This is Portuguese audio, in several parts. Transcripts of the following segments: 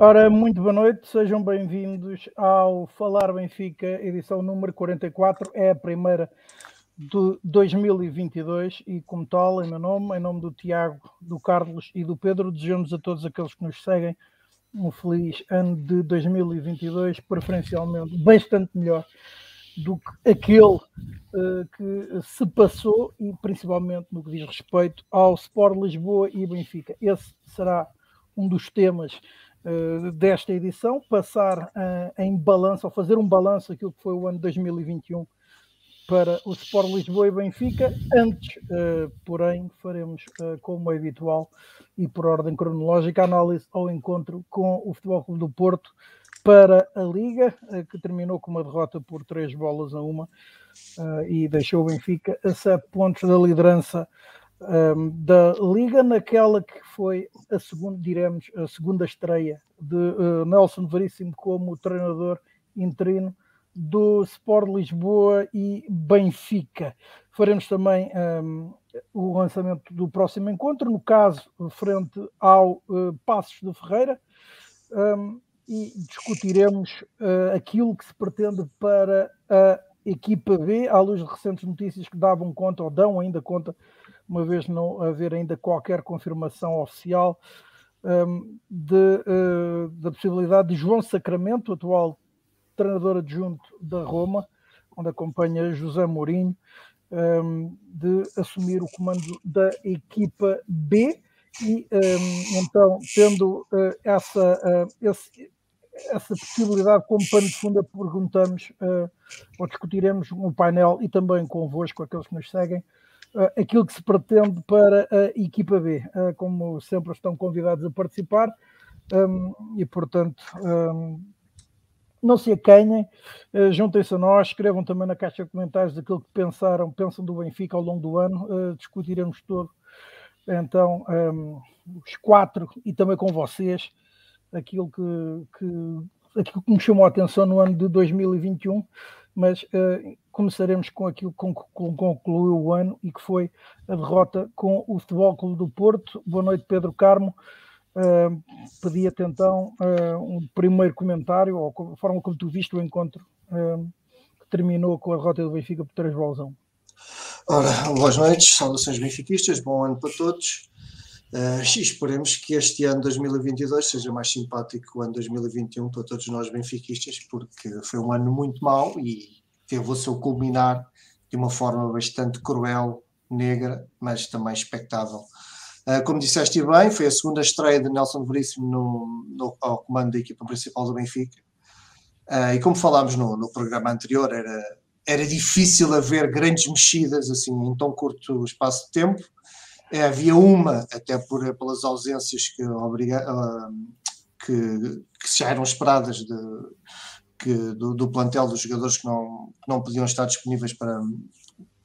Ora, muito boa noite, sejam bem-vindos ao Falar Benfica, edição número 44, é a primeira de 2022 e como tal, em meu nome, em nome do Tiago, do Carlos e do Pedro, desejamos a todos aqueles que nos seguem um feliz ano de 2022, preferencialmente bastante melhor do que aquele que se passou e principalmente no que diz respeito ao Sport Lisboa e Benfica. Esse será um dos temas desta edição, passar em balanço, ou fazer um balanço daquilo que foi o ano 2021 para o Sport Lisboa e Benfica. Antes, porém, faremos, como é habitual e por ordem cronológica, a análise ao encontro com o Futebol Clube do Porto para a Liga, que terminou com uma derrota por 3-1 e deixou o Benfica a 7 pontos da liderança da Liga, naquela que foi a segunda, diremos, a segunda estreia de Nélson Veríssimo como treinador interino do Sport Lisboa e Benfica. Faremos também o lançamento do próximo encontro, no caso, frente ao Paços de Ferreira, e discutiremos aquilo que se pretende para a equipa B, à luz de recentes notícias que davam conta, ou dão ainda conta, uma vez não haver ainda qualquer confirmação oficial, da possibilidade de João Sacramento, atual treinador adjunto da Roma, onde acompanha José Mourinho, de assumir o comando da equipa B. E então, tendo essa possibilidade como pano de fundo, perguntamos ou discutiremos um painel e também convosco, aqueles que nos seguem, aquilo que se pretende para a equipa B. Como sempre, estão convidados a participar e, portanto, não se acanhem, juntem-se a nós, escrevam também na caixa de comentários daquilo que pensam do Benfica ao longo do ano, discutiremos todo, então, os quatro e também com vocês, aquilo que me chamou a atenção no ano de 2021, mas começaremos com aquilo com que concluiu o ano e que foi a derrota com o Futebol Clube do Porto. Boa noite, Pedro Carmo. Pedia-te então um primeiro comentário, ou a forma como tu viste o encontro que terminou com a derrota do Benfica por 3-1. Ora, boas noites, saudações benfiquistas, bom ano para todos, e esperemos que este ano 2022 seja mais simpático que o ano 2021 para todos nós benfiquistas, porque foi um ano muito mau e teve o seu culminar de uma forma bastante cruel, negra, mas também expectável. Como disseste bem, foi a segunda estreia de Nélson Veríssimo ao comando da equipa principal do Benfica. E como falámos no programa anterior, era difícil haver grandes mexidas assim, em tão curto espaço de tempo. Havia uma, até pelas ausências que já eram esperadas do plantel, dos jogadores que não podiam estar disponíveis para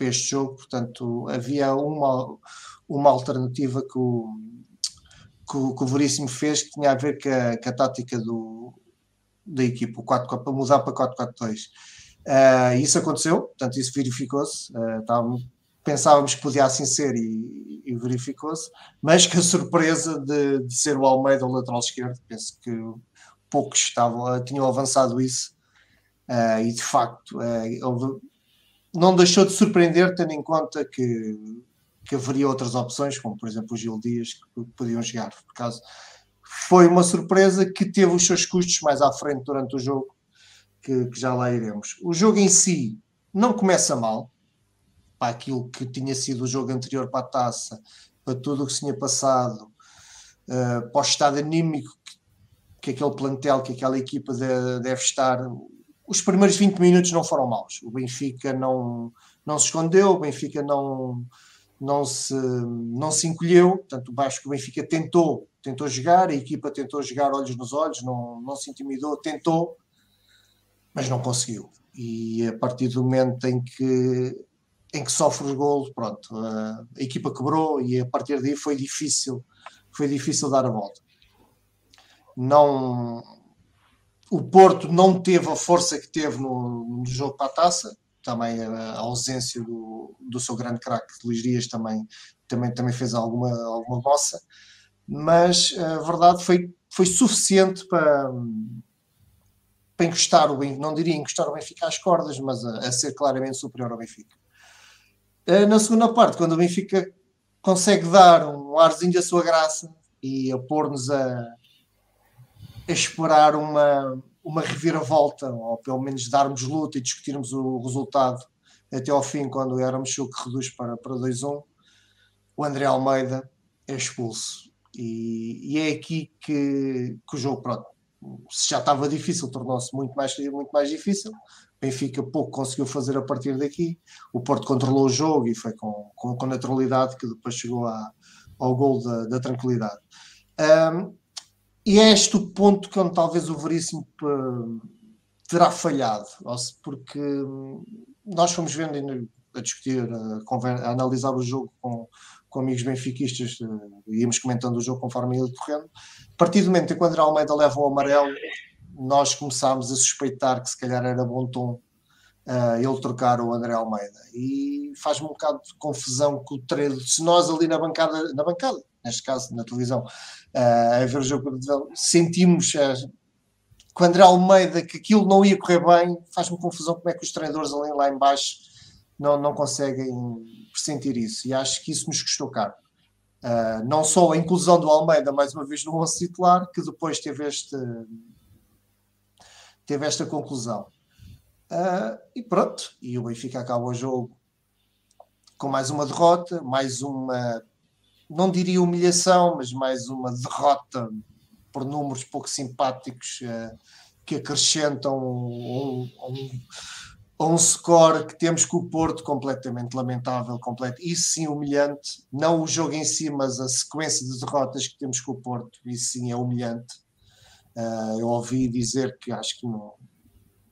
este jogo. Portanto, havia uma alternativa que o Veríssimo fez, que tinha a ver com a tática da equipa, para mudar para 4-4-2. Isso aconteceu, portanto, isso verificou-se. Pensávamos que podia assim ser e verificou-se, mas que a surpresa de ser o Almeida, o lateral esquerdo, penso que poucos tinham avançado isso, e de facto não deixou de surpreender, tendo em conta que haveria outras opções, como por exemplo o Gil Dias, que podiam jogar. Por causa, foi uma surpresa que teve os seus custos mais à frente durante o jogo, que já lá iremos. O jogo em si não começa mal, para aquilo que tinha sido o jogo anterior, para a taça, para tudo o que se tinha passado, para o estado anímico que aquele plantel, que aquela equipa deve estar. Os primeiros 20 minutos não foram maus, o Benfica não se escondeu, o Benfica não se encolheu. Portanto, acho que o Benfica tentou jogar, a equipa tentou jogar olhos nos olhos, não se intimidou, tentou, mas não conseguiu. E a partir do momento em que sofre o golo, pronto, a equipa quebrou e a partir daí foi difícil dar a volta. O Porto não teve a força que teve no jogo para a taça. Também a ausência do seu grande craque, Luís Dias, também fez alguma moça, mas a verdade foi que foi suficiente para encostar o Benfica, não diria encostar o Benfica às cordas, mas a ser claramente superior ao Benfica. Na segunda parte, quando o Benfica consegue dar um arzinho da sua graça e a pôr-nos a esperar uma reviravolta, ou pelo menos darmos luta e discutirmos o resultado até ao fim, quando o Yaremchuk reduz para 2-1, o André Almeida é expulso. E é aqui que o jogo, pronto, se já estava difícil, tornou-se muito mais difícil. Benfica pouco conseguiu fazer a partir daqui. O Porto controlou o jogo e foi com naturalidade que depois chegou ao gol da tranquilidade. E é este o ponto que onde talvez o Veríssimo terá falhado, porque nós fomos vendo a discutir, a analisar o jogo com amigos benfiquistas, íamos comentando o jogo conforme ia decorrendo. A partir do momento em que o André Almeida leva o amarelo, nós começámos a suspeitar que se calhar era bom tom ele trocar o André Almeida, e faz-me um bocado de confusão que o treino, se nós ali na bancada, neste caso na televisão, a ver o jogo, sentimos com o André Almeida que aquilo não ia correr bem, faz-me confusão como é que os treinadores ali lá em baixo não conseguem sentir isso, e acho que isso nos custou caro. Não só a inclusão do Almeida mais uma vez no 11 titular, que depois teve esta conclusão. E pronto, e o Benfica acaba o jogo com mais uma derrota, mais uma, não diria humilhação, mas mais uma derrota por números pouco simpáticos, que acrescentam um score que temos com o Porto completamente lamentável, isso sim humilhante, não o jogo em si, mas a sequência de derrotas que temos com o Porto, isso sim é humilhante. Eu ouvi dizer que acho que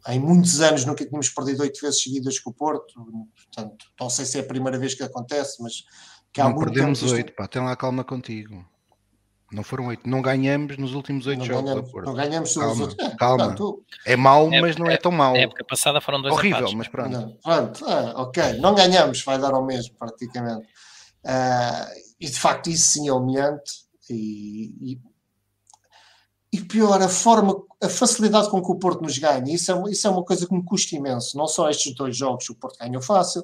em muitos anos nunca tínhamos perdido 8 vezes seguidas com o Porto, portanto, não sei se é a primeira vez que acontece, mas que há não muito perdemos tempo 8, pá, tem lá calma contigo. Não foram 8, não ganhamos nos últimos 8 jogos. Não ganhamos nos últimos 8. Calma, pronto. É mau, mas não é tão mau. Na época passada foram 2 horrível, empates. Mas pronto. Ok, não ganhamos, vai dar ao mesmo praticamente. E de facto isso sim é humilhante, e pior, a facilidade com que o Porto nos ganha. Isso é uma coisa que me custa imenso. Não só estes 2 jogos, o Porto ganhou fácil.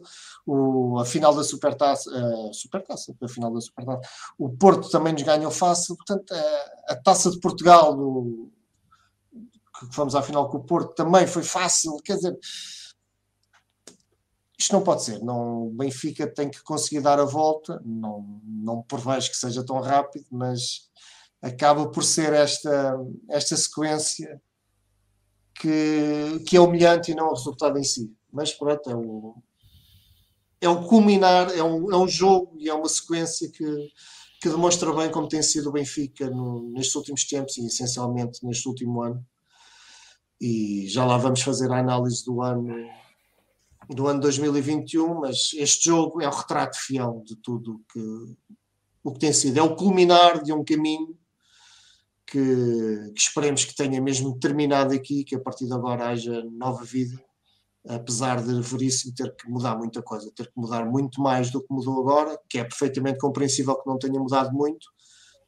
A final da Supertaça, o Porto também nos ganhou fácil, portanto a Taça de Portugal, que fomos à final com o Porto, também foi fácil, quer dizer, isto não pode ser, o Benfica tem que conseguir dar a volta, não prevejo que seja tão rápido, mas acaba por ser esta sequência que é humilhante e não o resultado em si, mas pronto, é um culminar, é um jogo e é uma sequência que demonstra bem como tem sido o Benfica nestes últimos tempos e essencialmente neste último ano, e já lá vamos fazer a análise do ano 2021, mas este jogo é um retrato fiel de tudo o que tem sido, é o culminar de um caminho que esperemos que tenha mesmo terminado aqui, que a partir de agora haja nova vida, apesar de Veríssimo ter que mudar muita coisa, ter que mudar muito mais do que mudou agora, que é perfeitamente compreensível que não tenha mudado muito,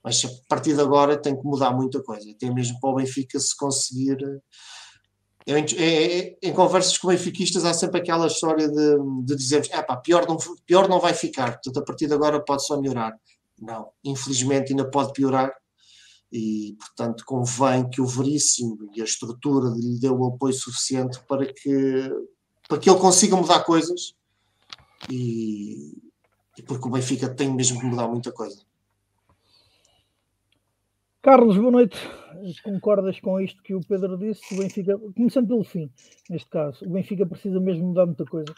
mas a partir de agora tem que mudar muita coisa, até mesmo para o Benfica se conseguir. Em conversas com benfiquistas há sempre aquela história de dizermos, pior não vai ficar, portanto a partir de agora pode só melhorar. Não, infelizmente ainda pode piorar, e portanto convém que o Veríssimo e a estrutura lhe dê o apoio suficiente para que ele consiga mudar coisas, e porque o Benfica tem mesmo que mudar muita coisa. Carlos, boa noite. Concordas com isto que o Pedro disse? O Benfica, começando pelo fim, neste caso, o Benfica precisa mesmo mudar muita coisa,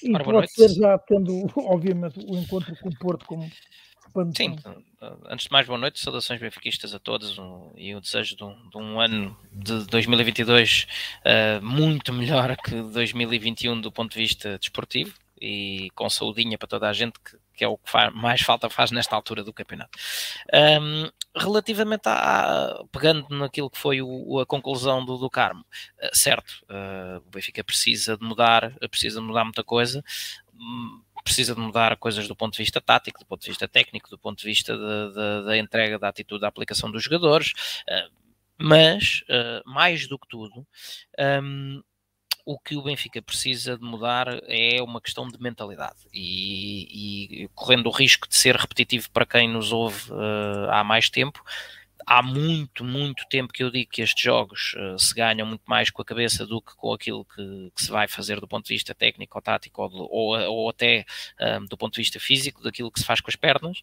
e pode ser já tendo obviamente o encontro com o Porto como pano. Sim, antes de mais, boa noite, saudações benfiquistas a todos, e o desejo de um ano de 2022 muito melhor que 2021 do ponto de vista desportivo, e com saudinha para toda a gente, que é o que mais falta faz nesta altura do campeonato. Relativamente pegando naquilo que foi a conclusão do Carmo, certo, o Benfica precisa de mudar muita coisa, precisa de mudar coisas do ponto de vista tático, do ponto de vista técnico, do ponto de vista da entrega, da atitude, da aplicação dos jogadores, mas, mais do que tudo, o que o Benfica precisa de mudar é uma questão de mentalidade e correndo o risco de ser repetitivo para quem nos ouve há mais tempo, há muito, muito tempo que eu digo que estes jogos se ganham muito mais com a cabeça do que com aquilo que se vai fazer do ponto de vista técnico ou tático ou até do ponto de vista físico, daquilo que se faz com as pernas.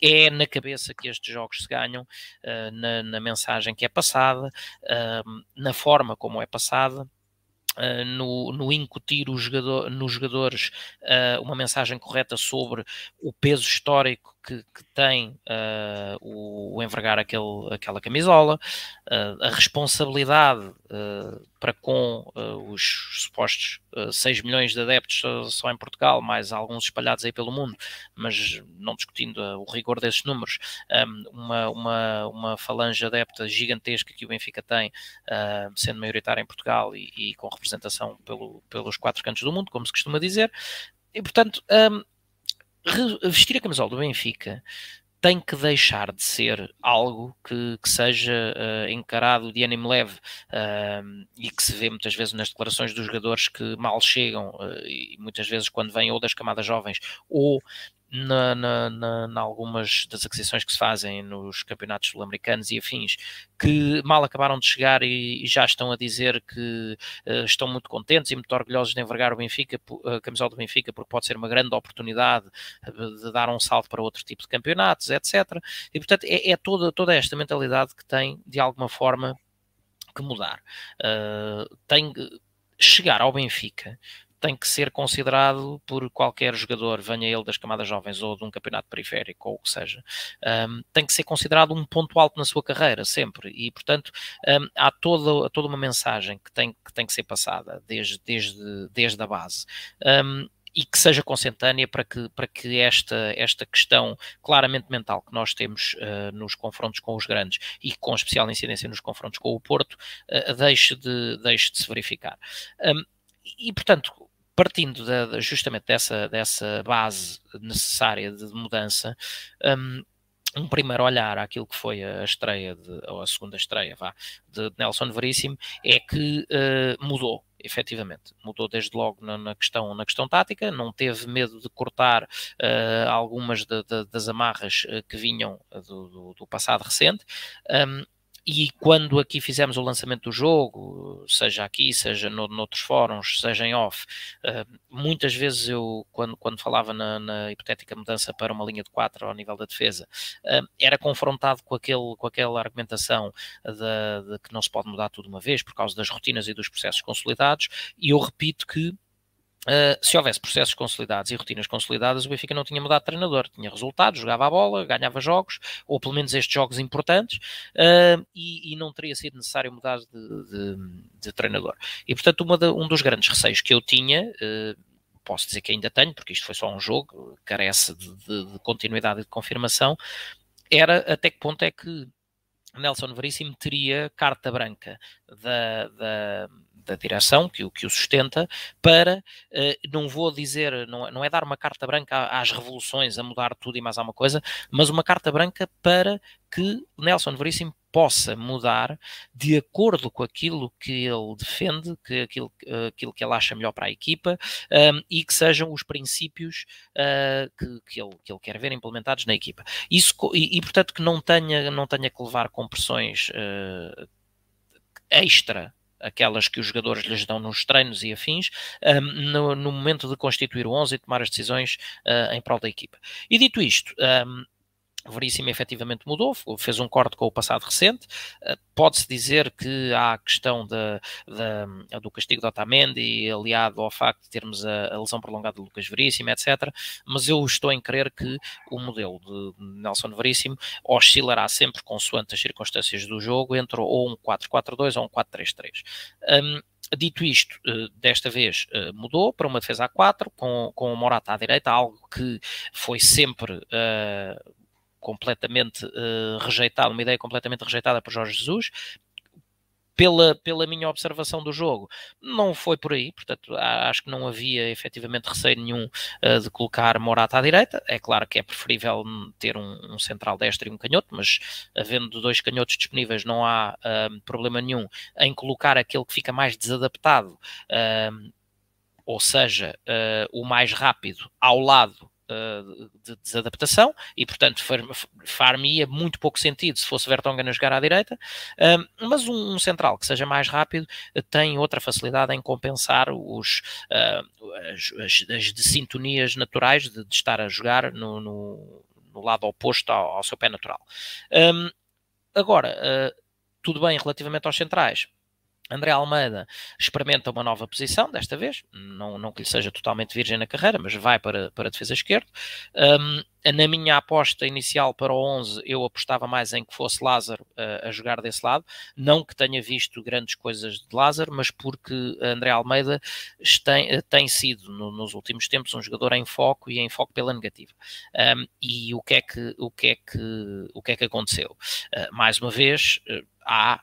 É na cabeça que estes jogos se ganham, na mensagem que é passada, na forma como é passada, no incutir nos jogadores uma mensagem correta sobre o peso histórico que tem o envergar aquela camisola, a responsabilidade para com os supostos 6 milhões de adeptos só em Portugal, mais alguns espalhados aí pelo mundo, mas não discutindo o rigor desses números, uma falange adepta gigantesca que o Benfica tem, sendo maioritária em Portugal e com representação pelos 4 cantos do mundo, como se costuma dizer, e portanto... vestir a camisola do Benfica tem que deixar de ser algo que seja encarado de ânimo leve e que se vê muitas vezes nas declarações dos jogadores que mal chegam e muitas vezes quando vêm ou das camadas jovens ou em algumas das aquisições que se fazem nos campeonatos sul-americanos e afins, que mal acabaram de chegar e já estão a dizer que estão muito contentes e muito orgulhosos de envergar o Benfica, a camisola do Benfica, porque pode ser uma grande oportunidade de dar um salto para outro tipo de campeonatos, etc. E, portanto, é toda esta mentalidade que tem, de alguma forma, que mudar. Tem que chegar ao Benfica... tem que ser considerado por qualquer jogador, venha ele das camadas jovens ou de um campeonato periférico ou o que seja, tem que ser considerado um ponto alto na sua carreira, sempre, e portanto há toda uma mensagem que tem que ser passada desde a base, e que seja consentânea para que esta questão claramente mental que nós temos nos confrontos com os grandes e com especial incidência nos confrontos com o Porto deixe de se verificar. E, portanto, partindo justamente dessa base necessária de mudança, um primeiro olhar àquilo que foi a estreia, ou a segunda estreia, de Nélson Veríssimo, é que mudou. Efetivamente, mudou desde logo na questão tática, não teve medo de cortar algumas das amarras que vinham do passado recente, e quando aqui fizemos o lançamento do jogo, seja aqui, seja noutros fóruns, seja em off, muitas vezes eu, quando falava na hipotética mudança para uma linha de 4 ao nível da defesa, era confrontado com aquela argumentação de que não se pode mudar tudo de uma vez por causa das rotinas e dos processos consolidados, e eu repito que se houvesse processos consolidados e rotinas consolidadas, o Benfica não tinha mudado de treinador, tinha resultados, jogava a bola, ganhava jogos, ou pelo menos estes jogos importantes, e não teria sido necessário mudar de treinador. E portanto um dos grandes receios que eu tinha, posso dizer que ainda tenho, porque isto foi só um jogo, carece de continuidade e de confirmação, era até que ponto é que Nélson Veríssimo teria carta branca da direção que o sustenta para, não vou dizer, não é dar uma carta branca às revoluções, a mudar tudo e mais alguma coisa, mas uma carta branca para que Nélson Veríssimo possa mudar de acordo com aquilo que ele defende, aquilo que ele acha melhor para a equipa, e que sejam os princípios que ele quer ver implementados na equipa. Isso, e portanto que não tenha que levar com pressões extra, aquelas que os jogadores lhes dão nos treinos e afins, no momento de constituir o 11 e tomar as decisões em prol da equipa. E dito isto... Veríssimo efetivamente mudou, fez um corte com o passado recente, pode-se dizer que há a questão do castigo de Otamendi aliado ao facto de termos a lesão prolongada de Lucas Veríssimo, etc, mas eu estou em crer que o modelo de Nélson Veríssimo oscilará sempre consoante as circunstâncias do jogo entre ou um 4-4-2 ou um 4-3-3. Dito isto, desta vez mudou para uma defesa a 4 com o Morata à direita, algo que foi sempre... completamente rejeitada, uma ideia completamente rejeitada por Jorge Jesus, pela minha observação do jogo. Não foi por aí, portanto, acho que não havia efetivamente receio nenhum de colocar Morata à direita. É claro que é preferível ter um central destro e um canhoto, mas havendo dois canhotos disponíveis não há problema nenhum em colocar aquele que fica mais desadaptado, ou seja, o mais rápido ao lado de desadaptação, e portanto far-me-ia muito pouco sentido se fosse Vertonghen a jogar à direita, mas um central que seja mais rápido tem outra facilidade em compensar as dessintonias naturais de estar a jogar no lado oposto ao seu pé natural. Agora, tudo bem relativamente aos centrais. André Almeida experimenta uma nova posição, desta vez, não que lhe seja totalmente virgem na carreira, mas vai para a defesa esquerda. Na minha aposta inicial para o 11, eu apostava mais em que fosse Lázaro a jogar desse lado, não que tenha visto grandes coisas de Lázaro, mas porque André Almeida tem sido, nos últimos tempos, um jogador em foco e em foco pela negativa. E o que é que aconteceu? Mais uma vez... há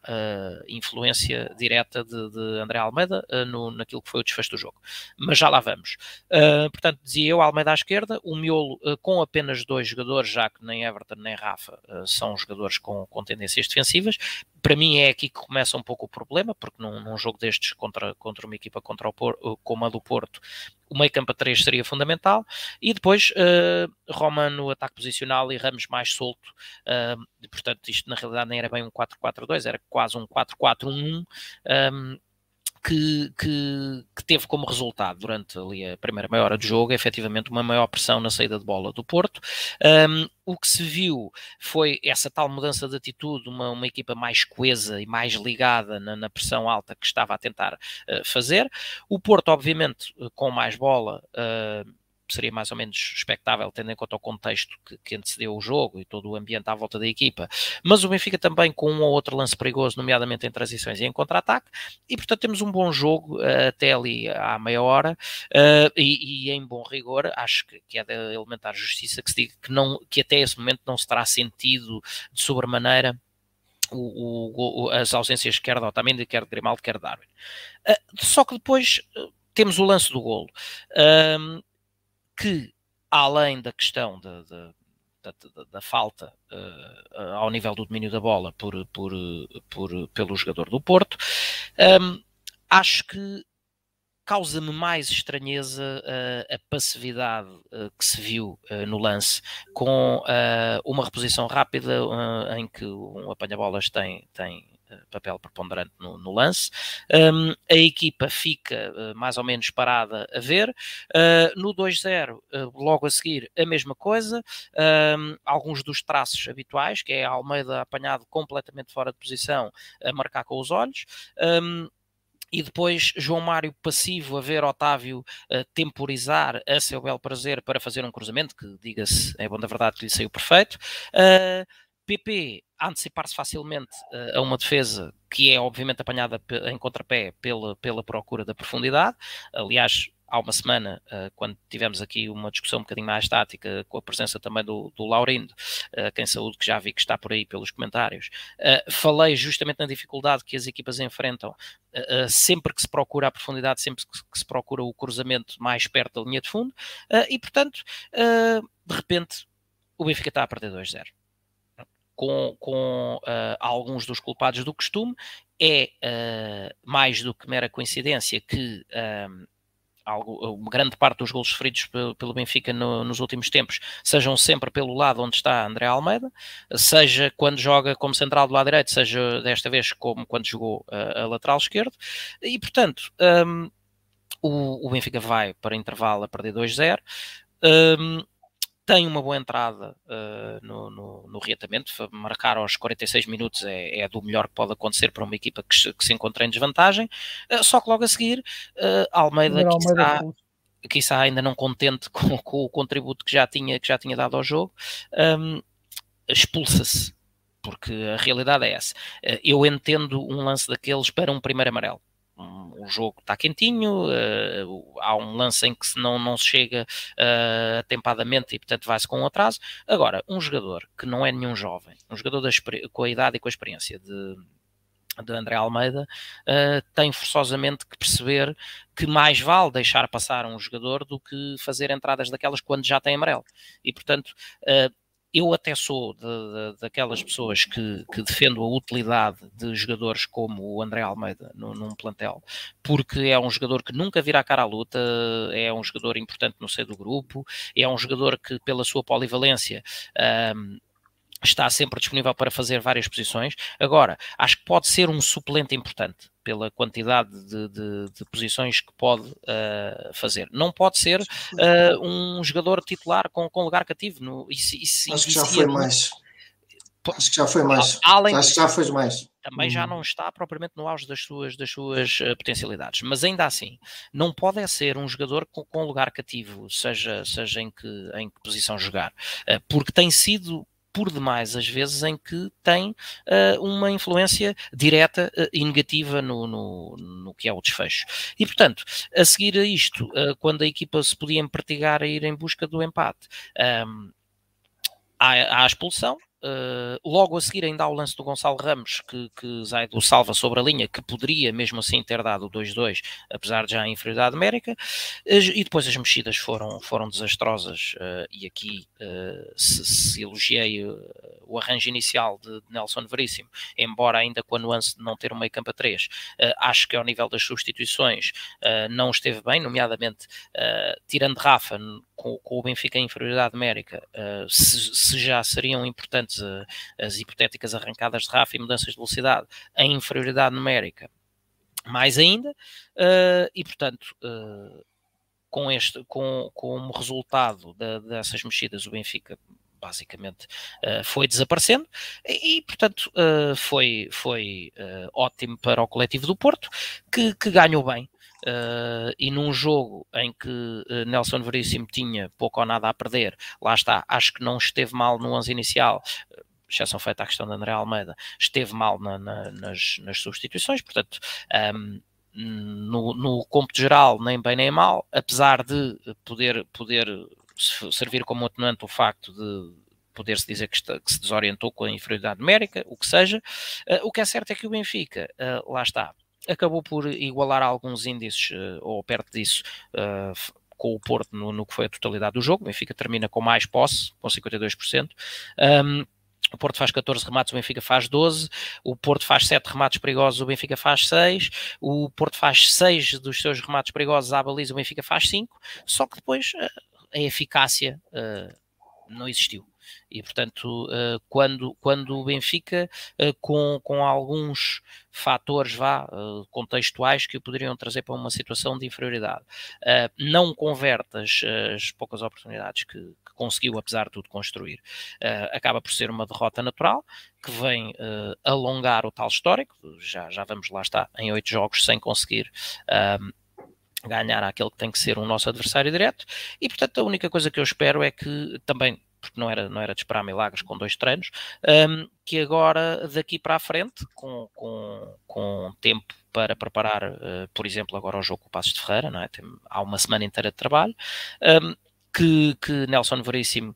influência direta de André Almeida naquilo que foi o desfecho do jogo. Mas já lá vamos. Portanto, dizia eu, Almeida à esquerda, o miolo com apenas dois jogadores, já que nem Everton nem Rafa são jogadores com tendências defensivas. Para mim é aqui que começa um pouco o problema, porque num jogo destes contra uma equipa como a do Porto, o meio campo a 3 seria fundamental, e depois Romano no ataque posicional e Ramos mais solto, portanto isto na realidade nem era bem um 4-4-2, era quase um 4-4-1-1, que teve como resultado, durante ali a primeira meia hora de jogo, efetivamente uma maior pressão na saída de bola do Porto. O que se viu foi essa tal mudança de atitude, uma equipa mais coesa e mais ligada na pressão alta que estava a tentar fazer. O Porto, obviamente, com mais bola... seria mais ou menos expectável, tendo em conta o contexto que antecedeu o jogo e todo o ambiente à volta da equipa, mas o Benfica também com um ou outro lance perigoso, nomeadamente em transições e em contra-ataque, e portanto temos um bom jogo até ali à meia hora, e em bom rigor, acho que é de elementar justiça que se diga que até esse momento não se terá sentido de sobremaneira as ausências quer de Otamendi, quer de Grimaldo, quer de Darwin. Só que depois temos o lance do golo, que, além da questão da falta ao nível do domínio da bola pelo jogador do Porto, acho que causa-me mais estranheza a passividade que se viu no lance, com uma reposição rápida em que um apanha-bolas tem papel preponderante no lance. A equipa fica mais ou menos parada a ver. No 2-0, logo a seguir, a mesma coisa. Alguns dos traços habituais, que é a Almeida apanhado completamente fora de posição, a marcar com os olhos. E depois João Mário passivo a ver Otávio temporizar a seu belo prazer para fazer um cruzamento, que, diga-se, é bom da verdade, que lhe saiu perfeito. PP a antecipar-se facilmente a uma defesa que é obviamente apanhada em contrapé pela procura da profundidade. Aliás, há uma semana, quando tivemos aqui uma discussão um bocadinho mais tática, com a presença também do Laurindo, quem saúde, que já vi que está por aí pelos comentários, falei justamente na dificuldade que as equipas enfrentam sempre que se procura a profundidade, sempre que se procura o cruzamento mais perto da linha de fundo, e portanto, de repente, o Benfica está a perder 2-0. Com alguns dos culpados do costume, é mais do que mera coincidência que... uma grande parte dos golos sofridos pelo Benfica nos últimos tempos sejam sempre pelo lado onde está André Almeida, seja quando joga como central do lado direito, seja desta vez como quando jogou a lateral esquerdo, e portanto o Benfica vai para intervalo a perder 2-0, tem uma boa entrada no reatamento. Marcar aos 46 minutos é do melhor que pode acontecer para uma equipa que se encontra em desvantagem, só que logo a seguir Almeida, quiçá ainda não contente com o contributo que já tinha dado ao jogo, expulsa-se, porque a realidade é essa. Eu entendo um lance daqueles para um primeiro amarelo. O jogo está quentinho, há um lance em que não se chega atempadamente e portanto vai-se com um atraso. Agora, um jogador que não é nenhum jovem, um jogador com a idade e com a experiência de André Almeida, tem forçosamente que perceber que mais vale deixar passar um jogador do que fazer entradas daquelas quando já tem amarelo. E, portanto, eu até sou daquelas pessoas que defendo a utilidade de jogadores como o André Almeida num plantel, porque é um jogador que nunca vira a cara à luta, é um jogador importante no seio do grupo, é um jogador que, pela sua polivalência, está sempre disponível para fazer várias posições. Agora, acho que pode ser um suplente importante pela quantidade de posições que pode fazer. Não pode ser um jogador titular com lugar cativo. Acho que já foi mais. Acho que já foi mais. Também já não está propriamente no auge das suas potencialidades, mas ainda assim, não pode ser um jogador com lugar cativo, seja em que posição jogar, porque tem sido por demais as vezes em que tem uma influência direta e negativa no que é o desfecho. E, portanto, a seguir a isto, quando a equipa se podia empertigar a ir em busca do empate, há a expulsão. Logo a seguir ainda há o lance do Gonçalo Ramos, que Zaidu salva sobre a linha, que poderia mesmo assim ter dado o 2-2, apesar de já a inferioridade numérica, e depois as mexidas foram desastrosas, e aqui se elogiei o arranjo inicial de Nélson Veríssimo, embora ainda com a nuance de não ter um meio campo a 3, acho que ao nível das substituições não esteve bem, nomeadamente tirando Rafa, com o Benfica em inferioridade numérica, se já seriam importantes as hipotéticas arrancadas de Rafa e mudanças de velocidade, a inferioridade numérica mais ainda, e portanto com o resultado dessas mexidas, o Benfica basicamente foi desaparecendo e portanto foi ótimo para o coletivo do Porto, que ganhou bem. E num jogo em que Nélson Veríssimo tinha pouco ou nada a perder, lá está, acho que não esteve mal no 11 inicial, exceção feita à questão de André Almeida, esteve mal nas substituições, portanto no cômputo geral nem bem nem mal, apesar de poder servir como atenuante o facto de poder-se dizer que se desorientou com a inferioridade numérica, o que seja, o que é certo é que o Benfica, lá está, acabou por igualar alguns índices, ou perto disso, com o Porto no que foi a totalidade do jogo. O Benfica termina com mais posse, com 52%. O Porto faz 14 remates, o Benfica faz 12. O Porto faz 7 remates perigosos, o Benfica faz 6. O Porto faz 6 dos seus remates perigosos à baliza, o Benfica faz 5. Só que depois a eficácia não existiu. E, portanto, quando o Benfica, com alguns fatores contextuais que o poderiam trazer para uma situação de inferioridade, não converte as poucas oportunidades que conseguiu, apesar de tudo, construir, acaba por ser uma derrota natural, que vem alongar o tal histórico. Já vamos, lá está, em 8 jogos sem conseguir ganhar àquele que tem que ser o nosso adversário direto. E, portanto, a única coisa que eu espero é que também, porque não era de esperar milagres com 2 treinos, que agora, daqui para a frente, com tempo para preparar, por exemplo, agora o jogo com o Paços de Ferreira, não é? Há uma semana inteira de trabalho, que Nélson Veríssimo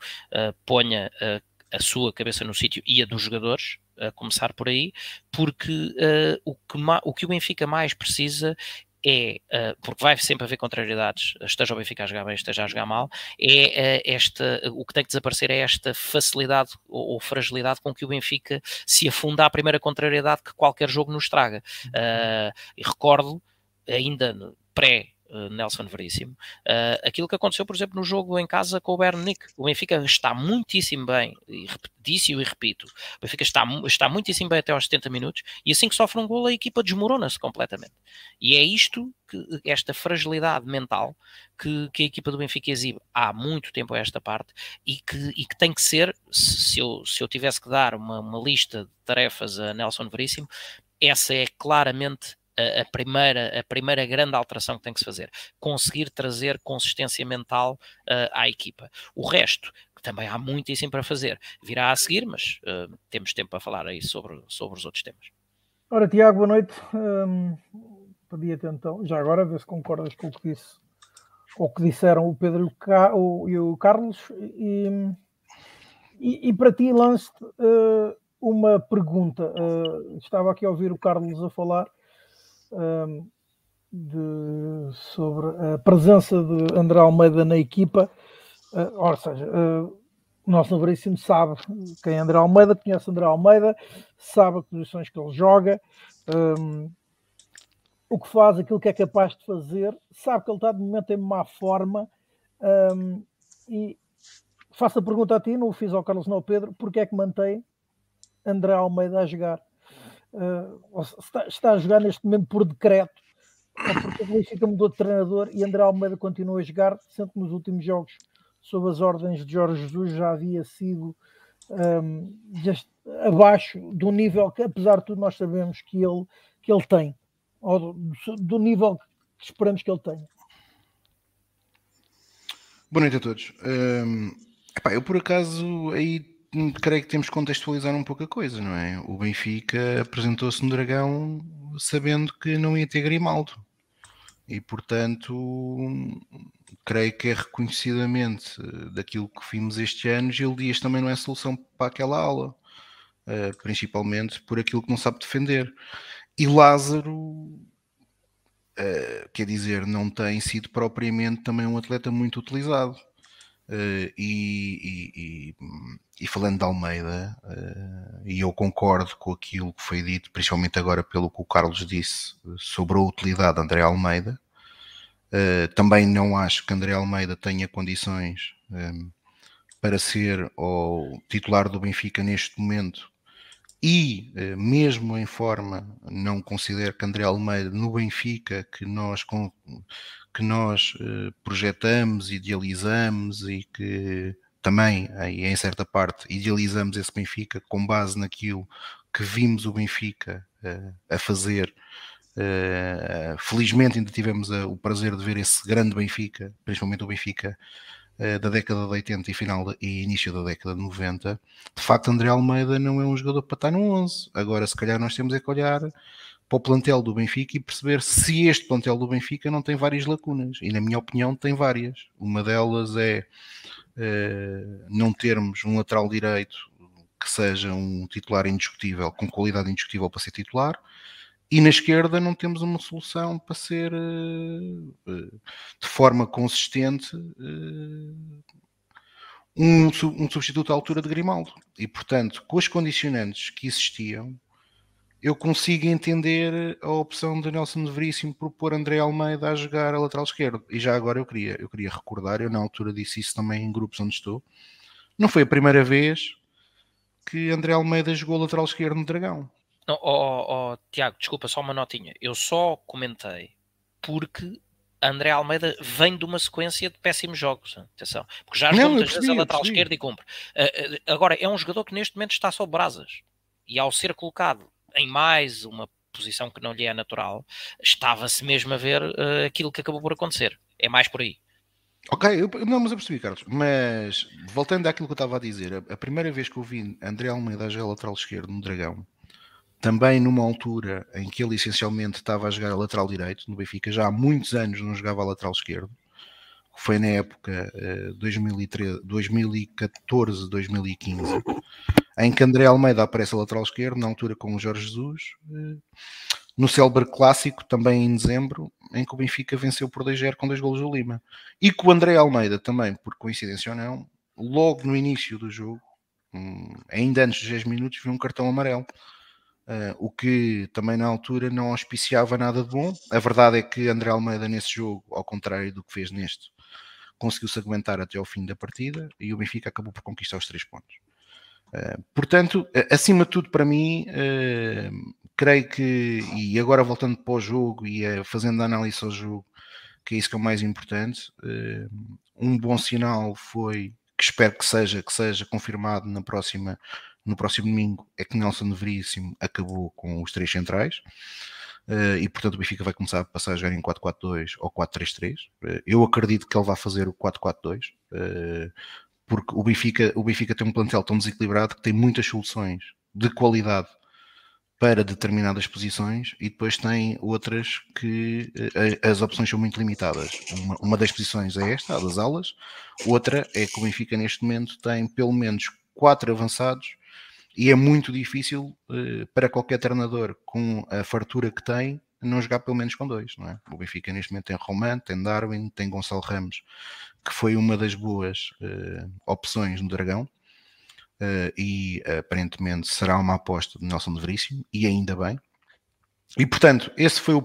ponha a sua cabeça no sítio e a dos jogadores, a começar por aí, porque o que o Benfica mais precisa é, porque vai sempre haver contrariedades, esteja o Benfica a jogar bem, esteja a jogar mal, o que tem que desaparecer é esta facilidade ou fragilidade com que o Benfica se afunda à primeira contrariedade que qualquer jogo nos traga. E recordo, ainda pré-Nélson Veríssimo, aquilo que aconteceu, por exemplo, no jogo em casa com o Bernic. O Benfica está muitíssimo bem, e disse-o e repito, o Benfica está muitíssimo bem até aos 70 minutos, e assim que sofre um golo a equipa desmorona-se completamente. E é isto, esta fragilidade mental que a equipa do Benfica exibe há muito tempo a esta parte, e que tem que ser, se eu tivesse que dar uma lista de tarefas a Nélson Veríssimo, essa é claramente a primeira grande alteração que tem que se fazer, conseguir trazer consistência mental à equipa. O resto, que também há muitíssimo para fazer, virá a seguir, mas temos tempo para falar aí sobre os outros temas. Ora, Tiago, boa noite. Pedia-te então, já agora, ver se concordas com o que disse, ou que disseram o Pedro e o Carlos, e para ti, lance uma pergunta. Estava aqui a ouvir o Carlos a falar sobre a presença de André Almeida na equipa. Ou seja, o Nélson Veríssimo sabe quem é André Almeida, conhece André Almeida, sabe as posições que ele joga, o que faz, aquilo que é capaz de fazer, sabe que ele está de momento em má forma. E faço a pergunta a ti, não o fiz ao Carlos, não ao Pedro, porque é que mantém André Almeida a jogar? Está a jogar neste momento por decreto, porque o Benfica mudou de treinador e André Almeida continua a jogar, sendo que nos últimos jogos, sob as ordens de Jorge Jesus, já havia sido abaixo do nível que, apesar de tudo, nós sabemos que ele tem, ou do nível que esperamos que ele tenha. Boa noite a todos. Eu, por acaso, aí creio que temos que contextualizar um pouco a coisa, não é? O Benfica apresentou-se no Dragão sabendo que não ia ter Grimaldo. E, portanto, creio que é reconhecidamente daquilo que vimos este ano, Gil Dias também não é solução para aquela ala, principalmente por aquilo que não sabe defender. E Lázaro... quer dizer, não tem sido propriamente também um atleta muito utilizado. E falando de Almeida, e eu concordo com aquilo que foi dito, principalmente agora pelo que o Carlos disse sobre a utilidade de André Almeida, também não acho que André Almeida tenha condições para ser o titular do Benfica neste momento. E mesmo em forma, não considero que André Almeida no Benfica que nós projetamos, idealizamos e que também em certa parte idealizamos esse Benfica com base naquilo que vimos o Benfica a fazer. Felizmente ainda tivemos o prazer de ver esse grande Benfica, principalmente o Benfica da década de 80 e início da década de 90, de facto André Almeida não é um jogador para estar no 11. Agora, se calhar, nós temos é que olhar para o plantel do Benfica e perceber se este plantel do Benfica não tem várias lacunas. E, na minha opinião, tem várias. Uma delas é não termos um lateral direito que seja um titular indiscutível, com qualidade indiscutível para ser titular. E na esquerda não temos uma solução para ser, de forma consistente, um substituto à altura de Grimaldo. E, portanto, com os condicionantes que existiam, eu consigo entender a opção de Nélson Veríssimo propor André Almeida a jogar a lateral esquerdo. E já agora eu queria recordar, eu na altura disse isso também em grupos onde estou, não foi a primeira vez que André Almeida jogou a lateral esquerdo no Dragão. Não, Tiago, desculpa, só uma notinha. Eu só comentei porque André Almeida vem de uma sequência de péssimos jogos. Atenção, porque já jogou muitas vezes a lateral esquerda e cumpre. Agora, é um jogador que neste momento está sob brasas. E ao ser colocado em mais uma posição que não lhe é natural, estava-se mesmo a ver aquilo que acabou por acontecer. É mais por aí. Ok, mas eu percebi, Carlos. Mas, voltando àquilo que eu estava a dizer, a primeira vez que eu vi André Almeida já a lateral esquerda no Dragão, também numa altura em que ele essencialmente estava a jogar a lateral direito, no Benfica já há muitos anos não jogava a lateral esquerdo, foi na época 2014-2015, em que André Almeida aparece a lateral esquerdo, na altura com o Jorge Jesus, no célebre clássico, também em dezembro, em que o Benfica venceu por 2-0 com 2 golos do Lima. E com o André Almeida também, por coincidência ou não, logo no início do jogo, ainda antes dos 10 minutos, viu um cartão amarelo. O que também na altura não auspiciava nada de bom. A verdade é que André Almeida nesse jogo, ao contrário do que fez neste, conseguiu-se aguentar até ao fim da partida e o Benfica acabou por conquistar os 3 pontos. Portanto, acima de tudo para mim, creio que, e agora voltando para o jogo e fazendo análise ao jogo, que é isso que é o mais importante, um bom sinal foi, que espero que seja confirmado no próximo domingo, é que Nélson Veríssimo acabou com os 3 centrais e, portanto, o Benfica vai começar a passar a jogar em 4-4-2 ou 4-3-3. Eu acredito que ele vai fazer o 4-4-2 porque o Benfica tem um plantel tão desequilibrado que tem muitas soluções de qualidade para determinadas posições e depois tem outras que as opções são muito limitadas. Uma das posições é esta, a das alas. Outra é que o Benfica neste momento tem pelo menos 4 avançados e é muito difícil para qualquer treinador com a fartura que tem não jogar pelo menos com dois, não é? O Benfica neste momento tem Román, tem Darwin, tem Gonçalo Ramos, que foi uma das boas opções no Dragão, e aparentemente será uma aposta de Nélson Veríssimo, e ainda bem. E portanto, esse foi a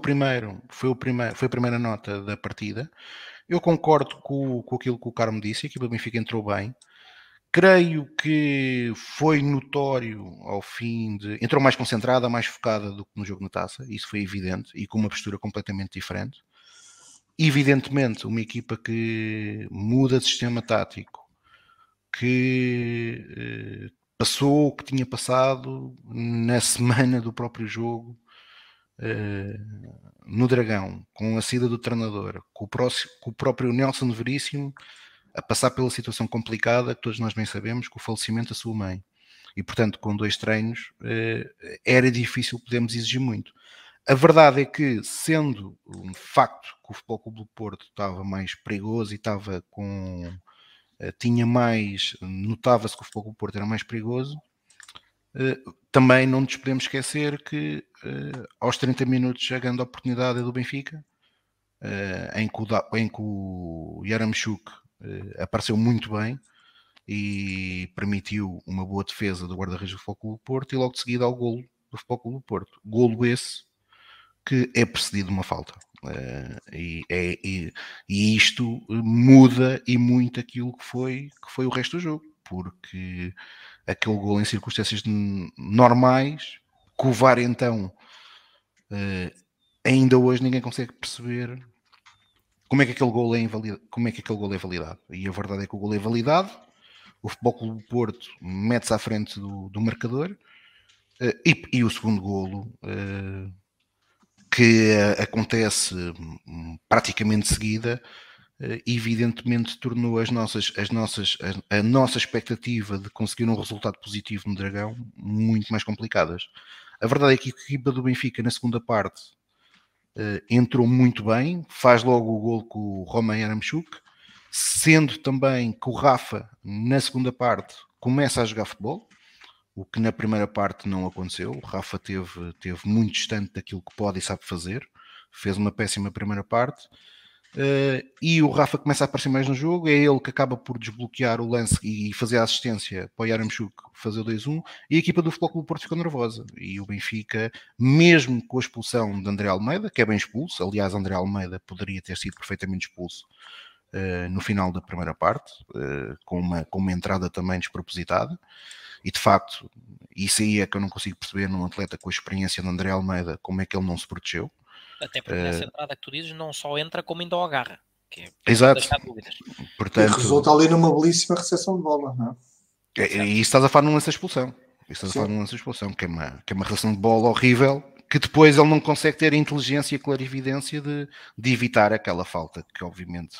primeira nota da partida. Eu concordo com aquilo que o Carmo disse, a equipa do Benfica entrou bem. Creio que foi notório ao fim de... Entrou mais concentrada, mais focada do que no jogo na taça. Isso foi evidente. E com uma postura completamente diferente. Evidentemente, uma equipa que muda de sistema tático, que passou o que tinha passado na semana do próprio jogo, no Dragão, com a saída do treinador, com o próprio Nélson Veríssimo, a passar pela situação complicada que todos nós bem sabemos, com o falecimento da sua mãe. E, portanto, com dois treinos, era difícil, podemos exigir muito. A verdade é que, sendo um facto que o Futebol Clube do Porto estava mais perigoso e estava com... tinha mais... Notava-se que o Futebol Clube do Porto era mais perigoso, também não nos podemos esquecer que, aos 30 minutos, a grande oportunidade é do Benfica, em que o Yaremchuk apareceu muito bem e permitiu uma boa defesa do guarda-redes do Futebol Clube do Porto, e logo de seguida ao golo do Futebol Clube do Porto. Golo esse que é precedido de uma falta. E isto muda e muito aquilo que foi o resto do jogo, porque aquele golo em circunstâncias normais, que o VAR então, ainda hoje ninguém consegue perceber... Como é que aquele golo é validado? E a verdade é que o golo é validado, o Futebol Clube do Porto mete-se à frente do marcador, e o segundo golo, que acontece praticamente de seguida, evidentemente tornou a nossa expectativa de conseguir um resultado positivo no Dragão muito mais complicadas. A verdade é que a equipa do Benfica, na segunda parte, entrou muito bem, faz logo o golo com o Roman Yaremchuk, sendo também que o Rafa, na segunda parte, começa a jogar futebol, o que na primeira parte não aconteceu. O Rafa teve muito distante daquilo que pode e sabe fazer, fez uma péssima primeira parte, e o Rafa começa a aparecer mais no jogo, é ele que acaba por desbloquear o lance e fazer a assistência para o Yaremchuk fazer o 2-1, e a equipa do Futebol Clube do Porto ficou nervosa, e o Benfica, mesmo com a expulsão de André Almeida, que é bem expulso, aliás, André Almeida poderia ter sido perfeitamente expulso no final da primeira parte, com uma entrada também despropositada. E de facto, isso aí é que eu não consigo perceber num atleta com a experiência de André Almeida, como é que ele não se protegeu. Até porque nessa entrada que tu dizes, não só entra como ainda o agarra. Que é, exato. Portanto, resulta ali numa belíssima recepção de bola. Não é? E isso estás a falar num lance de expulsão. Isso estás a falar num lance de expulsão, que é uma recepção de bola horrível, que depois ele não consegue ter a inteligência e a clarividência de evitar aquela falta, que obviamente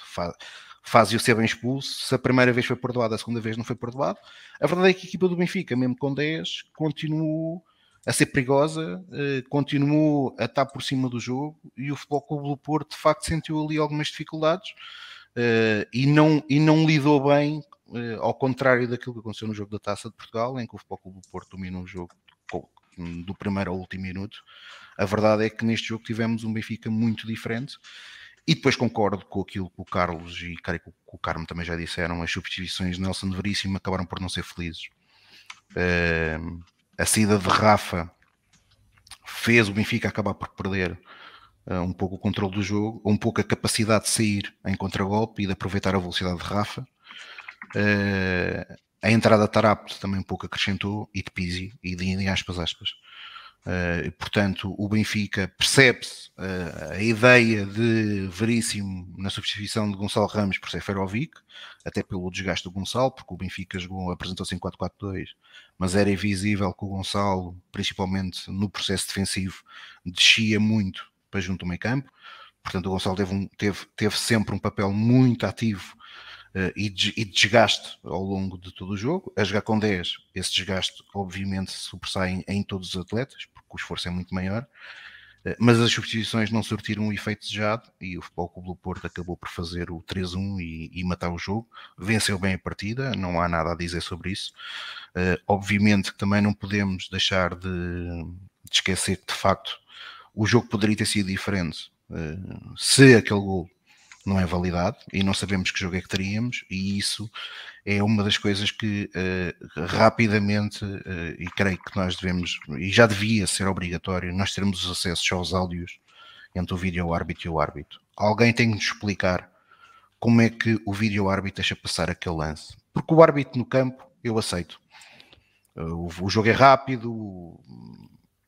faz-o ser bem expulso. Se a primeira vez foi perdoado, a segunda vez não foi perdoado. A verdade é que a equipa do Benfica, mesmo com 10, continuou a ser perigosa, continuou a estar por cima do jogo, e o Futebol Clube do Porto, de facto, sentiu ali algumas dificuldades e não lidou bem, ao contrário daquilo que aconteceu no jogo da Taça de Portugal, em que o Futebol Clube do Porto dominou o jogo do primeiro ao último minuto. A verdade é que neste jogo tivemos um Benfica muito diferente. E depois concordo com aquilo que o Carlos e o Carmo também já disseram, as substituições de Nélson Veríssimo acabaram por não ser felizes. A saída de Rafa fez o Benfica acabar por perder um pouco o controle do jogo, um pouco a capacidade de sair em contragolpe e de aproveitar a velocidade de Rafa. A entrada de Tarapto também um pouco acrescentou, e de Pizzi, e de aspas. Portanto, o Benfica percebe-se a ideia de Veríssimo na substituição de Gonçalo Ramos por Seferovic, até pelo desgaste do Gonçalo, porque o Benfica apresentou-se em 4-4-2, mas era invisível que o Gonçalo, principalmente no processo defensivo, descia muito para junto do meio campo. Portanto, o Gonçalo teve sempre um papel muito ativo e desgaste ao longo de todo o jogo. A jogar com 10, esse desgaste obviamente sobressai em todos os atletas, porque o esforço é muito maior, mas as substituições não surtiram o efeito desejado e o Futebol Clube do Porto acabou por fazer o 3-1 e matar o jogo. Venceu bem a partida, não há nada a dizer sobre isso. Obviamente que também não podemos deixar de esquecer que, de facto, o jogo poderia ter sido diferente se aquele gol não é validado, e não sabemos que jogo é que teríamos, e isso é uma das coisas que rapidamente, e creio que nós devemos, e já devia ser obrigatório, nós termos os acessos aos áudios entre o vídeo-árbitro e o árbitro. Alguém tem que nos explicar como é que o vídeo-árbitro deixa passar aquele lance, porque o árbitro no campo, eu aceito. O jogo é rápido,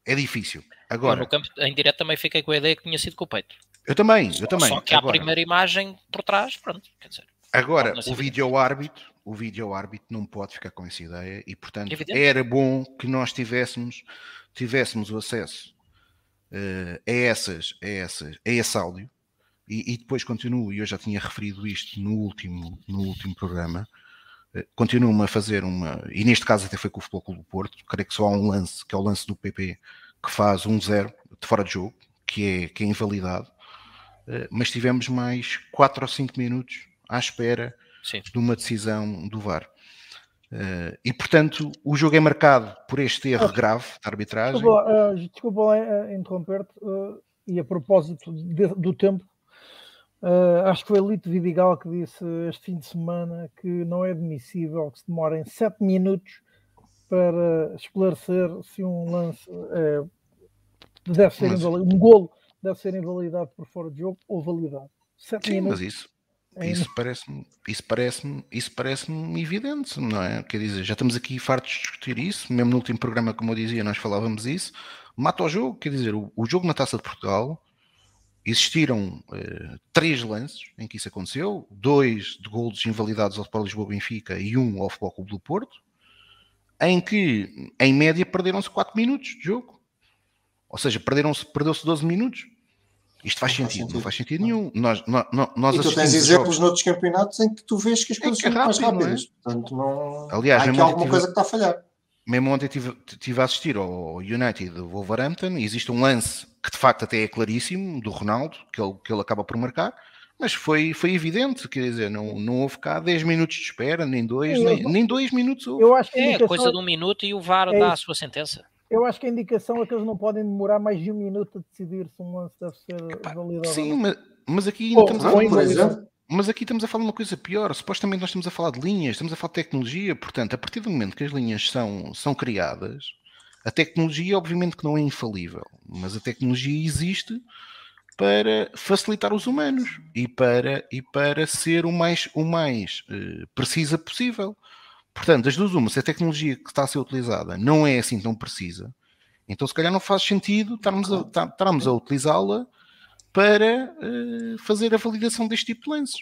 é difícil. Agora, eu no campo, em direto, também fiquei com a ideia que tinha sido com o peito. Eu também. Só que há agora, a primeira imagem por trás, pronto. Quer dizer, agora, o vídeo-árbitro não pode ficar com essa ideia e, portanto, evidente, era bom que nós tivéssemos o acesso a esse áudio. E depois continuo, e eu já tinha referido isto no último programa, continuo-me a fazer uma... E neste caso até foi com o Futebol Clube do Porto, creio que só há um lance, que é o lance do PP, que faz 1-0 de fora de jogo, que é invalidado. Mas tivemos mais 4 ou 5 minutos à espera, sim, de uma decisão do VAR. E, portanto, o jogo é marcado por este erro grave de arbitragem. Desculpa interromper-te, e a propósito do tempo, acho que foi Lito Vidigal que disse este fim de semana que não é admissível que se demorem 7 minutos para esclarecer se um lance deve ser invalidado, um golo deve ser invalidado por fora de jogo ou validado. 7 minutos. Mas isso parece-me evidente, não é? Quer dizer, já estamos aqui fartos de discutir isso, mesmo no último programa, como eu dizia, nós falávamos isso. Mata o jogo, quer dizer, o jogo na Taça de Portugal, existiram 3 lances em que isso aconteceu, 2 de golos invalidados ao Sport Lisboa Benfica e 1 ao Futebol Clube do Porto, em que, em média, perderam-se 4 minutos de jogo. Ou seja, perdeu-se 12 minutos. Isto não faz sentido nenhum. Nós e tu tens exemplos noutros campeonatos em que tu vês que as coisas são mais rápidas. É? Portanto, não... Aliás, há aqui alguma coisa que está a falhar. Mesmo ontem estive a assistir ao United do Wolverhampton, e existe um lance que de facto até é claríssimo, do Ronaldo, que ele acaba por marcar, mas foi evidente, quer dizer, não houve cá 10 minutos de espera, nem 2, nem 2 minutos houve. Eu acho que indicação... coisa de um minuto e o VAR dá a sua sentença. Eu acho que a indicação é que eles não podem demorar mais de um minuto a decidir se um lance deve ser validado. Sim, mas aqui ainda estamos a falar, por exemplo. Mas aqui estamos a falar de uma coisa pior. Supostamente nós estamos a falar de linhas, estamos a falar de tecnologia. Portanto, a partir do momento que as linhas são criadas, a tecnologia obviamente que não é infalível, mas a tecnologia existe para facilitar os humanos e para ser o mais precisa possível. Portanto, as duas uma, se a tecnologia que está a ser utilizada não é assim tão precisa, então se calhar não faz sentido estarmos a utilizá-la para fazer a validação deste tipo de lances.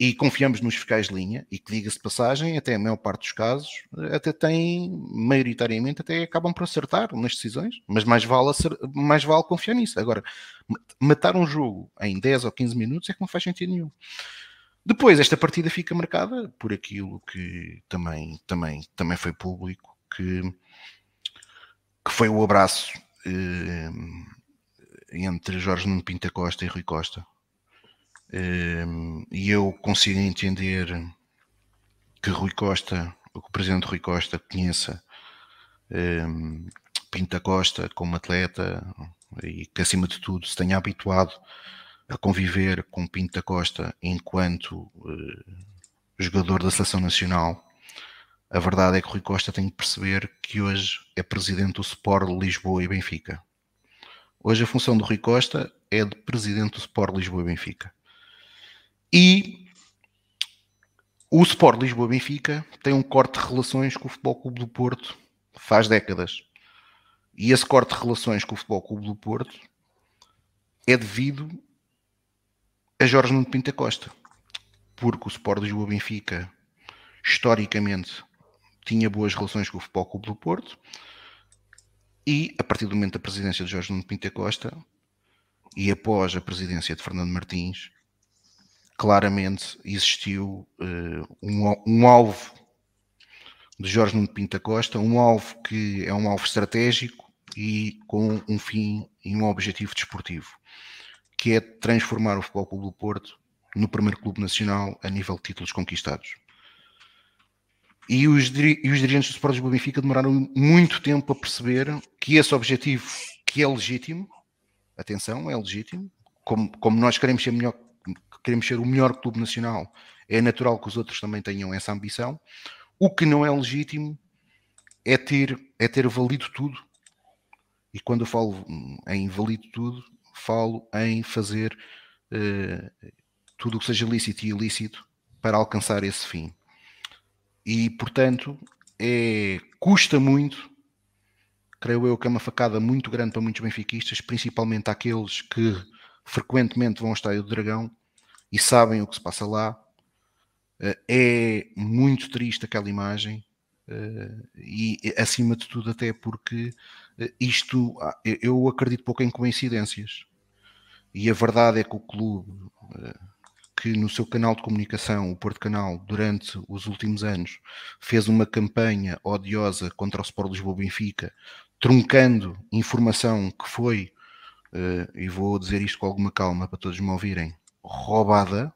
E confiamos nos fiscais de linha, e que, diga-se de passagem, até a maior parte dos casos, até têm, maioritariamente, até acabam por acertar nas decisões, mas mais vale confiar nisso. Agora, matar um jogo em 10 ou 15 minutos é que não faz sentido nenhum. Depois, esta partida fica marcada por aquilo que também foi público, que foi o abraço entre Jorge Nuno Pinto da Costa e Rui Costa. E eu consigo entender que o presidente Rui Costa conheça Pinto da Costa como atleta e que, acima de tudo, se tenha habituado a conviver com Pinto da Costa enquanto jogador da Seleção Nacional. A verdade é que Rui Costa tem que perceber que hoje é presidente do Sport de Lisboa e Benfica. Hoje a função do Rui Costa é de presidente do Sport de Lisboa e Benfica. E o Sport de Lisboa e Benfica tem um corte de relações com o Futebol Clube do Porto faz décadas. E esse corte de relações com o Futebol Clube do Porto é devido a Jorge Nuno Pinto da Costa, porque o Sport Lisboa Benfica historicamente tinha boas relações com o Futebol Clube do Porto, e a partir do momento da presidência de Jorge Nuno Pinto da Costa e após a presidência de Fernando Martins, claramente existiu um alvo de Jorge Nuno Pinto da Costa, um alvo que é um alvo estratégico e com um fim e um objetivo desportivo, que é transformar o Futebol Clube do Porto no primeiro clube nacional a nível de títulos conquistados. E os dirigentes do Sporting do Benfica demoraram muito tempo a perceber que esse objetivo, que é legítimo, atenção, é legítimo, como nós queremos ser, queremos ser o melhor clube nacional, é natural que os outros também tenham essa ambição. O que não é legítimo é ter valido tudo. E quando eu falo em valido tudo, falo em fazer tudo o que seja lícito e ilícito para alcançar esse fim. E, portanto, custa muito, creio eu que é uma facada muito grande para muitos benfiquistas, principalmente aqueles que frequentemente vão ao Estádio do Dragão e sabem o que se passa lá. É muito triste aquela imagem e, acima de tudo, até porque isto, eu acredito pouco em coincidências. E a verdade é que o clube, que no seu canal de comunicação, o Porto Canal, durante os últimos anos, fez uma campanha odiosa contra o Sport Lisboa Benfica, truncando informação que foi, e vou dizer isto com alguma calma para todos me ouvirem, roubada.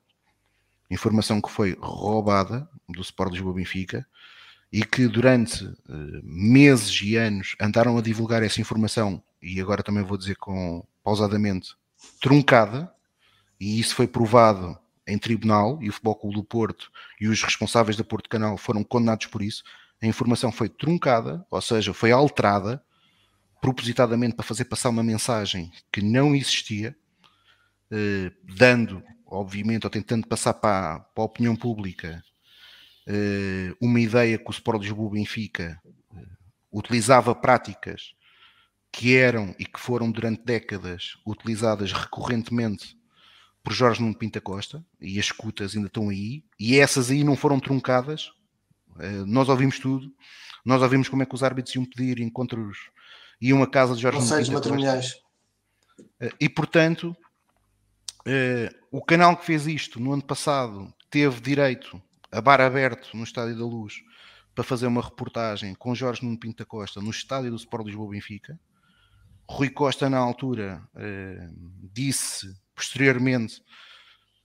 Informação que foi roubada do Sport Lisboa Benfica e que durante meses e anos andaram a divulgar essa informação, e agora também vou dizer pausadamente, truncada, e isso foi provado em tribunal, e o Futebol Clube do Porto e os responsáveis da Porto Canal foram condenados por isso. A informação foi truncada, ou seja, foi alterada propositadamente para fazer passar uma mensagem que não existia, dando, obviamente, ou tentando passar para a opinião pública uma ideia que o Sport Lisboa Benfica utilizava práticas que eram e que foram durante décadas utilizadas recorrentemente por Jorge Pinto da Costa, e as escutas ainda estão aí, e essas aí não foram truncadas. Nós ouvimos tudo, nós ouvimos como é que os árbitros iam pedir encontros, iam a casa de Jorge Pinto da Costa. E, portanto, o canal que fez isto no ano passado teve direito a bar aberto no Estádio da Luz para fazer uma reportagem com Jorge Nuno Pinto da Costa no estádio do Sport Lisboa Benfica. Rui Costa, na altura, disse posteriormente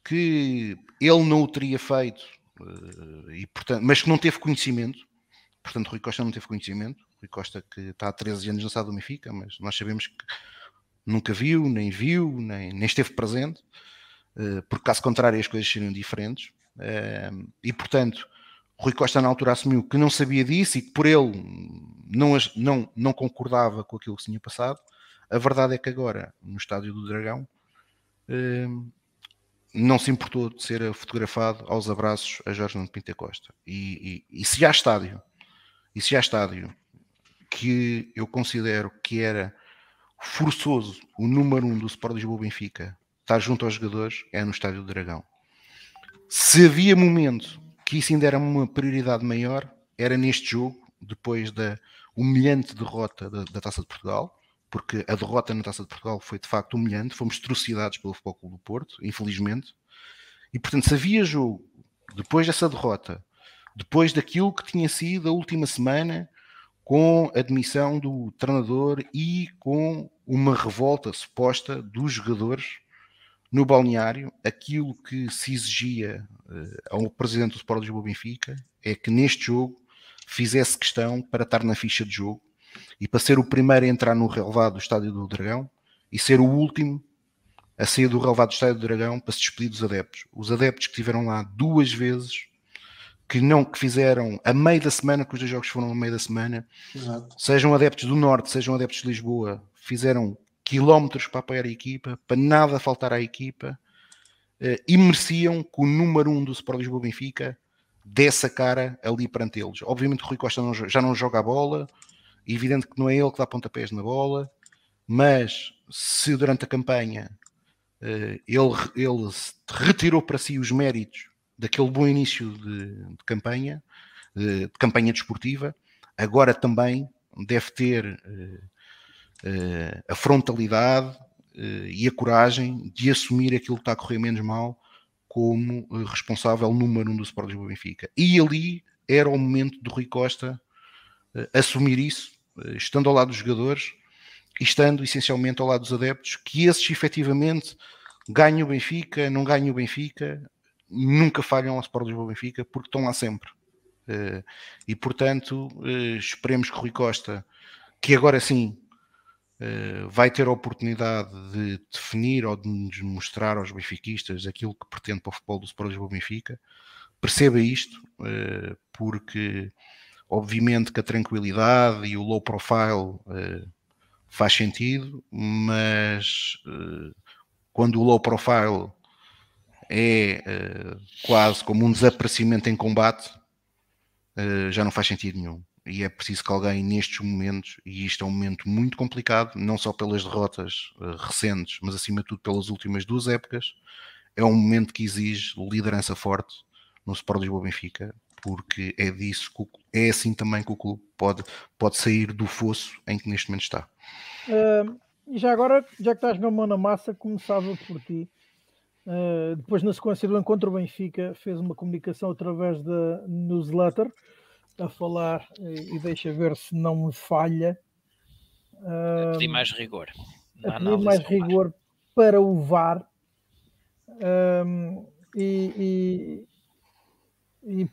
que ele não o teria feito, e, portanto, mas que não teve conhecimento. Portanto, Rui Costa não teve conhecimento. Rui Costa, que está há 13 anos na SAD do Benfica, mas nós sabemos que nunca viu, nem esteve presente, porque caso contrário as coisas seriam diferentes. E, portanto, Rui Costa na altura assumiu que não sabia disso e que por ele não concordava com aquilo que se tinha passado. A verdade é que agora, no Estádio do Dragão, não se importou de ser fotografado aos abraços a Jorge Nuno Pinto da Costa. E se há estádio, que eu considero que era forçoso o número 1 do Sport Lisboa Benfica estar junto aos jogadores, é no Estádio do Dragão. Se havia momento que isso ainda era uma prioridade maior, era neste jogo, depois da humilhante derrota da Taça de Portugal, porque a derrota na Taça de Portugal foi de facto humilhante, fomos trucidados pelo Futebol Clube do Porto, infelizmente, e portanto se havia jogo depois dessa derrota, depois daquilo que tinha sido a última semana, com a admissão do treinador e com uma revolta suposta dos jogadores no balneário, aquilo que se exigia ao presidente do Sport Lisboa Benfica é que neste jogo fizesse questão para estar na ficha de jogo e para ser o primeiro a entrar no relevado do Estádio do Dragão e ser o último a sair do relevado do Estádio do Dragão para se despedir dos adeptos. Os adeptos que estiveram lá duas vezes, que fizeram a meio da semana, que os dois jogos foram a meio da semana. Exato. Sejam adeptos do Norte, sejam adeptos de Lisboa, fizeram quilómetros para apoiar a equipa, para nada faltar à equipa, e mereciam que o número 1 do Sport Lisboa Benfica desse a cara ali perante eles. Obviamente o Rui Costa já não joga a bola, é evidente que não é ele que dá pontapés na bola, mas se durante a campanha ele retirou para si os méritos daquele bom início de campanha desportiva, agora também deve ter a frontalidade e a coragem de assumir aquilo que está a correr menos mal como responsável número 1 do Sport Lisboa Benfica. E ali era o momento do Rui Costa assumir isso, estando ao lado dos jogadores, estando essencialmente ao lado dos adeptos, que esses efetivamente ganham o Benfica, não ganham o Benfica, nunca falham ao Sport Lisboa Benfica, porque estão lá sempre. E portanto, esperemos que Rui Costa, que agora sim vai ter a oportunidade de definir ou de nos mostrar aos benfiquistas aquilo que pretende para o futebol do Sport Lisboa Benfica, perceba isto, porque obviamente que a tranquilidade e o low profile faz sentido, mas quando o low profile é quase como um desaparecimento em combate, já não faz sentido nenhum. E é preciso que alguém nestes momentos, e isto é um momento muito complicado, não só pelas derrotas recentes, mas acima de tudo pelas últimas duas épocas, é um momento que exige liderança forte no Sport Lisboa-Benfica, porque é disso, é assim também que o clube pode sair do fosso em que neste momento está. E já agora, já que estás na mão na massa, começava por ti. Depois, na sequência do encontro, o Benfica fez uma comunicação através da newsletter a falar, e deixa ver se não me falha, a pedir mais rigor na análise, mais rigor para o VAR, e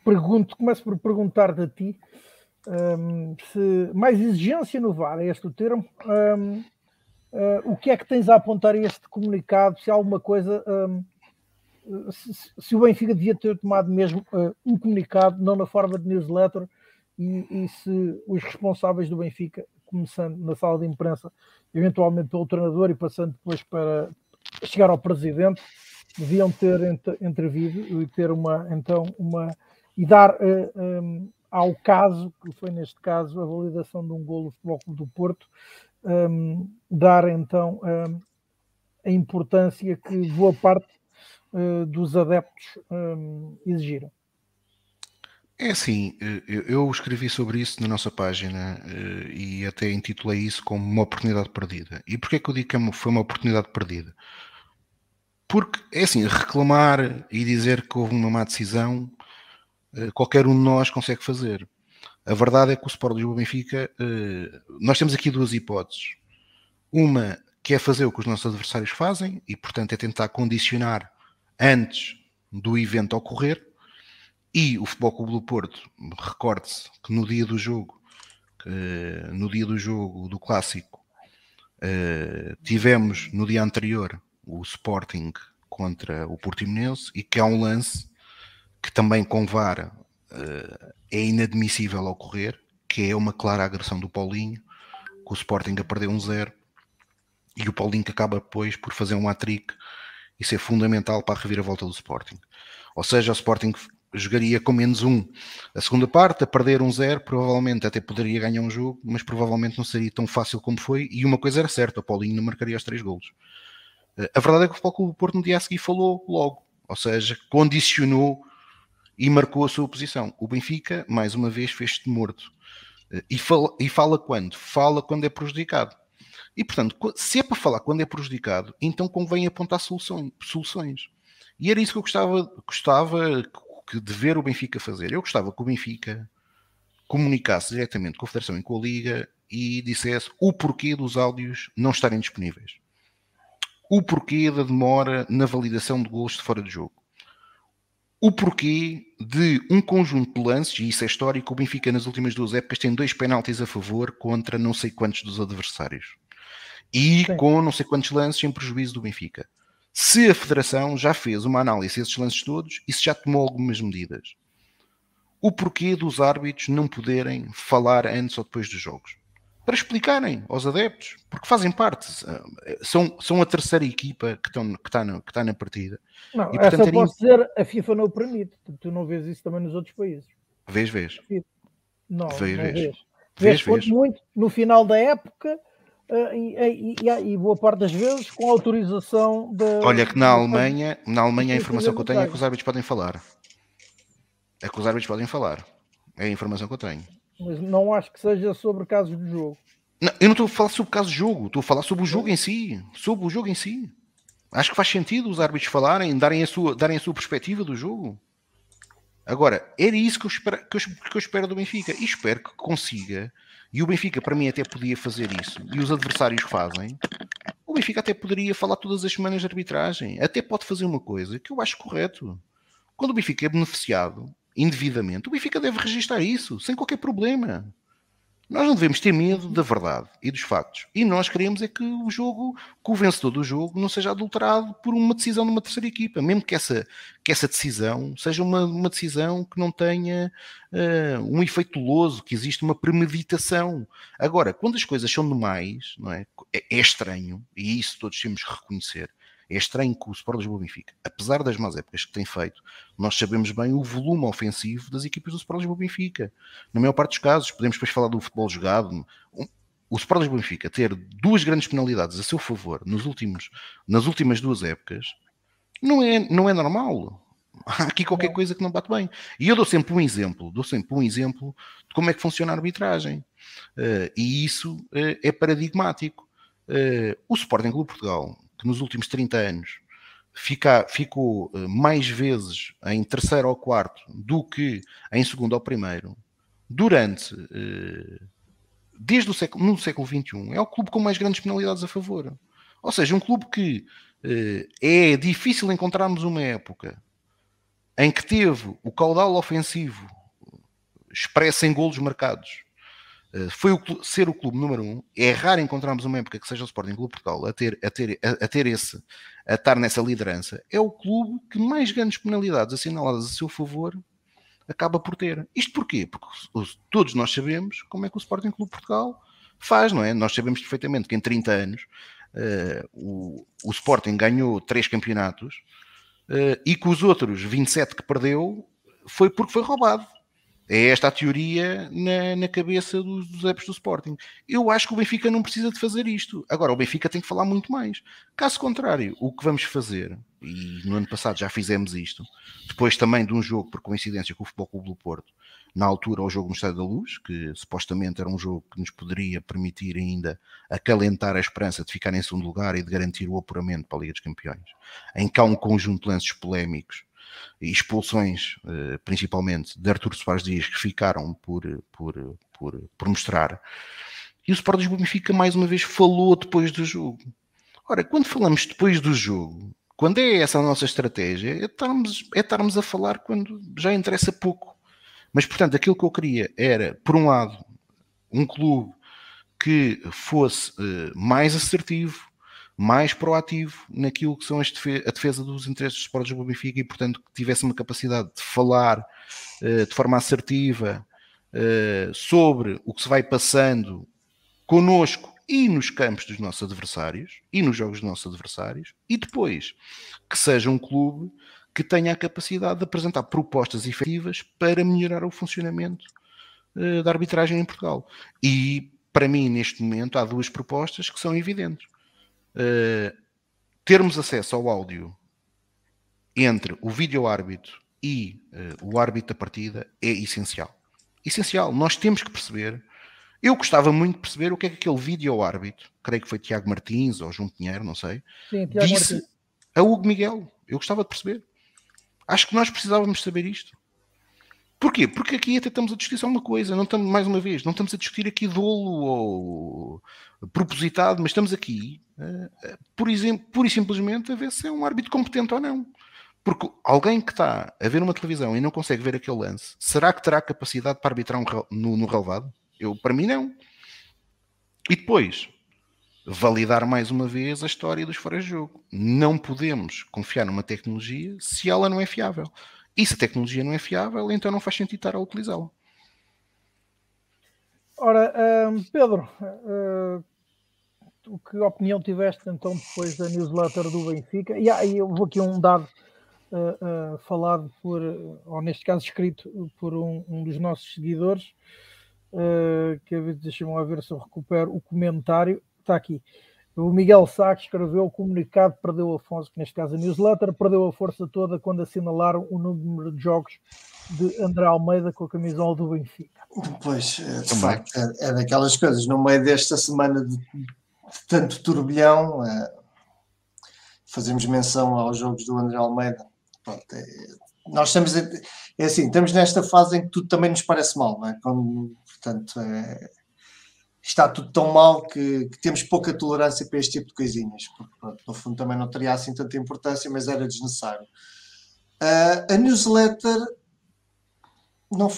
pergunto, começo por perguntar-te a ti, se mais exigência no VAR, é este o termo, o que é que tens a apontar a este comunicado, se há alguma coisa, se o Benfica devia ter tomado mesmo um comunicado, não na forma de newsletter, e se os responsáveis do Benfica, começando na sala de imprensa, eventualmente pelo treinador e passando depois para chegar ao presidente, deviam ter entrevido e ter e dar ao caso, que foi neste caso a validação de um golo do Futebol Clube do Porto, dar então a importância que boa parte dos adeptos exigiram. É assim, eu escrevi sobre isso na nossa página e até intitulei isso como uma oportunidade perdida. E porquê é que eu digo que foi uma oportunidade perdida? Porque é assim, reclamar e dizer que houve uma má decisão, qualquer um de nós consegue fazer. A verdade é que o Sport Lisboa-Benfica, nós temos aqui duas hipóteses. Uma, que é fazer o que os nossos adversários fazem, e portanto é tentar condicionar antes do evento ocorrer, e o Futebol Clube do Porto, recorde-se que no dia do jogo do Clássico, tivemos no dia anterior o Sporting contra o Portimonense, e que há um lance que também com VAR é inadmissível ocorrer, que é uma clara agressão do Paulinho, que o Sporting a perder 1-0, e o Paulinho que acaba depois por fazer um hat-trick e ser fundamental para a reviravolta do Sporting. Ou seja, o Sporting jogaria com menos um a segunda parte, a perder 1-0, provavelmente até poderia ganhar um jogo, mas provavelmente não seria tão fácil como foi, e uma coisa era certa, o Paulinho não marcaria os 3 golos. A verdade é que o Futebol Clube do Porto no dia a seguir falou logo, ou seja, condicionou e marcou a sua posição. O Benfica, mais uma vez, fez-se de morto. E fala quando? Fala quando é prejudicado. E, portanto, se é para falar quando é prejudicado, então convém apontar soluções. E era isso que eu gostava de ver o Benfica fazer. Eu gostava que o Benfica comunicasse diretamente com a Federação e com a Liga e dissesse o porquê dos áudios não estarem disponíveis. O porquê da demora na validação de golos de fora de jogo. O porquê de um conjunto de lances, e isso é histórico, o Benfica nas últimas duas épocas tem 2 penaltis a favor contra não sei quantos dos adversários. E sim, com não sei quantos lances em prejuízo do Benfica. Se a Federação já fez uma análise desses lances todos e se já tomou algumas medidas. O porquê dos árbitros não poderem falar antes ou depois dos jogos. Para explicarem aos adeptos, porque fazem parte, são a terceira equipa que está na partida. Não, e, portanto, essa posso dizer, a FIFA não o permite. Tu não vês isso também nos outros países. Vês. Não, vês. Muito no final da época e boa parte das vezes com autorização da... Olha que na Alemanha a informação que eu tenho é que os árbitros podem falar. É a informação que eu tenho. Mas não acho que seja sobre casos de jogo. Não, eu não estou a falar sobre casos de jogo, estou a falar sobre o jogo em si. Acho que faz sentido os árbitros falarem, darem a sua perspectiva do jogo. Agora, era isso que eu espero do Benfica. E espero que consiga. E o Benfica, para mim, até podia fazer isso. E os adversários fazem. O Benfica até poderia falar todas as semanas de arbitragem. Até pode fazer uma coisa que eu acho correto. Quando o Benfica é beneficiado indevidamente, o Benfica deve registar isso, sem qualquer problema. Nós não devemos ter medo da verdade e dos factos. E nós queremos é que o jogo, que o vencedor do jogo, não seja adulterado por uma decisão de uma terceira equipa. Mesmo que essa decisão seja uma decisão que não tenha um efeito doloso, que existe uma premeditação. Agora, quando as coisas são demais, não é? É estranho, e isso todos temos que reconhecer, é estranho que o Sport Lisboa Benfica, apesar das más épocas que tem feito, nós sabemos bem o volume ofensivo das equipas do Sport Lisboa Benfica. Na maior parte dos casos, podemos depois falar do futebol jogado. O Sport Lisboa Benfica ter duas grandes penalidades a seu favor nas últimas duas épocas não é normal. Há aqui qualquer coisa que não bate bem. E eu dou sempre um exemplo de como é que funciona a arbitragem. E isso é paradigmático. O Sporting Clube Portugal, que nos últimos 30 anos ficou mais vezes em terceiro ou quarto do que em segundo ou primeiro, desde o século XXI, é o clube com mais grandes penalidades a favor. Ou seja, um clube que é difícil encontrarmos uma época em que teve o caudal ofensivo expresso em golos marcados. Ser o clube número 1, é raro encontrarmos uma época que seja o Sporting Clube Portugal a estar nessa liderança. É o clube que mais grandes penalidades assinaladas a seu favor acaba por ter. Isto porquê? Porque todos nós sabemos como é que o Sporting Clube Portugal faz, não é? Nós sabemos perfeitamente que em 30 anos o Sporting ganhou 3 campeonatos e que os outros 27 que perdeu foi porque foi roubado. É esta a teoria na cabeça dos adeptos do Sporting. Eu acho que o Benfica não precisa de fazer isto. Agora, o Benfica tem que falar muito mais. Caso contrário, o que vamos fazer, e no ano passado já fizemos isto, depois também de um jogo, por coincidência, com o Futebol Clube do Porto, na altura o jogo no Estádio da Luz, que supostamente era um jogo que nos poderia permitir ainda acalentar a esperança de ficar em segundo lugar e de garantir o apuramento para a Liga dos Campeões, em que há um conjunto de lances polémicos e expulsões, principalmente de Artur Soares Dias, que ficaram por mostrar. E o Sport Lisboa Benfica mais uma vez falou depois do jogo. Ora, quando falamos depois do jogo, quando é essa a nossa estratégia, é estarmos a falar quando já interessa pouco. Mas, portanto, aquilo que eu queria era, por um lado, um clube que fosse mais assertivo, mais proativo naquilo que são a defesa dos interesses do Sport Lisboa Benfica e, portanto, que tivesse uma capacidade de falar de forma assertiva sobre o que se vai passando connosco e nos campos dos nossos adversários e nos jogos dos nossos adversários, e depois que seja um clube que tenha a capacidade de apresentar propostas efetivas para melhorar o funcionamento da arbitragem em Portugal. E, para mim, neste momento, há duas propostas que são evidentes. Termos acesso ao áudio entre o vídeo-árbitro e o árbitro da partida é essencial. Essencial. Nós temos que perceber. Eu gostava muito de perceber o que é que aquele vídeo-árbitro, creio que foi Tiago Martins ou João Pinheiro, não sei, sim, disse Martins a Hugo Miguel. Eu gostava de perceber. Acho que nós precisávamos saber isto. Porquê? Porque aqui até estamos a discutir só uma coisa, não estamos, mais uma vez, não estamos a discutir aqui dolo ou propositado, mas estamos aqui, por exemplo, pura e simplesmente, a ver se é um árbitro competente ou não. Porque alguém que está a ver uma televisão e não consegue ver aquele lance, será que terá capacidade para arbitrar no relevado? Para mim, não. E depois, validar mais uma vez a história dos fora de jogo. Não podemos confiar numa tecnologia se ela não é fiável. E se a tecnologia não é fiável, então não faz sentido estar a utilizá-la. Ora, Pedro, que opinião tiveste então depois da newsletter do Benfica? E aí eu vou aqui um dado falado por, ou neste caso escrito por um dos nossos seguidores, que deixa-me a ver se eu recupero o comentário, está aqui. O Miguel Sá escreveu: o comunicado perdeu a força, que neste caso a newsletter, perdeu a força toda quando assinalaram o número de jogos de André Almeida com a camisola do Benfica. Pois, de facto, é daquelas coisas. No meio desta semana de tanto turbilhão, fazemos menção aos jogos do André Almeida. Pronto, nós estamos, é assim, estamos nesta fase em que tudo também nos parece mal, não é? Como, portanto, está tudo tão mal que temos pouca tolerância para este tipo de coisinhas, porque pronto, no fundo também não teria assim tanta importância, mas era desnecessário. A newsletter, não,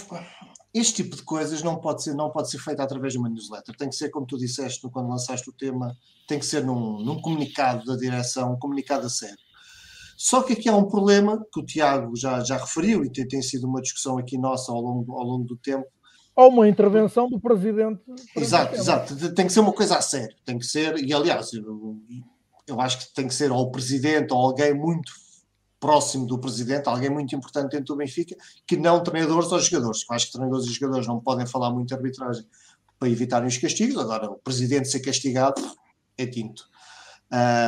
este tipo de coisas não pode ser feita através de uma newsletter, tem que ser, como tu disseste quando lançaste o tema, tem que ser num comunicado da direção, um comunicado a sério. Só que aqui há um problema que o Tiago já referiu e tem sido uma discussão aqui nossa ao longo do tempo. Ou uma intervenção do presidente. Exato. Tem que ser uma coisa a sério. Tem que ser, e aliás, eu acho que tem que ser ou o presidente ou alguém muito próximo do presidente, alguém muito importante dentro do Benfica, que não treinadores ou jogadores. Eu acho que treinadores e jogadores não podem falar muito de arbitragem para evitarem os castigos. Agora, o presidente ser castigado é tinto.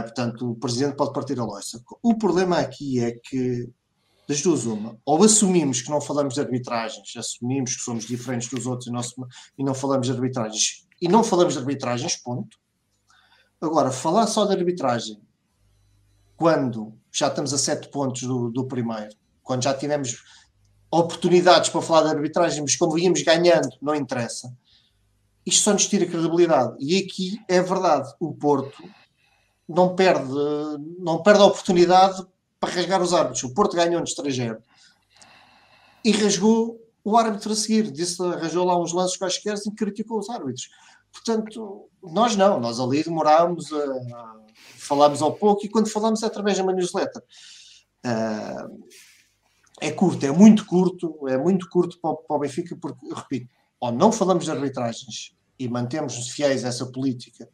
Portanto, o presidente pode partir a loiça. O problema aqui é que, das duas uma, ou assumimos que não falamos de arbitragens, assumimos que somos diferentes dos outros e não falamos de arbitragens, ponto. Agora, falar só de arbitragem quando já estamos a 7 pontos do primeiro, quando já tivemos oportunidades para falar de arbitragem, mas como íamos ganhando, não interessa, isto só nos tira credibilidade. E aqui é verdade, o Porto não perde a oportunidade para rasgar os árbitros. O Porto ganhou no estrangeiro e rasgou o árbitro a seguir. Arranjou lá uns lances quaisquer e criticou os árbitros. Portanto, nós ali demorámos, falámos ao pouco, e quando falámos é através de uma newsletter. É curto, é muito curto para o Benfica, porque, eu repito, ou não falamos de arbitragens e mantemos-nos fiéis a essa política,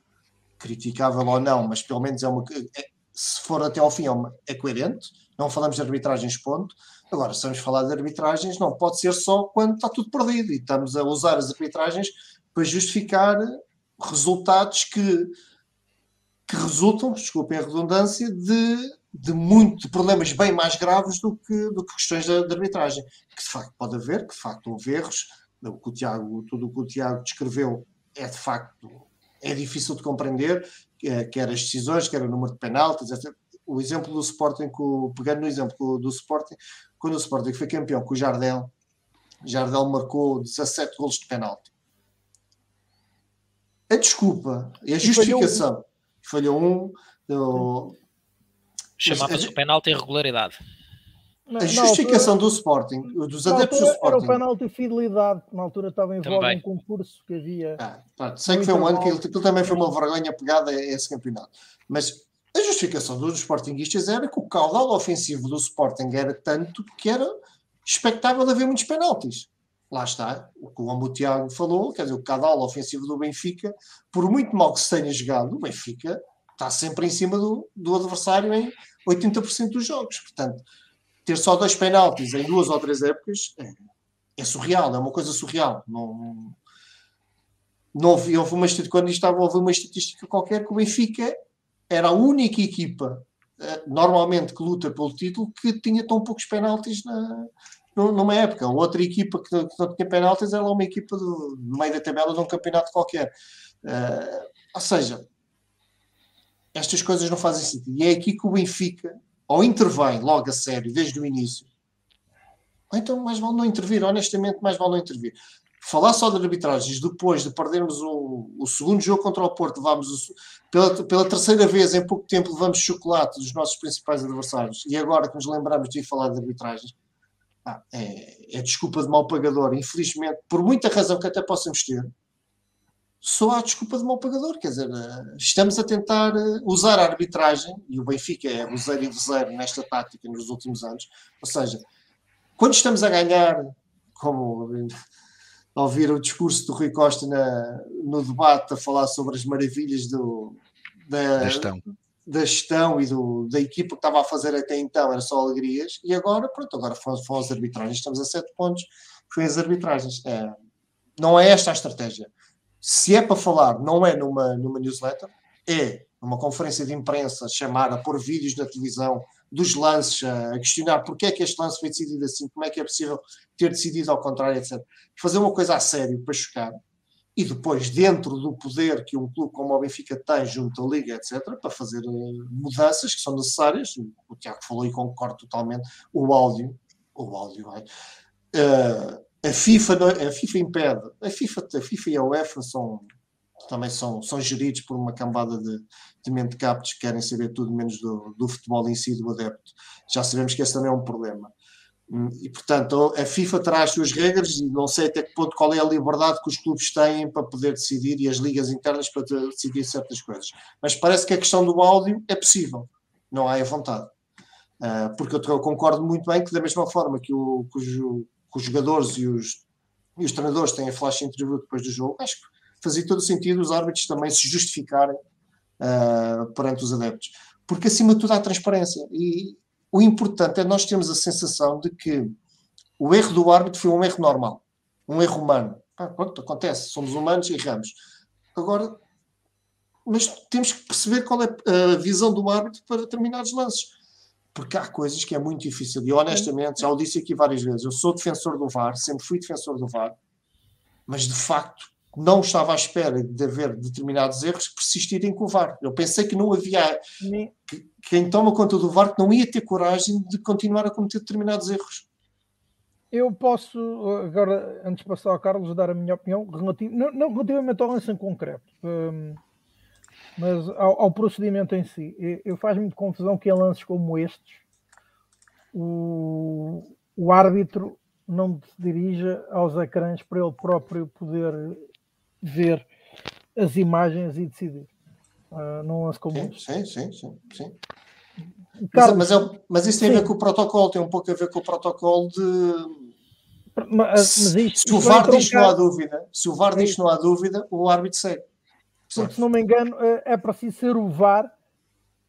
criticável ou não, mas pelo menos se for até ao fim é coerente. Não falamos de arbitragens, ponto. Agora, se vamos falar de arbitragens, não pode ser só quando está tudo perdido e estamos a usar as arbitragens para justificar resultados que resultam, desculpem a redundância, de problemas bem mais graves do que questões de arbitragem, que de facto pode haver, que de facto houve erros. Tudo o que o Tiago descreveu é de facto... é difícil de compreender, quer as decisões, quer o número de penaltis, etc. O exemplo do Sporting, pegando no exemplo do Sporting, quando o Sporting foi campeão com o Jardel marcou 17 golos de penalti. A desculpa e a justificação. Falhou um. Chamava-se o penalti irregularidade. A justificação do Sporting, dos adeptos do Sporting. Era o penalti de fidelidade, na altura estava em voga um concurso que havia... sei que foi um ano que aquilo também foi uma vergonha pegada a esse campeonato. Mas a justificação dos sportinguistas era que o caudal ofensivo do Sporting era tanto que era expectável de haver muitos penaltis. Lá está, como o Tiago falou, quer dizer, o caudal ofensivo do Benfica, por muito mal que se tenha jogado, o Benfica está sempre em cima do adversário em 80% dos jogos. Portanto, ter só 2 penaltis em 2 ou 3 épocas é surreal, é uma coisa surreal. Houve uma estatística qualquer que o Benfica era a única equipa, normalmente, que luta pelo título, que tinha tão poucos penaltis numa época. Outra equipa que não tinha penaltis era uma equipa no meio da tabela de um campeonato qualquer. Ou seja, estas coisas não fazem sentido. E é aqui que o Benfica... ou intervém logo a sério, desde o início, ou então mais vale não intervir, honestamente, mais vale não intervir. Falar só de arbitragens, depois de perdermos o segundo jogo contra o Porto, pela terceira vez em pouco tempo levamos chocolate dos nossos principais adversários, e agora que nos lembramos de ir falar de arbitragens, é desculpa de mau pagador, infelizmente, por muita razão que até possamos ter, só há desculpa de mau pagador, quer dizer, estamos a tentar usar a arbitragem, e o Benfica é useiro e vezeiro nesta tática nos últimos anos, ou seja, quando estamos a ganhar, como ao ouvir o discurso do Rui Costa no debate a falar sobre as maravilhas da gestão e da equipa que estava a fazer até então, era só alegrias, e agora foram as arbitragens, estamos a 7 pontos, foi as arbitragens. Não é esta a estratégia. Se é para falar, não é numa newsletter, é numa conferência de imprensa, chamar a pôr vídeos na televisão dos lances, a questionar porque é que este lance foi decidido assim, como é que é possível ter decidido ao contrário, etc. Fazer uma coisa a sério para chocar, e depois, dentro do poder que um clube como o Benfica tem junto à Liga, etc., para fazer mudanças que são necessárias. O Tiago falou e concordo totalmente. O áudio o áudio vai. A FIFA impede. A FIFA e a UEFA também são geridos por uma cambada de mentecaptos que querem saber tudo menos do futebol em si, do adepto. Já sabemos que esse também é um problema. E, portanto, a FIFA terá as suas regras e não sei até que ponto qual é a liberdade que os clubes têm para poder decidir e as ligas internas para decidir certas coisas. Mas parece que a questão do áudio é possível. Não há à vontade. Porque eu concordo muito bem que da mesma forma que os jogadores e os treinadores têm a flash interview depois do jogo, acho que fazia todo sentido os árbitros também se justificarem perante os adeptos. Porque, acima de tudo, há transparência. E o importante é nós termos a sensação de que o erro do árbitro foi um erro normal, um erro humano. Pronto, acontece, somos humanos e erramos. Agora, mas temos que perceber qual é a visão do árbitro para determinados lances. Porque há coisas que é muito difícil. E honestamente, já o disse aqui várias vezes, eu sou defensor do VAR, sempre fui defensor do VAR, mas de facto não estava à espera de haver determinados erros que persistirem com o VAR. Eu pensei que não havia... Que quem toma conta do VAR não ia ter coragem de continuar a cometer determinados erros. Eu posso, agora, antes de passar ao Carlos, dar a minha opinião, não relativamente ao lance em concreto, mas ao procedimento em si. Eu faz-me de confusão que em lances como estes o árbitro não se dirija aos ecrãs para ele próprio poder ver as imagens e decidir. Não as comum. Sim. Carlos, mas isso tem a ver com o protocolo, tem um pouco a ver com o protocolo de... se o VAR diz que não há dúvida, o árbitro segue. Porque, se não me engano, é preciso ser o VAR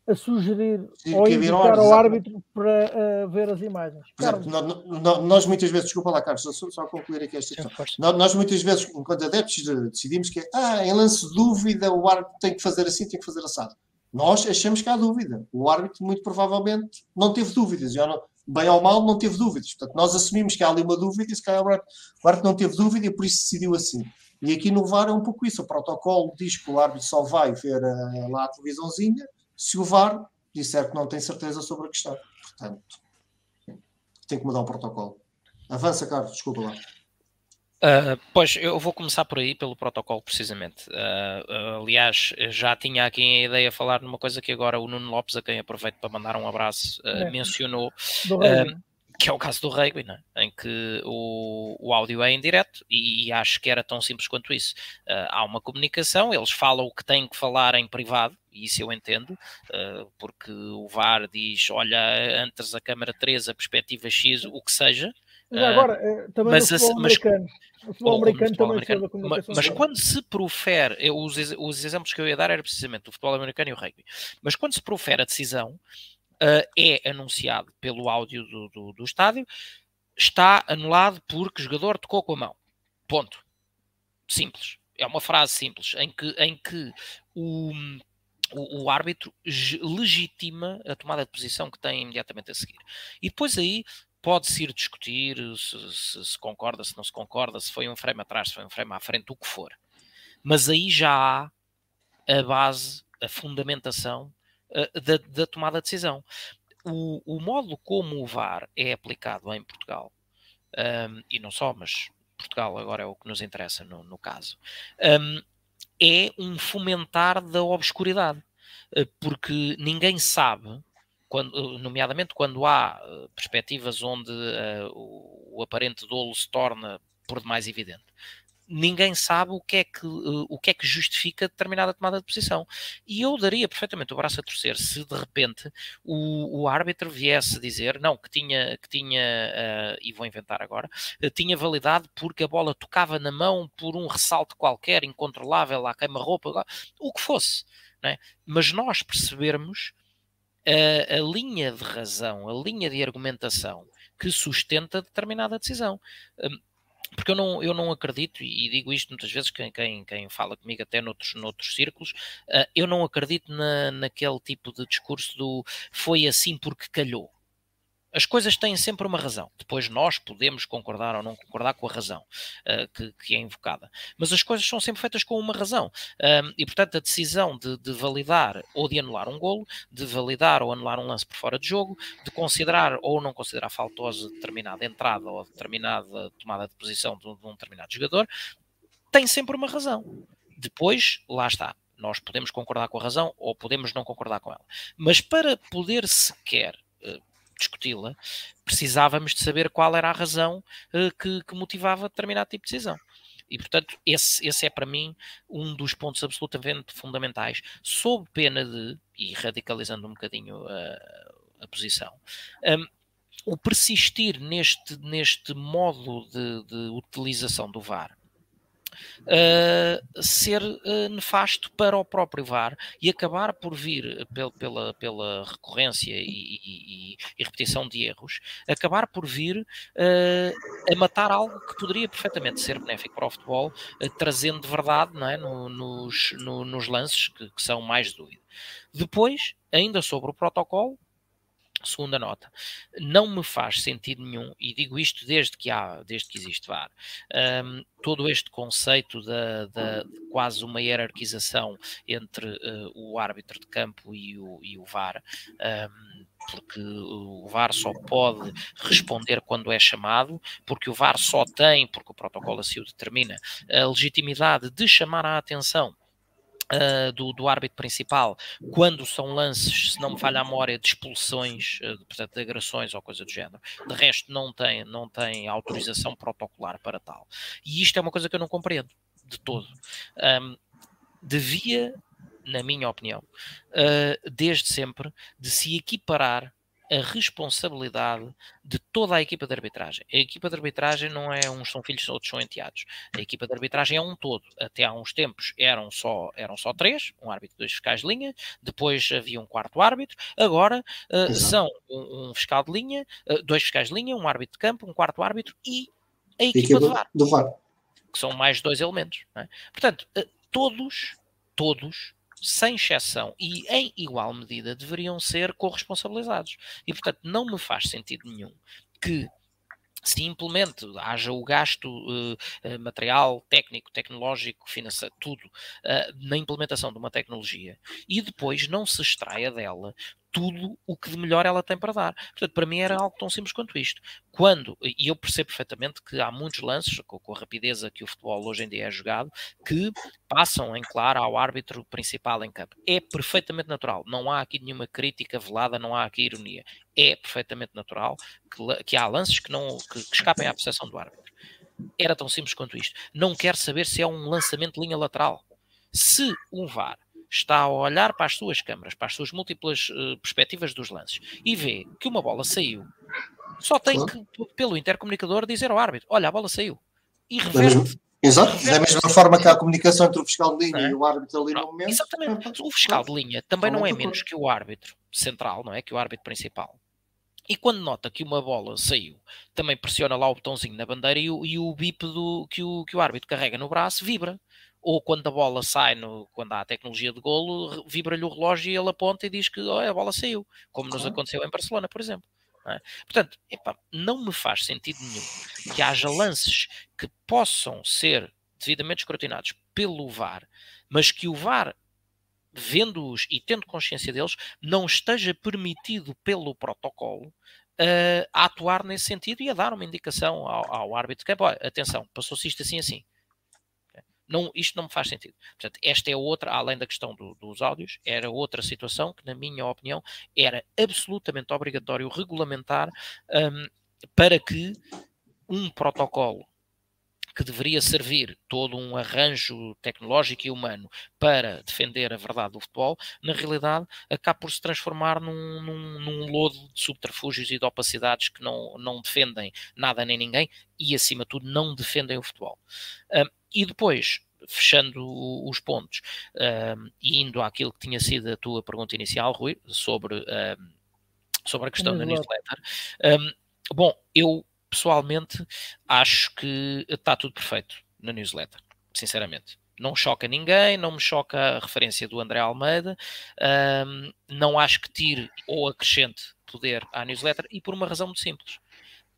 a sugerir ou indicar ao árbitro para ver as imagens. Exemplo, nós muitas vezes, desculpa lá, Carlos, só concluir aqui esta questão. Nós muitas vezes, enquanto adeptos, decidimos que em lance de dúvida o árbitro tem que fazer assim, tem que fazer assado. Nós achamos que há dúvida. O árbitro, muito provavelmente, não teve dúvidas. Bem ou mal, não teve dúvidas. Portanto, nós assumimos que há ali uma dúvida e se calhar o árbitro não teve dúvida e por isso decidiu assim. E aqui no VAR é um pouco isso. O protocolo diz que o árbitro só vai ver lá a televisãozinha se o VAR disser que não tem certeza sobre a questão. Portanto, tem que mudar o protocolo. Avança, Carlos, desculpa lá. Pois, eu vou começar por aí, pelo protocolo, precisamente. Aliás, já tinha aqui a ideia de falar numa coisa que agora o Nuno Lopes, a quem aproveito para mandar um abraço, mencionou... que é o caso do rugby, não é? Em que o áudio é indireto e acho que era tão simples quanto isso. Há uma comunicação, eles falam o que têm que falar em privado, e isso eu entendo, porque o VAR diz, olha, antes a câmara 3, a perspectiva X, o que seja. Agora, também mas no futebol americano. O futebol americano também serve a comunicação. Mas quando se profere, os exemplos que eu ia dar era precisamente o futebol americano e o rugby, mas quando se profere a decisão, é anunciado pelo áudio do estádio, está anulado porque o jogador tocou com a mão. Ponto. Simples. É uma frase simples em que o árbitro legitima a tomada de posição que tem imediatamente a seguir. E depois aí pode-se ir discutir se concorda, se não se concorda, se foi um frame atrás, se foi um frame à frente, o que for. Mas aí já há a base, a fundamentação da tomada de decisão. O modo como o VAR é aplicado em Portugal, e não só, mas Portugal agora é o que nos interessa no caso, é um fomentar da obscuridade, porque ninguém sabe, nomeadamente quando há perspectivas onde o aparente dolo se torna por demais evidente. Ninguém sabe o que é que justifica determinada tomada de posição. E eu daria perfeitamente o braço a torcer se, de repente, o árbitro viesse dizer, não, que tinha e vou inventar agora, tinha validade porque a bola tocava na mão por um ressalto qualquer, incontrolável, à queima-roupa, o que fosse. Não é? Mas nós percebermos a linha de razão, a linha de argumentação que sustenta determinada decisão. Porque eu não acredito, e digo isto muitas vezes, quem fala comigo até noutros círculos, eu não acredito naquele tipo de discurso do foi assim porque calhou. as coisas têm sempre uma razão. Depois nós podemos concordar ou não concordar com a razão que é invocada. Mas as coisas são sempre feitas com uma razão. E, portanto, a decisão de validar ou de anular um golo, de validar ou anular um lance por fora de jogo, de considerar ou não considerar faltosa determinada entrada ou determinada tomada de posição de um determinado jogador, tem sempre uma razão. Depois, lá está. Nós podemos concordar com a razão ou podemos não concordar com ela. Mas para poder sequer discuti-la, precisávamos de saber qual era a razão que motivava determinado tipo de decisão. E, portanto, esse é, para mim, um dos pontos absolutamente fundamentais, sob pena de, e radicalizando um bocadinho a posição, o persistir neste modo de utilização do VAR, ser nefasto para o próprio VAR e acabar por vir pela recorrência e repetição de erros, acabar por vir a matar algo que poderia perfeitamente ser benéfico para o futebol, trazendo de verdade, não é, nos lances que são mais dúvida. Depois, ainda sobre o protocolo, segunda nota, não me faz sentido nenhum, e digo isto desde que existe VAR, todo este conceito de quase uma hierarquização entre o árbitro de campo e o VAR, porque o VAR só pode responder quando é chamado, porque o VAR só tem, porque o protocolo assim o determina, a legitimidade de chamar a atenção do árbitro principal, quando são lances, se não me falha a memória, de expulsões, portanto de agressões ou coisa do género. De resto não tem autorização protocolar para tal. E isto é uma coisa que eu não compreendo de todo. Devia, na minha opinião, desde sempre, de se equiparar a responsabilidade de toda a equipa de arbitragem. A equipa de arbitragem não é uns são filhos, outros são enteados. A equipa de arbitragem é um todo. Até há uns tempos eram só três, um árbitro, dois fiscais de linha, depois havia um quarto árbitro, agora são um fiscal de linha, dois fiscais de linha, um árbitro de campo, um quarto árbitro e a equipa do VAR, que são mais dois elementos. Não é? Portanto, todos, sem exceção e em igual medida, deveriam ser corresponsabilizados. E, portanto, não me faz sentido nenhum que se implemente, haja o gasto material, técnico, tecnológico, financeiro, tudo, na implementação de uma tecnologia e depois não se extraia dela tudo o que de melhor ela tem para dar. Portanto, para mim era algo tão simples quanto isto. E eu percebo perfeitamente que há muitos lances, com a rapidez a que o futebol hoje em dia é jogado, que passam em claro ao árbitro principal em campo. É perfeitamente natural. Não há aqui nenhuma crítica velada, não há aqui ironia. É perfeitamente natural que há lances que escapem à percepção do árbitro. Era tão simples quanto isto. Não quero saber se é um lançamento de linha lateral. Se um VAR está a olhar para as suas câmaras, para as suas múltiplas perspectivas dos lances e vê que uma bola saiu, só tem que, pelo intercomunicador, dizer ao árbitro, olha, a bola saiu, e reverte. Exato, da mesma forma que há a comunicação entre o fiscal de linha e o árbitro ali no momento. Exatamente, o fiscal de linha também não é menos que o árbitro central, não é? Que o árbitro principal. E quando nota que uma bola saiu, também pressiona lá o botãozinho na bandeira e o bip que o árbitro carrega no braço vibra. Ou quando a bola sai, quando há a tecnologia de golo, vibra-lhe o relógio e ele aponta e diz que a bola saiu, como nos aconteceu em Barcelona, por exemplo. Não é? Portanto, não me faz sentido nenhum que haja lances que possam ser devidamente escrutinados pelo VAR, mas que o VAR, vendo-os e tendo consciência deles, não esteja permitido pelo protocolo a atuar nesse sentido e a dar uma indicação ao árbitro que, atenção, passou-se isto assim. Não, isto não me faz sentido. Portanto, esta é outra, além da questão dos áudios, era outra situação que, na minha opinião, era absolutamente obrigatório regulamentar para que um protocolo que deveria servir todo um arranjo tecnológico e humano para defender a verdade do futebol, na realidade, acaba por se transformar num lodo de subterfúgios e de opacidades que não defendem nada nem ninguém e, acima de tudo, não defendem o futebol. E depois, fechando os pontos, e indo àquilo que tinha sido a tua pergunta inicial, Rui, sobre a questão da newsletter. Bom, eu pessoalmente acho que está tudo perfeito na newsletter, sinceramente. Não choca ninguém, não me choca a referência do André Almeida, não acho que tire ou acrescente poder à newsletter, e por uma razão muito simples.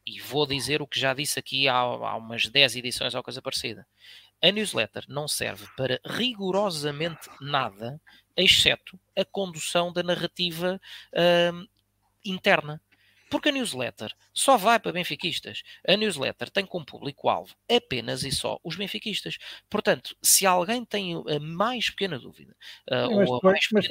E vou dizer o que já disse aqui há umas 10 edições ou coisa parecida. A newsletter não serve para rigorosamente nada, exceto a condução da narrativa interna. Porque a newsletter só vai para benfiquistas. A newsletter tem como público-alvo apenas e só os benfiquistas. Portanto, se alguém tem a mais pequena dúvida...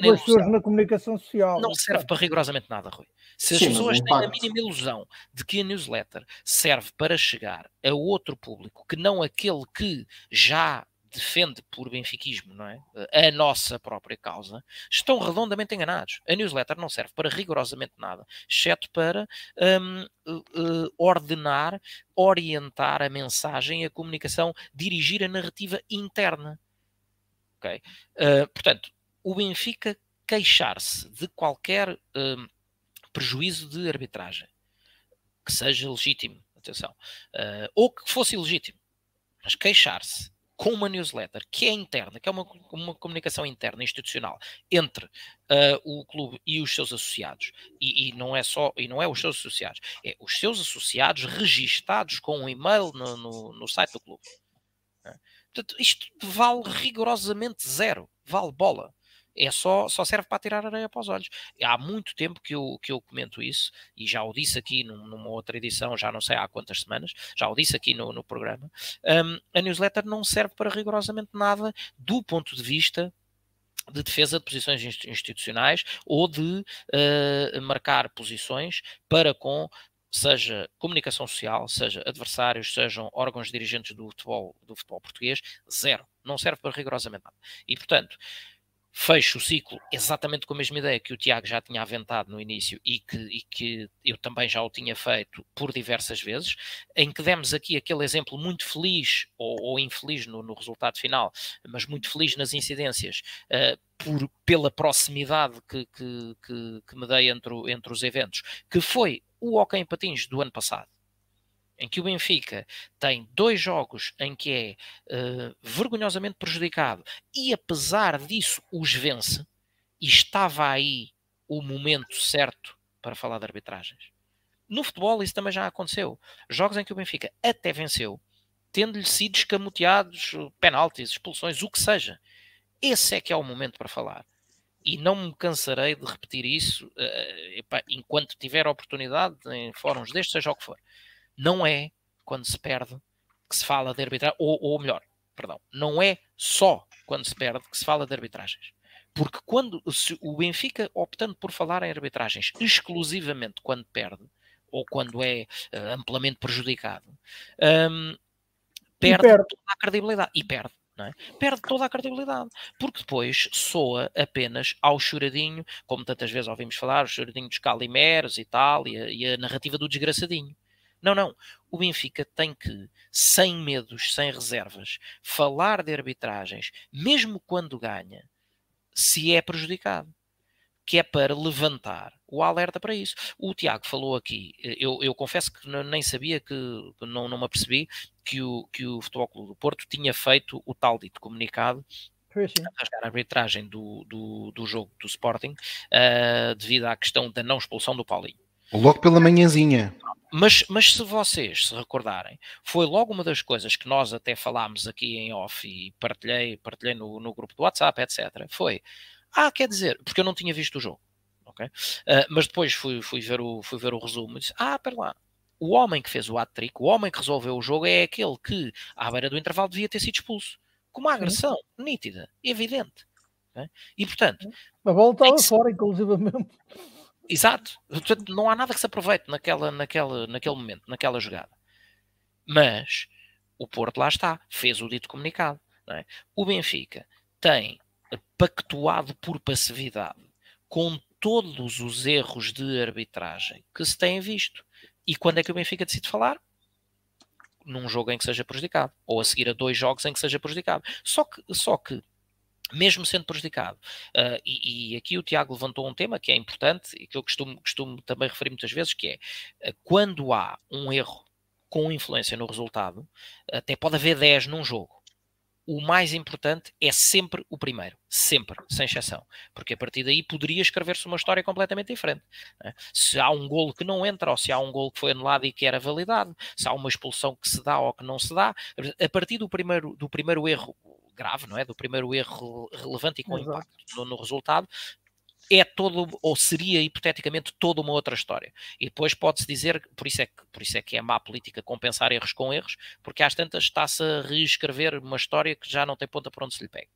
mas surge na comunicação social. Não serve para rigorosamente nada, Rui. Se as pessoas têm a mínima ilusão de que a newsletter serve para chegar a outro público que não aquele que já defende por benfiquismo, não é? A nossa própria causa, estão redondamente enganados. A newsletter não serve para rigorosamente nada, exceto para ordenar, orientar a mensagem, a comunicação, dirigir a narrativa interna. Okay? Portanto, o Benfica queixar-se de qualquer prejuízo de arbitragem, que seja legítimo, atenção, ou que fosse ilegítimo, mas queixar-se com uma newsletter que é interna, que é uma comunicação interna, institucional, entre o clube e os seus associados, e não é os seus associados, é os seus associados registados com um e-mail no site do clube. Portanto, isto vale rigorosamente zero, vale bola. É só serve para tirar areia para os olhos. Há muito tempo que eu comento isso, e já o disse aqui numa outra edição, já não sei há quantas semanas, já o disse aqui no programa, a newsletter não serve para rigorosamente nada do ponto de vista de defesa de posições institucionais ou de marcar posições para com, seja comunicação social, seja adversários, sejam órgãos dirigentes do futebol português, zero. Não serve para rigorosamente nada. E, portanto, fecho o ciclo exatamente com a mesma ideia que o Tiago já tinha aventado no início e que eu também já o tinha feito por diversas vezes, em que demos aqui aquele exemplo muito feliz ou infeliz no resultado final, mas muito feliz nas incidências, pela proximidade que me dei entre os eventos, que foi o Hockey em Patins do ano passado, em que o Benfica tem 2 jogos em que é vergonhosamente prejudicado e, apesar disso, os vence, e estava aí o momento certo para falar de arbitragens. No futebol isso também já aconteceu. Jogos em que o Benfica até venceu, tendo-lhe sido escamoteados penaltis, expulsões, o que seja. Esse é que é o momento para falar. E não me cansarei de repetir isso enquanto tiver oportunidade em fóruns destes, seja o que for. Não é quando se perde que se fala de arbitragem, ou melhor, não é só quando se perde que se fala de arbitragens. Porque quando o Benfica, optando por falar em arbitragens exclusivamente quando perde, ou quando é amplamente prejudicado, perde toda a credibilidade. E perde. Não é? Perde toda a credibilidade, porque depois soa apenas ao choradinho, como tantas vezes ouvimos falar, o choradinho dos calimeros e tal, e a narrativa do desgraçadinho. Não. O Benfica tem que, sem medos, sem reservas, falar de arbitragens, mesmo quando ganha, se é prejudicado. Que é para levantar o alerta para isso. O Tiago falou aqui, eu confesso que nem sabia, que não me apercebi, que o Futebol Clube do Porto tinha feito o tal dito comunicado a arbitragem do jogo do Sporting, devido à questão da não expulsão do Paulinho. Logo pela manhãzinha. Mas se vocês se recordarem, foi logo uma das coisas que nós até falámos aqui em off e partilhei no grupo do WhatsApp, etc. Foi, quer dizer, porque eu não tinha visto o jogo, okay? Mas depois fui ver o resumo e disse, pera lá, o homem que fez o hat-trick, o homem que resolveu o jogo é aquele que, à beira do intervalo, devia ter sido expulso. Com uma agressão nítida, evidente. Okay? E, portanto... A bola estava fora, inclusivamente... Exato, portanto, não há nada que se aproveite naquele momento, naquela jogada. Mas o Porto, lá está, fez o dito comunicado. Não é? O Benfica tem pactuado por passividade com todos os erros de arbitragem que se têm visto. E quando é que o Benfica decide falar? Num jogo em que seja prejudicado, ou a seguir a 2 jogos em que seja prejudicado. Só que mesmo sendo prejudicado. E aqui o Tiago levantou um tema que é importante e que eu costumo também referir muitas vezes, que é quando há um erro com influência no resultado, até pode haver 10 num jogo, o mais importante é sempre o primeiro, sempre, sem exceção, porque a partir daí poderia escrever-se uma história completamente diferente, né? Se há um golo que não entra, ou se há um golo que foi anulado e que era validado, se há uma expulsão que se dá ou que não se dá, a partir do primeiro erro grave, não é? Do primeiro erro relevante e com impacto no resultado, é todo, ou seria hipoteticamente toda uma outra história. E depois pode-se dizer, por isso é que é má política compensar erros com erros, porque às tantas está-se a reescrever uma história que já não tem ponta por onde se lhe pega.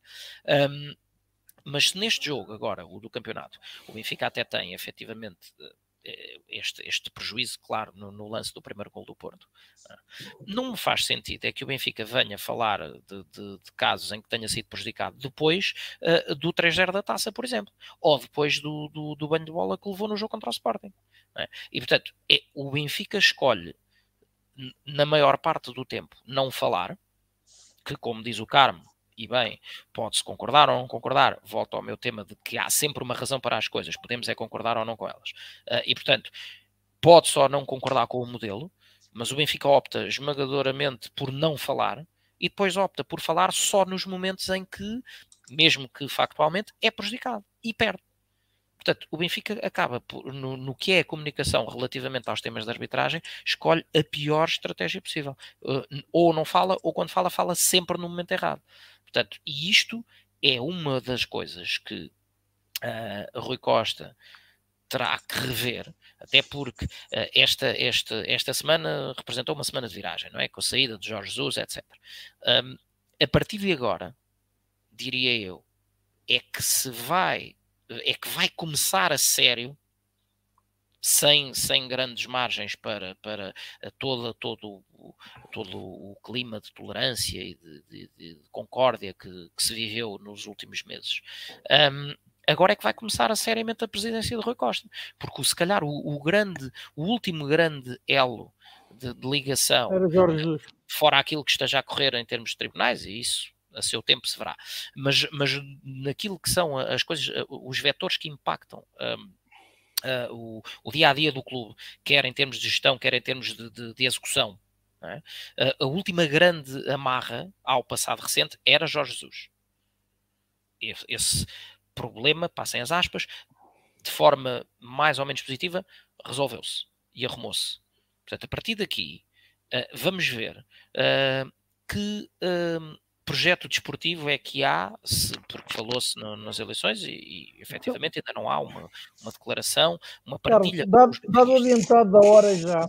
Mas neste jogo agora, o do campeonato, o Benfica até tem efetivamente este prejuízo, claro, no lance do primeiro gol do Porto. Não me faz sentido é que o Benfica venha falar de casos em que tenha sido prejudicado depois do 3-0 da Taça, por exemplo, ou depois do banho de bola que levou no jogo contra o Sporting, não é? E portanto, o Benfica escolhe na maior parte do tempo não falar, que, como diz o Carmo, e bem, pode-se concordar ou não concordar, volto ao meu tema de que há sempre uma razão para as coisas, podemos é concordar ou não com elas, e portanto pode-se ou não concordar com o modelo, mas o Benfica opta esmagadoramente por não falar e depois opta por falar só nos momentos em que, mesmo que factualmente, é prejudicado e perde. Portanto, o Benfica acaba, no que é a comunicação relativamente aos temas de arbitragem, escolhe a pior estratégia possível. Ou não fala, ou quando fala, fala sempre no momento errado. Portanto, e isto é uma das coisas que Rui Costa terá que rever, até porque esta semana representou uma semana de viragem, não é? Com a saída de Jorge Jesus, etc. A partir de agora, diria eu, é que vai começar a sério, sem grandes margens para todo o clima de tolerância e de concórdia que se viveu nos últimos meses. Agora é que vai começar a seriamente a presidência de Rui Costa, porque se calhar o último grande elo de ligação, era Jorge Jesus, fora aquilo que esteja a correr em termos de tribunais, e isso a seu tempo se verá, mas naquilo que são as coisas, os vetores que impactam o dia-a-dia do clube, quer em termos de gestão, quer em termos de execução, não é? A última grande amarra ao passado recente era Jorge Jesus. Esse problema, passem as aspas, de forma mais ou menos positiva, resolveu-se e arrumou-se. Portanto, a partir daqui, vamos ver que... projeto desportivo é que há, porque falou-se nas eleições e efetivamente ainda não há uma declaração, uma partilha. Claro, dado adiantado da hora já,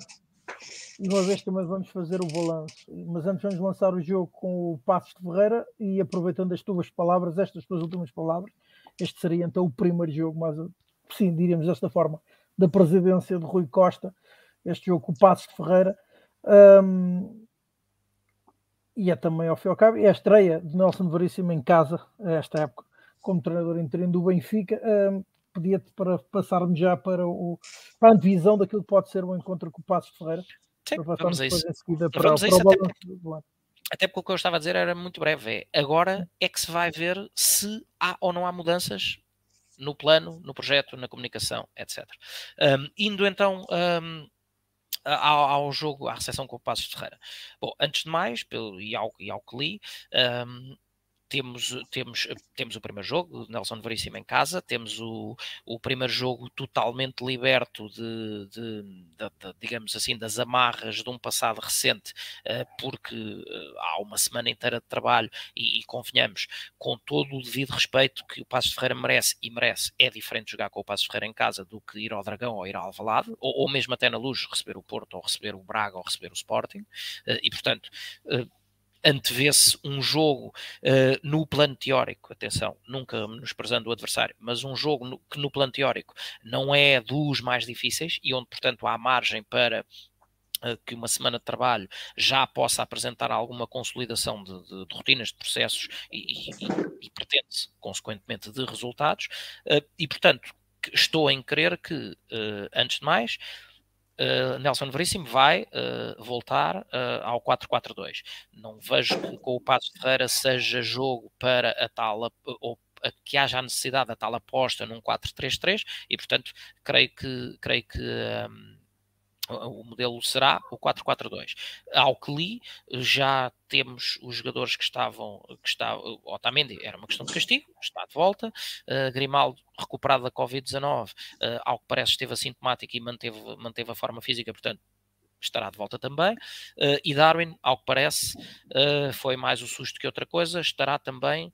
e uma vez também vamos fazer o balanço, mas antes vamos lançar o jogo com o Paços de Ferreira e aproveitando as tuas palavras, estas tuas últimas palavras, este seria então o primeiro jogo, mas sim, diríamos desta forma, da presidência de Rui Costa, este jogo com o Paços de Ferreira. E é também, ao fim e ao cabo, é a estreia de Nélson Veríssimo em casa, esta época, como treinador interino do Benfica. Pedia-te para passarmos já para a antevisão daquilo que pode ser o encontro com o Paços de Ferreira. Sim, vamos a isso. Até porque o que eu estava a dizer era muito breve. Agora é que se vai ver se há ou não há mudanças no plano, no projeto, na comunicação, etc. Indo então... ao jogo, à recepção com o Paços de Ferreira. Bom, antes de mais, e ao que li, temos o primeiro jogo, Nélson Veríssimo em casa, temos o primeiro jogo totalmente liberto de digamos assim, das amarras de um passado recente, porque há uma semana inteira de trabalho e convenhamos, com todo o devido respeito que o Paços de Ferreira merece, é diferente jogar com o Paços de Ferreira em casa do que ir ao Dragão ou ir ao Alvalade, ou mesmo até na Luz, receber o Porto, ou receber o Braga, ou receber o Sporting, e portanto... antevê-se um jogo no plano teórico, atenção, nunca menosprezando o adversário, mas um jogo que no plano teórico não é dos mais difíceis e onde, portanto, há margem para que uma semana de trabalho já possa apresentar alguma consolidação de rotinas, de processos e pretende-se, consequentemente, de resultados. E, portanto, estou em crer que, antes de mais... Nélson Veríssimo vai voltar ao 4-4-2. Não vejo que com o Paços de Ferreira seja jogo para a tal ou que haja a necessidade da tal aposta num 4-3-3 e portanto creio que o modelo será o 4-4-2. Ao que li, já temos os jogadores que estavam... Otamendi era uma questão de castigo, está de volta. Grimaldo, recuperado da Covid-19, ao que parece esteve assintomático e manteve a forma física, portanto, estará de volta também, e Darwin, ao que parece, foi mais um susto que outra coisa, estará também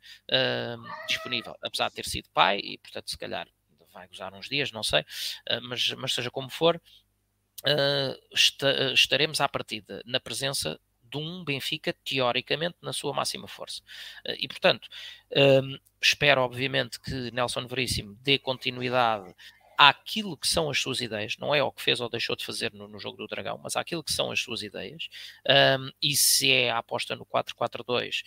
disponível, apesar de ter sido pai, e portanto se calhar vai gozar uns dias, não sei, mas seja como for, estaremos à partida na presença de um Benfica, teoricamente, na sua máxima força. E, portanto, espero, obviamente, que Nélson Veríssimo dê continuidade àquilo que são as suas ideias, não é ao que fez ou deixou de fazer no jogo do Dragão, mas àquilo que são as suas ideias, e se é a aposta no 4-4-2,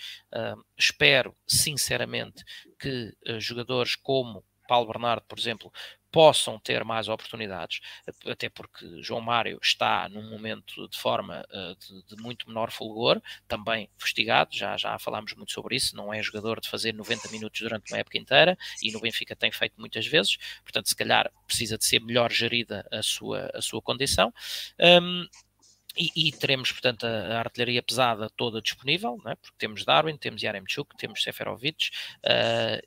espero sinceramente que jogadores como Paulo Bernardo, por exemplo, possam ter mais oportunidades, até porque João Mário está num momento de forma de muito menor fulgor, também investigado, já falámos muito sobre isso, não é jogador de fazer 90 minutos durante uma época inteira, e no Benfica tem feito muitas vezes, portanto se calhar precisa de ser melhor gerida a sua condição. E teremos, portanto, a artilharia pesada toda disponível, não é? Porque temos Darwin, temos Yaremchuk, temos Seferovic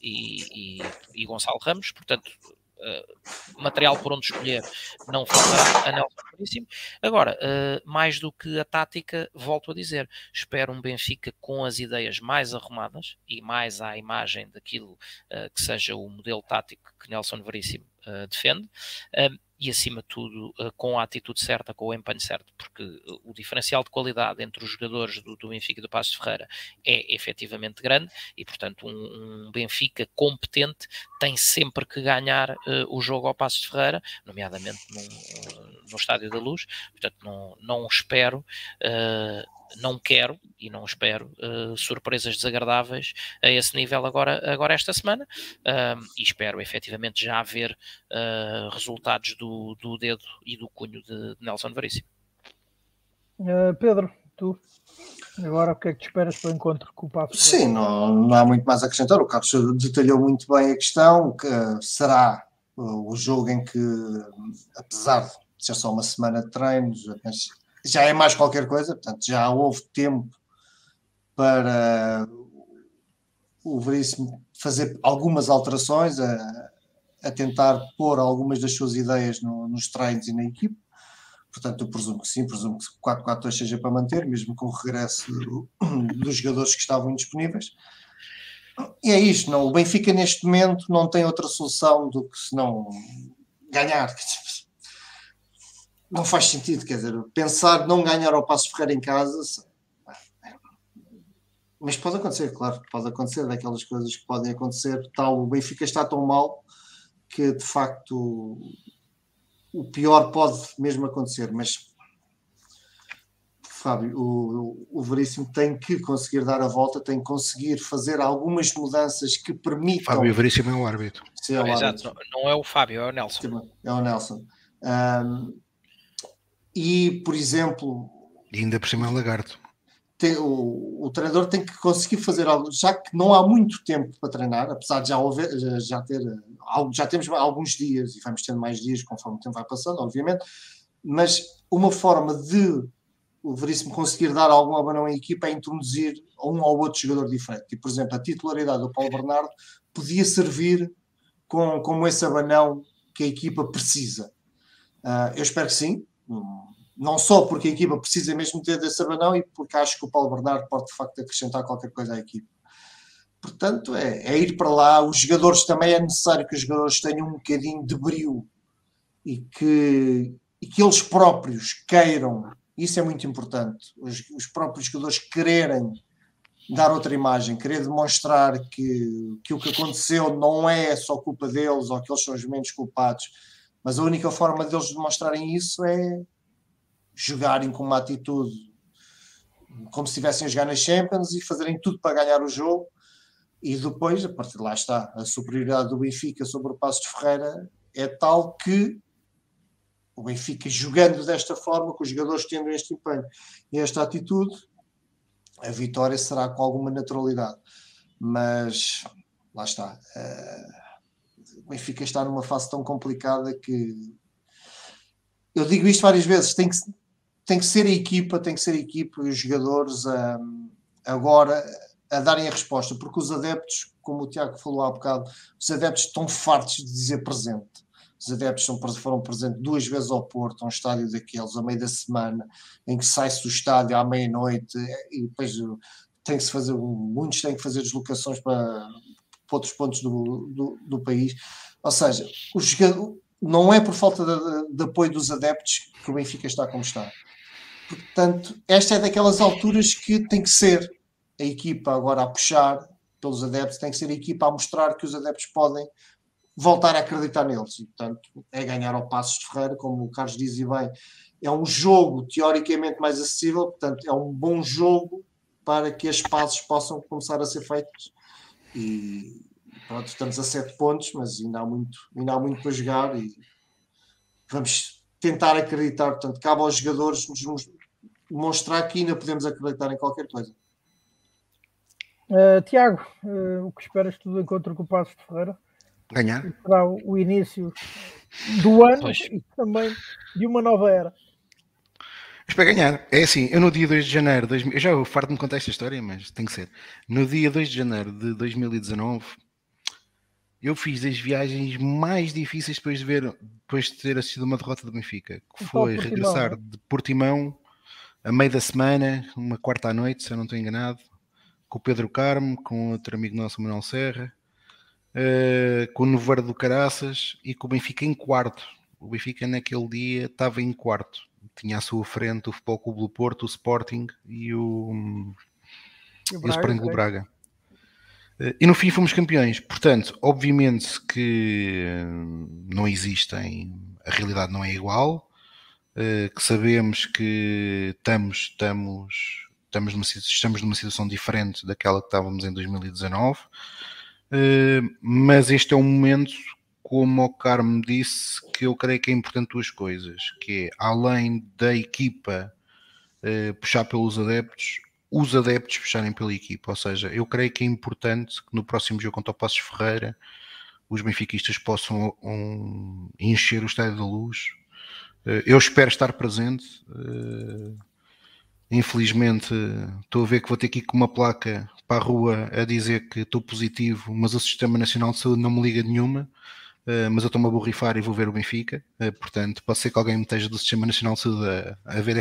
e Gonçalo Ramos, portanto, material por onde escolher não faltará a Nélson Veríssimo. Agora, mais do que a tática, volto a dizer, espero um Benfica com as ideias mais arrumadas e mais à imagem daquilo que seja o modelo tático que Nélson Veríssimo defende, e acima de tudo com a atitude certa, com o empenho certo, porque o diferencial de qualidade entre os jogadores do Benfica e do Paços de Ferreira é efetivamente grande, e portanto um Benfica competente tem sempre que ganhar o jogo ao Paços de Ferreira, nomeadamente no Estádio da Luz. Portanto não espero, não quero e não espero surpresas desagradáveis a esse nível agora esta semana, e espero efetivamente já ver resultados do dedo e do cunho de Nélson Veríssimo. Pedro, tu agora o que é que te esperas para o encontro com o Papo? Sim, não há muito mais a acrescentar, o Carlos detalhou muito bem a questão, que será o jogo em que, apesar de ser só uma semana de treinos, já é mais qualquer coisa, portanto já houve tempo para o Veríssimo fazer algumas alterações, a tentar pôr algumas das suas ideias nos treinos e na equipe. Portanto eu presumo que sim, presumo que 4-4-2 seja para manter, mesmo com o regresso dos jogadores que estavam indisponíveis. E é isto, o Benfica neste momento não tem outra solução do que se não ganhar. Não faz sentido, quer dizer, pensar não ganhar ao Paços de Ferreira em casa, mas pode acontecer, claro, pode acontecer, daquelas coisas que podem acontecer, o Benfica está tão mal que de facto o pior pode mesmo acontecer, mas Fábio, o Veríssimo tem que conseguir dar a volta, tem que conseguir fazer algumas mudanças que permitam... Fábio, o Veríssimo é o árbitro. Sim, é o árbitro. Exato, não é o Fábio, é o Nélson. É o Nélson. E, por exemplo... E ainda por cima é o Lagarto. O treinador tem que conseguir fazer algo, já que não há muito tempo para treinar, apesar de já temos alguns dias, e vamos tendo mais dias conforme o tempo vai passando, obviamente, mas uma forma de o Veríssimo conseguir dar algum abanão à equipa é introduzir um ou outro jogador diferente. E, por exemplo, a titularidade do Paulo Bernardo podia servir como esse abanão que a equipa precisa. Eu espero que sim. Não só porque a equipa precisa mesmo ter desse abanão e porque acho que o Paulo Bernardo pode de facto acrescentar qualquer coisa à equipa. Portanto, é ir para lá. Os jogadores também, é necessário que os jogadores tenham um bocadinho de brio e que eles próprios queiram. Isso é muito importante. Os próprios jogadores quererem dar outra imagem, querer demonstrar que o que aconteceu não é só culpa deles ou que eles são os menos culpados. Mas a única forma deles demonstrarem isso é jogarem com uma atitude como se estivessem a jogar nas Champions e fazerem tudo para ganhar o jogo, e depois, a partir de lá está, a superioridade do Benfica sobre o Paços de Ferreira é tal que o Benfica, jogando desta forma, com os jogadores tendo este empenho e esta atitude, a vitória será com alguma naturalidade. Mas, lá está, o Benfica está numa fase tão complicada que eu digo isto várias vezes, tem que ser a equipa, tem que ser a equipa e os jogadores agora a darem a resposta, porque os adeptos, como o Tiago falou há bocado, os adeptos estão fartos de dizer presente. Os adeptos foram presentes 2 vezes ao Porto, a um estádio daqueles, a meio da semana, em que sai-se do estádio à meia-noite, e depois tem-se fazer, muitos têm que fazer deslocações para outros pontos do país. Ou seja, não é por falta de apoio dos adeptos que o Benfica está como está. Portanto, esta é daquelas alturas que tem que ser a equipa agora a puxar pelos adeptos, tem que ser a equipa a mostrar que os adeptos podem voltar a acreditar neles, e portanto é ganhar ao Paços de Ferreira, como o Carlos diz e bem, é um jogo teoricamente mais acessível, portanto é um bom jogo para que as passes possam começar a ser feitas, e pronto, estamos a 7 pontos, mas ainda há muito para jogar, e vamos tentar acreditar, portanto cabe aos jogadores nos mostrar que ainda podemos acreditar em qualquer coisa. Tiago, o que esperas tu do encontro com o Paços de Ferreira? Ganhar. Será o início do ano, pois, e também de uma nova era. Mas para ganhar, é assim, eu no dia 2 de janeiro, eu já farto de me contar esta história, mas tem que ser. No dia 2 de janeiro de 2019, eu fiz as viagens mais difíceis depois de ter assistido uma derrota do Benfica, que foi regressar de Portimão a meio da semana, uma quarta à noite, se eu não estou enganado, com o Pedro Carmo, com outro amigo nosso, Manuel Serra, com o Noveiro do Caraças e com o Benfica em quarto. O Benfica naquele dia estava em quarto. Tinha à sua frente o Futebol Clube do Porto, o Sporting e o Sporting do Braga. E no fim fomos campeões. Portanto, obviamente que não existem... A realidade não é igual. Que sabemos que estamos numa situação diferente daquela que estávamos em 2019. Mas este é um momento, como o Carmo disse, que eu creio que é importante 2 coisas, que é, além da equipa puxar pelos adeptos, os adeptos puxarem pela equipa. Ou seja, eu creio que é importante que no próximo jogo contra o Paços Ferreira os benfiquistas possam encher o Estádio da Luz. Eu espero estar presente. Infelizmente estou a ver que vou ter que ir com uma placa para a rua a dizer que estou positivo, mas o Sistema Nacional de Saúde não me liga nenhuma, mas eu estou-me a borrifar e vou ver o Benfica, portanto pode ser que alguém me esteja do Sistema Nacional de Saúde a ver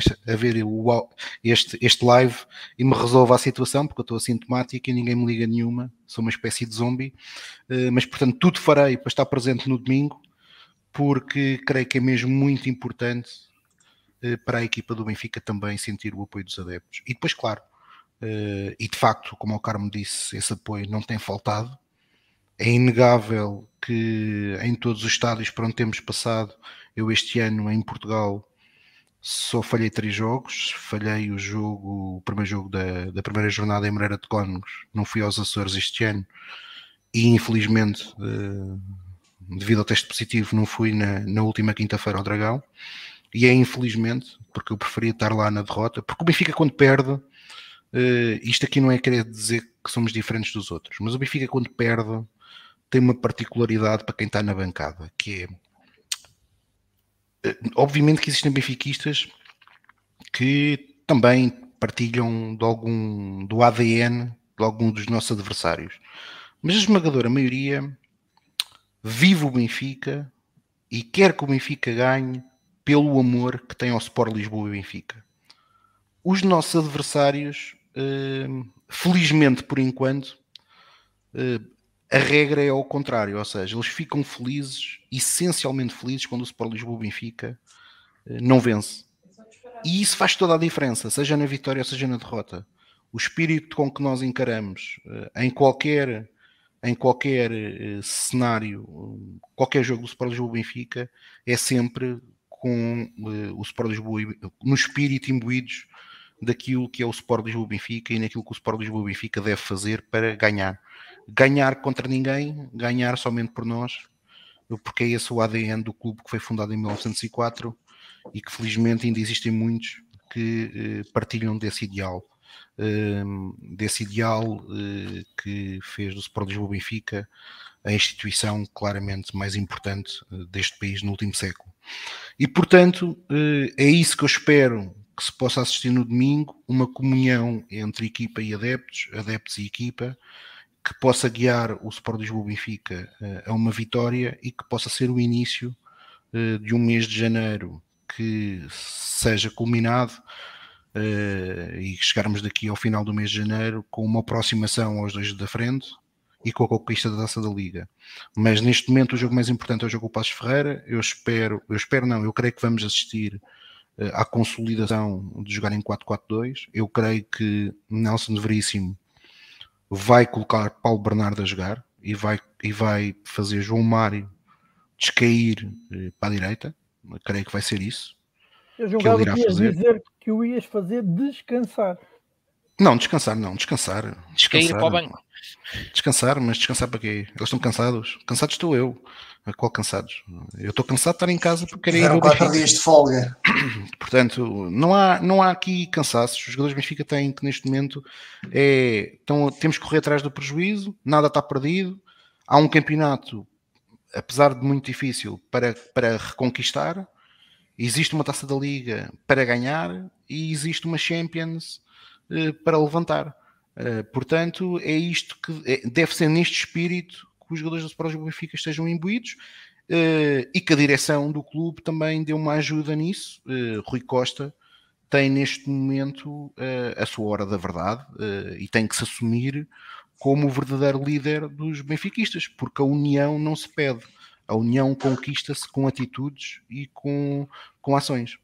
este live e me resolva a situação, porque eu estou assintomático e ninguém me liga nenhuma, sou uma espécie de zombie, mas portanto tudo farei para estar presente no domingo, porque creio que é mesmo muito importante para a equipa do Benfica também sentir o apoio dos adeptos. E depois, claro, e de facto, como o Carmo disse, esse apoio não tem faltado. É inegável que em todos os estádios por onde temos passado, eu este ano em Portugal só falhei 3 jogos. Falhei o primeiro jogo da primeira jornada em Moreira de Cónegos. Não fui aos Açores este ano e infelizmente, devido ao teste positivo, não fui na última quinta-feira ao Dragão. E é infelizmente, porque eu preferia estar lá na derrota, porque o Benfica quando perde... isto aqui não é querer dizer que somos diferentes dos outros, mas o Benfica quando perde tem uma particularidade para quem está na bancada, que é obviamente que existem benfiquistas que também partilham do ADN de algum dos nossos adversários, mas a esmagadora maioria vive o Benfica e quer que o Benfica ganhe pelo amor que tem ao Sport Lisboa e Benfica. Os nossos adversários, felizmente por enquanto, a regra é ao contrário, ou seja, eles ficam felizes, essencialmente felizes, quando o Sport Lisboa Benfica não vence. E isso faz toda a diferença, seja na vitória ou seja na derrota. O espírito com que nós encaramos em qualquer cenário, qualquer jogo do Sport Lisboa Benfica, é sempre com o Sport Lisboa, no espírito imbuídos daquilo que é o Sport Lisboa Benfica e naquilo que o Sport Lisboa Benfica deve fazer para ganhar. Ganhar contra ninguém, ganhar somente por nós, porque é esse o ADN do clube que foi fundado em 1904 e que felizmente ainda existem muitos que partilham desse ideal. desse ideal que fez do Sport Lisboa-Benfica a instituição claramente mais importante deste país no último século. E, portanto, é isso que eu espero que se possa assistir no domingo, uma comunhão entre equipa e adeptos, adeptos e equipa, que possa guiar o Sport Lisboa-Benfica a uma vitória e que possa ser o início de um mês de janeiro que seja culminado e chegarmos daqui ao final do mês de janeiro com uma aproximação aos dois da frente e com a conquista da Taça da Liga. Mas neste momento o jogo mais importante é o jogo do Paços de Ferreira. Eu creio que vamos assistir à consolidação de jogar em 4-4-2. Eu creio que Nélson Veríssimo vai colocar Paulo Bernardo a jogar e vai fazer João Mário descair para a direita. Eu creio que vai ser isso. Eu julgava que ias dizer que o ias fazer descansar. Não, descansar. Para o banco. Descansar, mas descansar para quê? Eles estão cansados. Cansados estou eu. Qual cansados? Eu estou cansado de estar em casa porque queria ir ao Benfica. 4 dias de folga. Portanto, não há aqui cansaços. Os jogadores do Benfica têm que neste momento temos que correr atrás do prejuízo. Nada está perdido. Há um campeonato, apesar de muito difícil, para reconquistar. Existe uma Taça da Liga para ganhar e existe uma Champions para levantar. Portanto, é isto que deve ser neste espírito que os jogadores do Sport Benfica estejam imbuídos e que a direção do clube também deu uma ajuda nisso. Rui Costa tem neste momento a sua hora da verdade e tem que se assumir como o verdadeiro líder dos benfiquistas, porque a união não se pede, a união conquista-se com atitudes e com ações.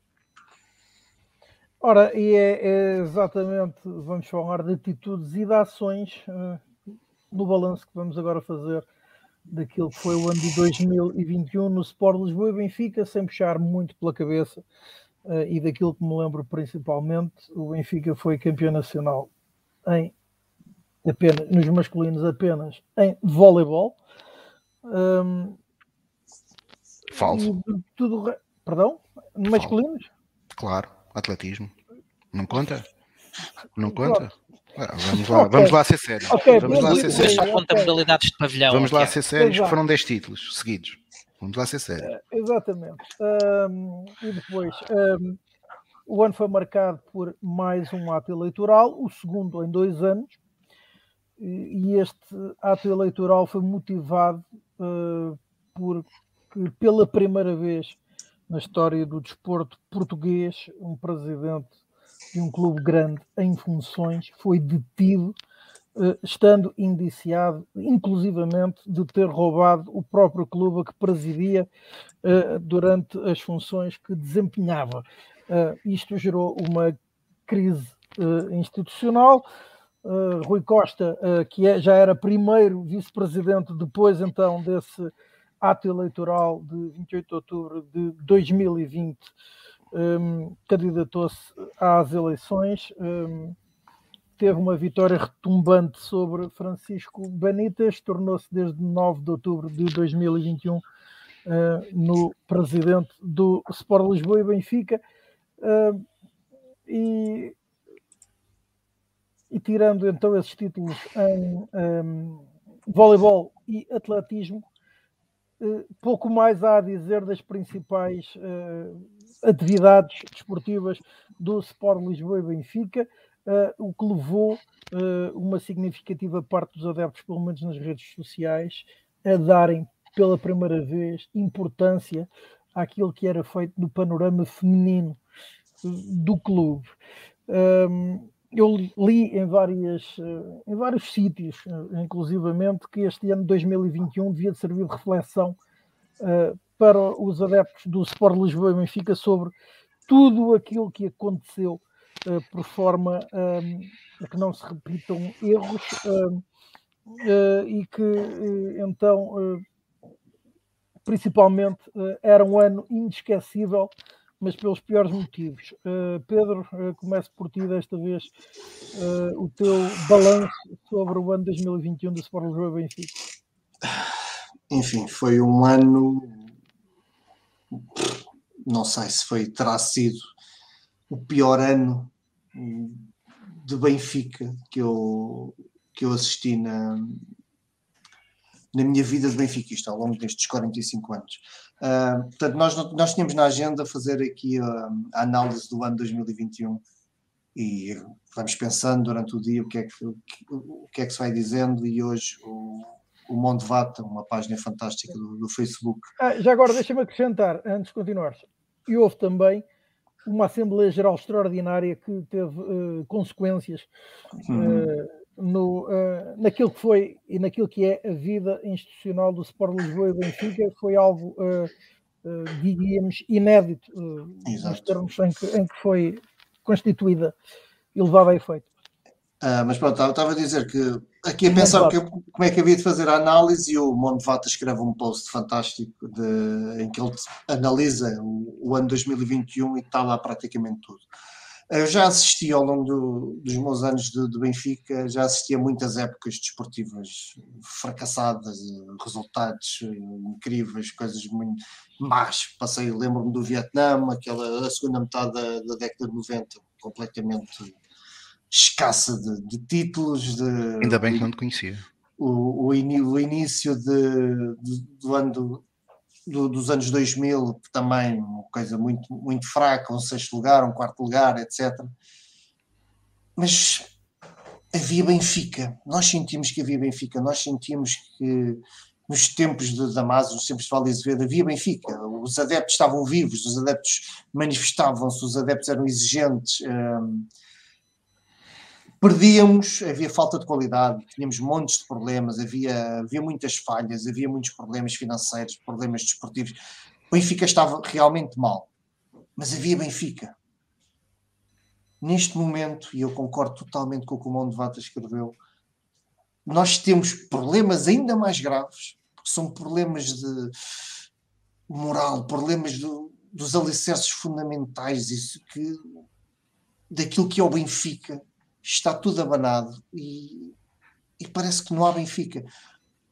Ora, e é exatamente, vamos falar de atitudes e de ações no balanço que vamos agora fazer daquilo que foi o ano de 2021 no Sport Lisboa e Benfica, sem puxar muito pela cabeça e daquilo que me lembro principalmente, o Benfica foi campeão nacional nos masculinos apenas em voleibol. Falso. Perdão? Falso. Masculinos? Claro. Atletismo. Não conta? Não conta? Ah, vamos lá ser sérios. Okay, vamos lá ser sérios. Só conta modalidades de pavilhão. Vamos lá ser sérios, que foram 10 títulos seguidos. Vamos lá ser sérios. Exatamente. E depois, o ano foi marcado por mais um ato eleitoral, o segundo em 2 anos, e este ato eleitoral foi motivado porque pela primeira vez na história do desporto português, um presidente de um clube grande em funções foi detido, estando indiciado, inclusivamente, de ter roubado o próprio clube a que presidia durante as funções que desempenhava. Isto gerou uma crise institucional. Rui Costa, que já era primeiro vice-presidente, depois então desse ato eleitoral de 28 de outubro de 2020, candidatou-se às eleições, teve uma vitória retumbante sobre Francisco Benítez, tornou-se desde 9 de outubro de 2021 no presidente do Sport Lisboa e Benfica, e tirando então esses títulos em voleibol e atletismo, pouco mais há a dizer das principais atividades desportivas do Sport Lisboa e Benfica, o que levou uma significativa parte dos adeptos, pelo menos nas redes sociais, a darem pela primeira vez importância àquilo que era feito no panorama feminino do clube. Eu li em vários sítios, inclusivamente, que este ano de 2021 devia servir de reflexão para os adeptos do Sport Lisboa e Benfica sobre tudo aquilo que aconteceu, por forma a que não se repitam erros e que, então, principalmente, era um ano inesquecível, mas pelos piores motivos. Pedro, começo por ti desta vez, o teu balanço sobre o ano 2021 do Sport Lisboa e Benfica. Enfim, foi um ano, não sei se terá sido o pior ano de Benfica que eu assisti na minha vida de benfiquista, ao longo destes 45 anos. Portanto, nós tínhamos na agenda fazer aqui a análise do ano 2021 e vamos pensando durante o dia o que é que se vai dizendo, e hoje o Monte Vata, uma página fantástica do Facebook. Já agora, deixa-me acrescentar, antes de continuares, e houve também uma Assembleia Geral Extraordinária que teve consequências naquilo que foi e naquilo que é a vida institucional do Sport Lisboa e Benfica. Foi algo, diríamos, inédito nos termos em que foi constituída e levada a efeito. Mas pronto, eu estava a dizer que aqui a pensar como é que havia de fazer a análise, e o Monte Vata escreve um post fantástico em que ele analisa o ano 2021 e está lá praticamente tudo. Eu já assisti ao longo dos meus anos de Benfica, já assisti a muitas épocas desportivas fracassadas, resultados incríveis, coisas muito más. Lembro-me do Vietnã, a segunda metade da década de 90, completamente escassa de títulos. Ainda bem que não te conhecia. O início dos anos 2000, também uma coisa muito, muito fraca, um sexto lugar, um quarto lugar, etc. Mas havia Benfica, nós sentimos que nos tempos de Damaso, nos tempos de Vale Azevedo, havia Benfica, os adeptos estavam vivos, os adeptos manifestavam-se, os adeptos eram exigentes, perdíamos, havia falta de qualidade, tínhamos montes de problemas, havia muitas falhas, havia muitos problemas financeiros, problemas desportivos. O Benfica estava realmente mal, mas havia Benfica. Neste momento, e eu concordo totalmente com o que o Mão de Vata escreveu, nós temos problemas ainda mais graves, porque são problemas de moral, problemas dos alicerces fundamentais, daquilo que é o Benfica. Está tudo abanado e parece que não há Benfica.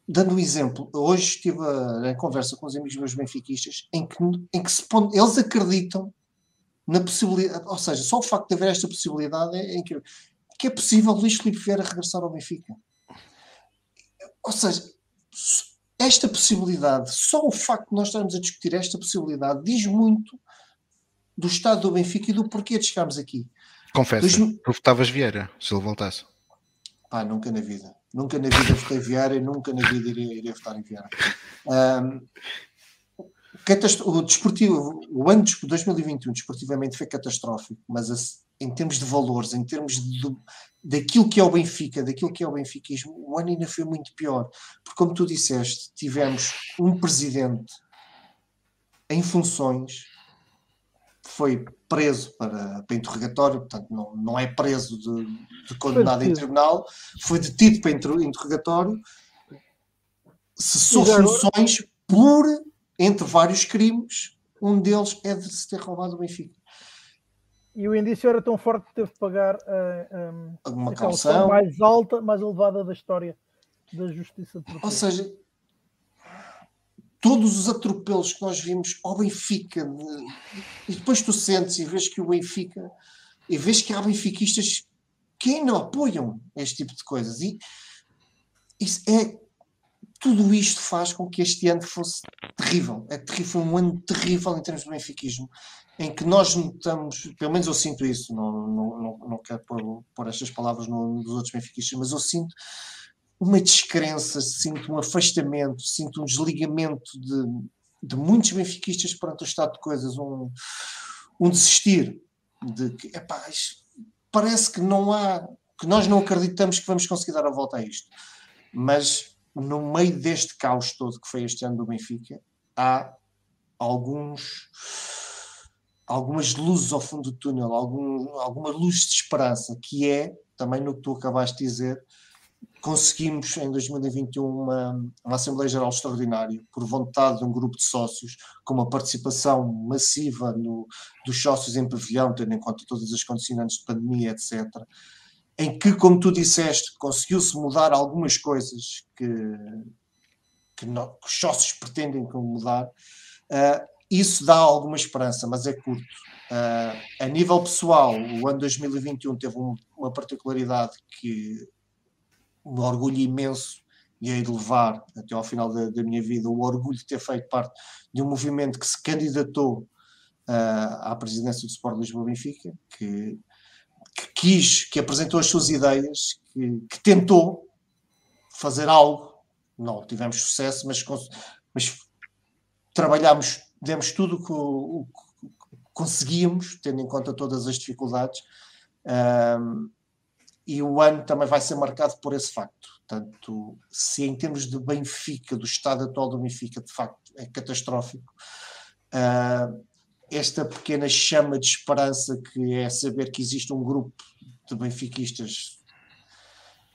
Dando um exemplo, hoje estive a conversa com os amigos meus benfiquistas em que eles acreditam na possibilidade, ou seja, só o facto de haver esta possibilidade é incrível. Que é possível Luís Filipe Vieira regressar ao Benfica. Ou seja, esta possibilidade, só o facto de nós estarmos a discutir esta possibilidade diz muito do estado do Benfica e do porquê de chegarmos aqui. Confesso, tu votavas Vieira, se ele voltasse? Nunca na vida. Nunca na vida votei Vieira e nunca na vida iria votar em Vieira. O ano de 2021, desportivamente, foi catastrófico, mas em termos de valores, em termos daquilo que é o Benfica, daquilo que é o benfiquismo, o ano ainda foi muito pior. Porque, como tu disseste, tivemos um presidente em funções... Foi preso para interrogatório, portanto não é preso de condenado em tribunal, foi detido para interrogatório, cessou funções entre vários crimes, um deles é de se ter roubado o Benfica. E o indício era tão forte que teve que pagar a calção mais alta, mais elevada da história da justiça portuguesa. Ou seja, todos os atropelos que nós vimos ao Benfica, e depois tu sentes e vês que o Benfica, e vês que há benfiquistas que ainda apoiam este tipo de coisas, e tudo isto faz com que este ano fosse terrível. É terrível, um ano terrível em termos de benfiquismo, em que nós notamos, pelo menos eu sinto isso, não quero pôr estas palavras nos outros benfiquistas, mas eu sinto uma descrença, sinto um afastamento, sinto um desligamento de muitos benfiquistas perante o estado de coisas, um desistir, de que, parece que não há, que nós não acreditamos que vamos conseguir dar a volta a isto. Mas no meio deste caos todo que foi este ano do Benfica, há algumas luzes ao fundo do túnel, alguma luz de esperança, que é, também no que tu acabaste de dizer, conseguimos em 2021 uma Assembleia Geral Extraordinária, por vontade de um grupo de sócios, com uma participação massiva dos sócios em pavilhão, tendo em conta todas as condicionantes de pandemia, etc., em que, como tu disseste, conseguiu-se mudar algumas coisas que os sócios pretendem mudar. Isso dá alguma esperança, mas é curto. A nível pessoal, o ano 2021 teve uma uma particularidade que me orgulho imenso e hei de levar até ao final da minha vida, o orgulho de ter feito parte de um movimento que se candidatou à presidência do Sporting Lisboa-Benfica, que quis, que apresentou as suas ideias, que tentou fazer algo. Não tivemos sucesso, mas trabalhámos, demos tudo o que conseguíamos, tendo em conta todas as dificuldades, e o ano também vai ser marcado por esse facto. Portanto, se em termos de Benfica, do estado atual do Benfica, de facto é catastrófico, esta pequena chama de esperança que é saber que existe um grupo de benfiquistas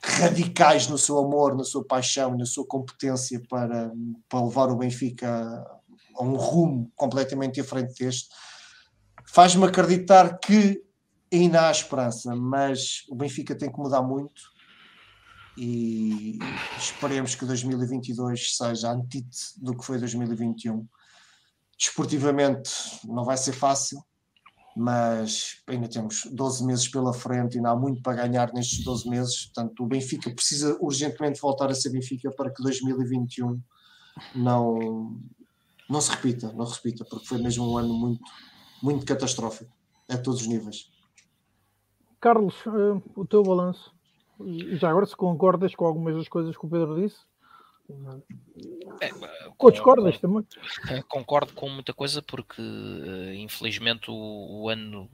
radicais no seu amor, na sua paixão, na sua competência para levar o Benfica a um rumo completamente diferente deste, faz-me acreditar que ainda há esperança, mas o Benfica tem que mudar muito e esperemos que 2022 seja a antítese do que foi 2021. Desportivamente não vai ser fácil, mas ainda temos 12 meses pela frente, ainda há muito para ganhar nestes 12 meses, portanto o Benfica precisa urgentemente voltar a ser Benfica para que 2021 não se repita, porque foi mesmo um ano muito, muito catastrófico, a todos os níveis. Carlos, o teu balanço, e já agora se concordas com algumas das coisas que o Pedro disse? Ou discordas também? Concordo com muita coisa, porque infelizmente o ano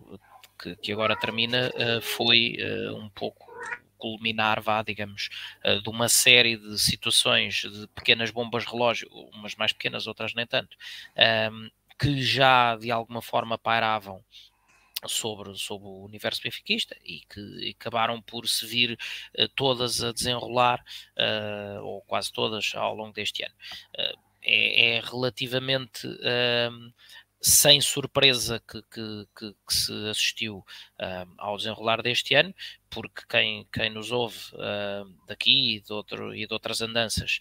que agora termina foi um pouco culminar, de uma série de situações, de pequenas bombas relógio, umas mais pequenas, outras nem tanto, que já de alguma forma pairavam sobre o universo benfiquista e que acabaram por se vir todas a desenrolar, ou quase todas, ao longo deste ano. É relativamente sem surpresa que se assistiu ao desenrolar deste ano, porque quem nos ouve daqui e de outras andanças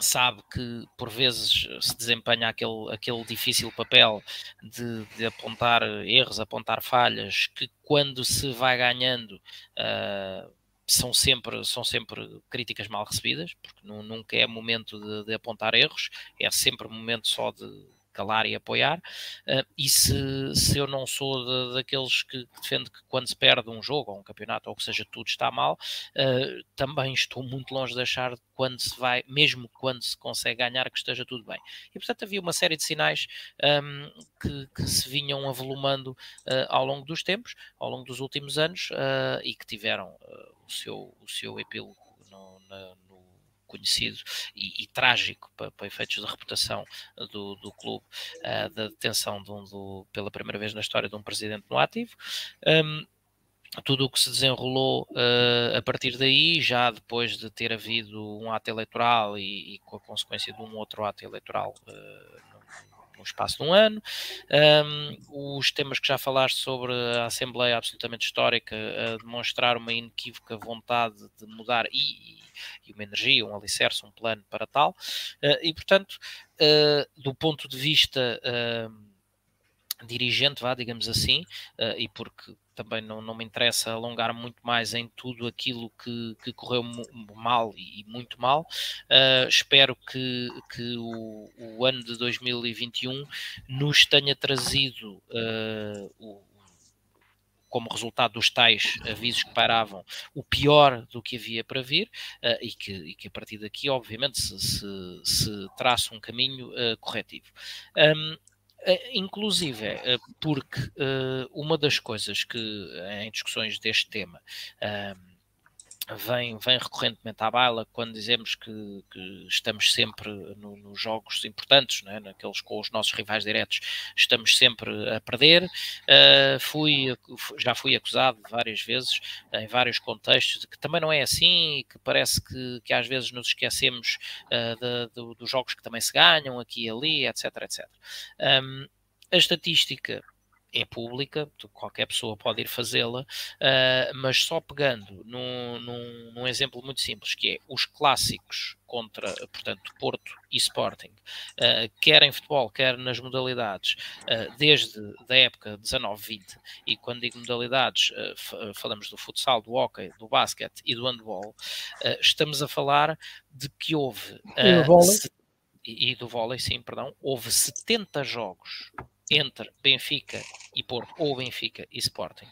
sabe que por vezes se desempenha aquele difícil papel de apontar erros, apontar falhas, que quando se vai ganhando são sempre críticas mal recebidas, porque nunca é momento de apontar erros, é sempre momento só de calar e apoiar, e se eu não sou daqueles que defende que quando se perde um jogo ou um campeonato ou que seja tudo está mal, também estou muito longe de achar quando se vai, mesmo quando se consegue ganhar, que esteja tudo bem. E portanto havia uma série de sinais que se vinham avolumando ao longo dos tempos, ao longo dos últimos anos, e que tiveram o seu epílogo no conhecido e trágico para efeitos de reputação do clube, da detenção pela primeira vez na história de um presidente no ativo. Tudo o que se desenrolou a partir daí, já depois de ter havido um ato eleitoral e com a consequência de um outro ato eleitoral no espaço de um ano, os temas que já falaste sobre a Assembleia absolutamente histórica, a demonstrar uma inequívoca vontade de mudar e uma energia, um alicerce, um plano para tal, e portanto, do ponto de vista dirigente, e porque também não me interessa alongar muito mais em tudo aquilo que correu mal e muito mal, espero que o ano de 2021 nos tenha trazido como resultado dos tais avisos que paravam, o pior do que havia para vir, e que a partir daqui, obviamente, se traça um caminho corretivo. Inclusive, porque uma das coisas que, em discussões deste tema, vem recorrentemente à baila quando dizemos que estamos sempre nos jogos importantes, não é? Naqueles com os nossos rivais diretos, estamos sempre a perder. Já fui acusado várias vezes, em vários contextos, de que também não é assim, que parece que às vezes nos esquecemos dos jogos que também se ganham, aqui e ali, etc. A estatística é pública, qualquer pessoa pode ir fazê-la, mas só pegando num exemplo muito simples, que é os clássicos contra, portanto, Porto e Sporting, quer em futebol, quer nas modalidades, desde da época 19-20, e quando digo modalidades, falamos do futsal, do hóquei, do basquete e do handball, estamos a falar de que houve... e do vôlei, sim, perdão, houve 70 jogos entre Benfica e Porto, ou Benfica e Sporting.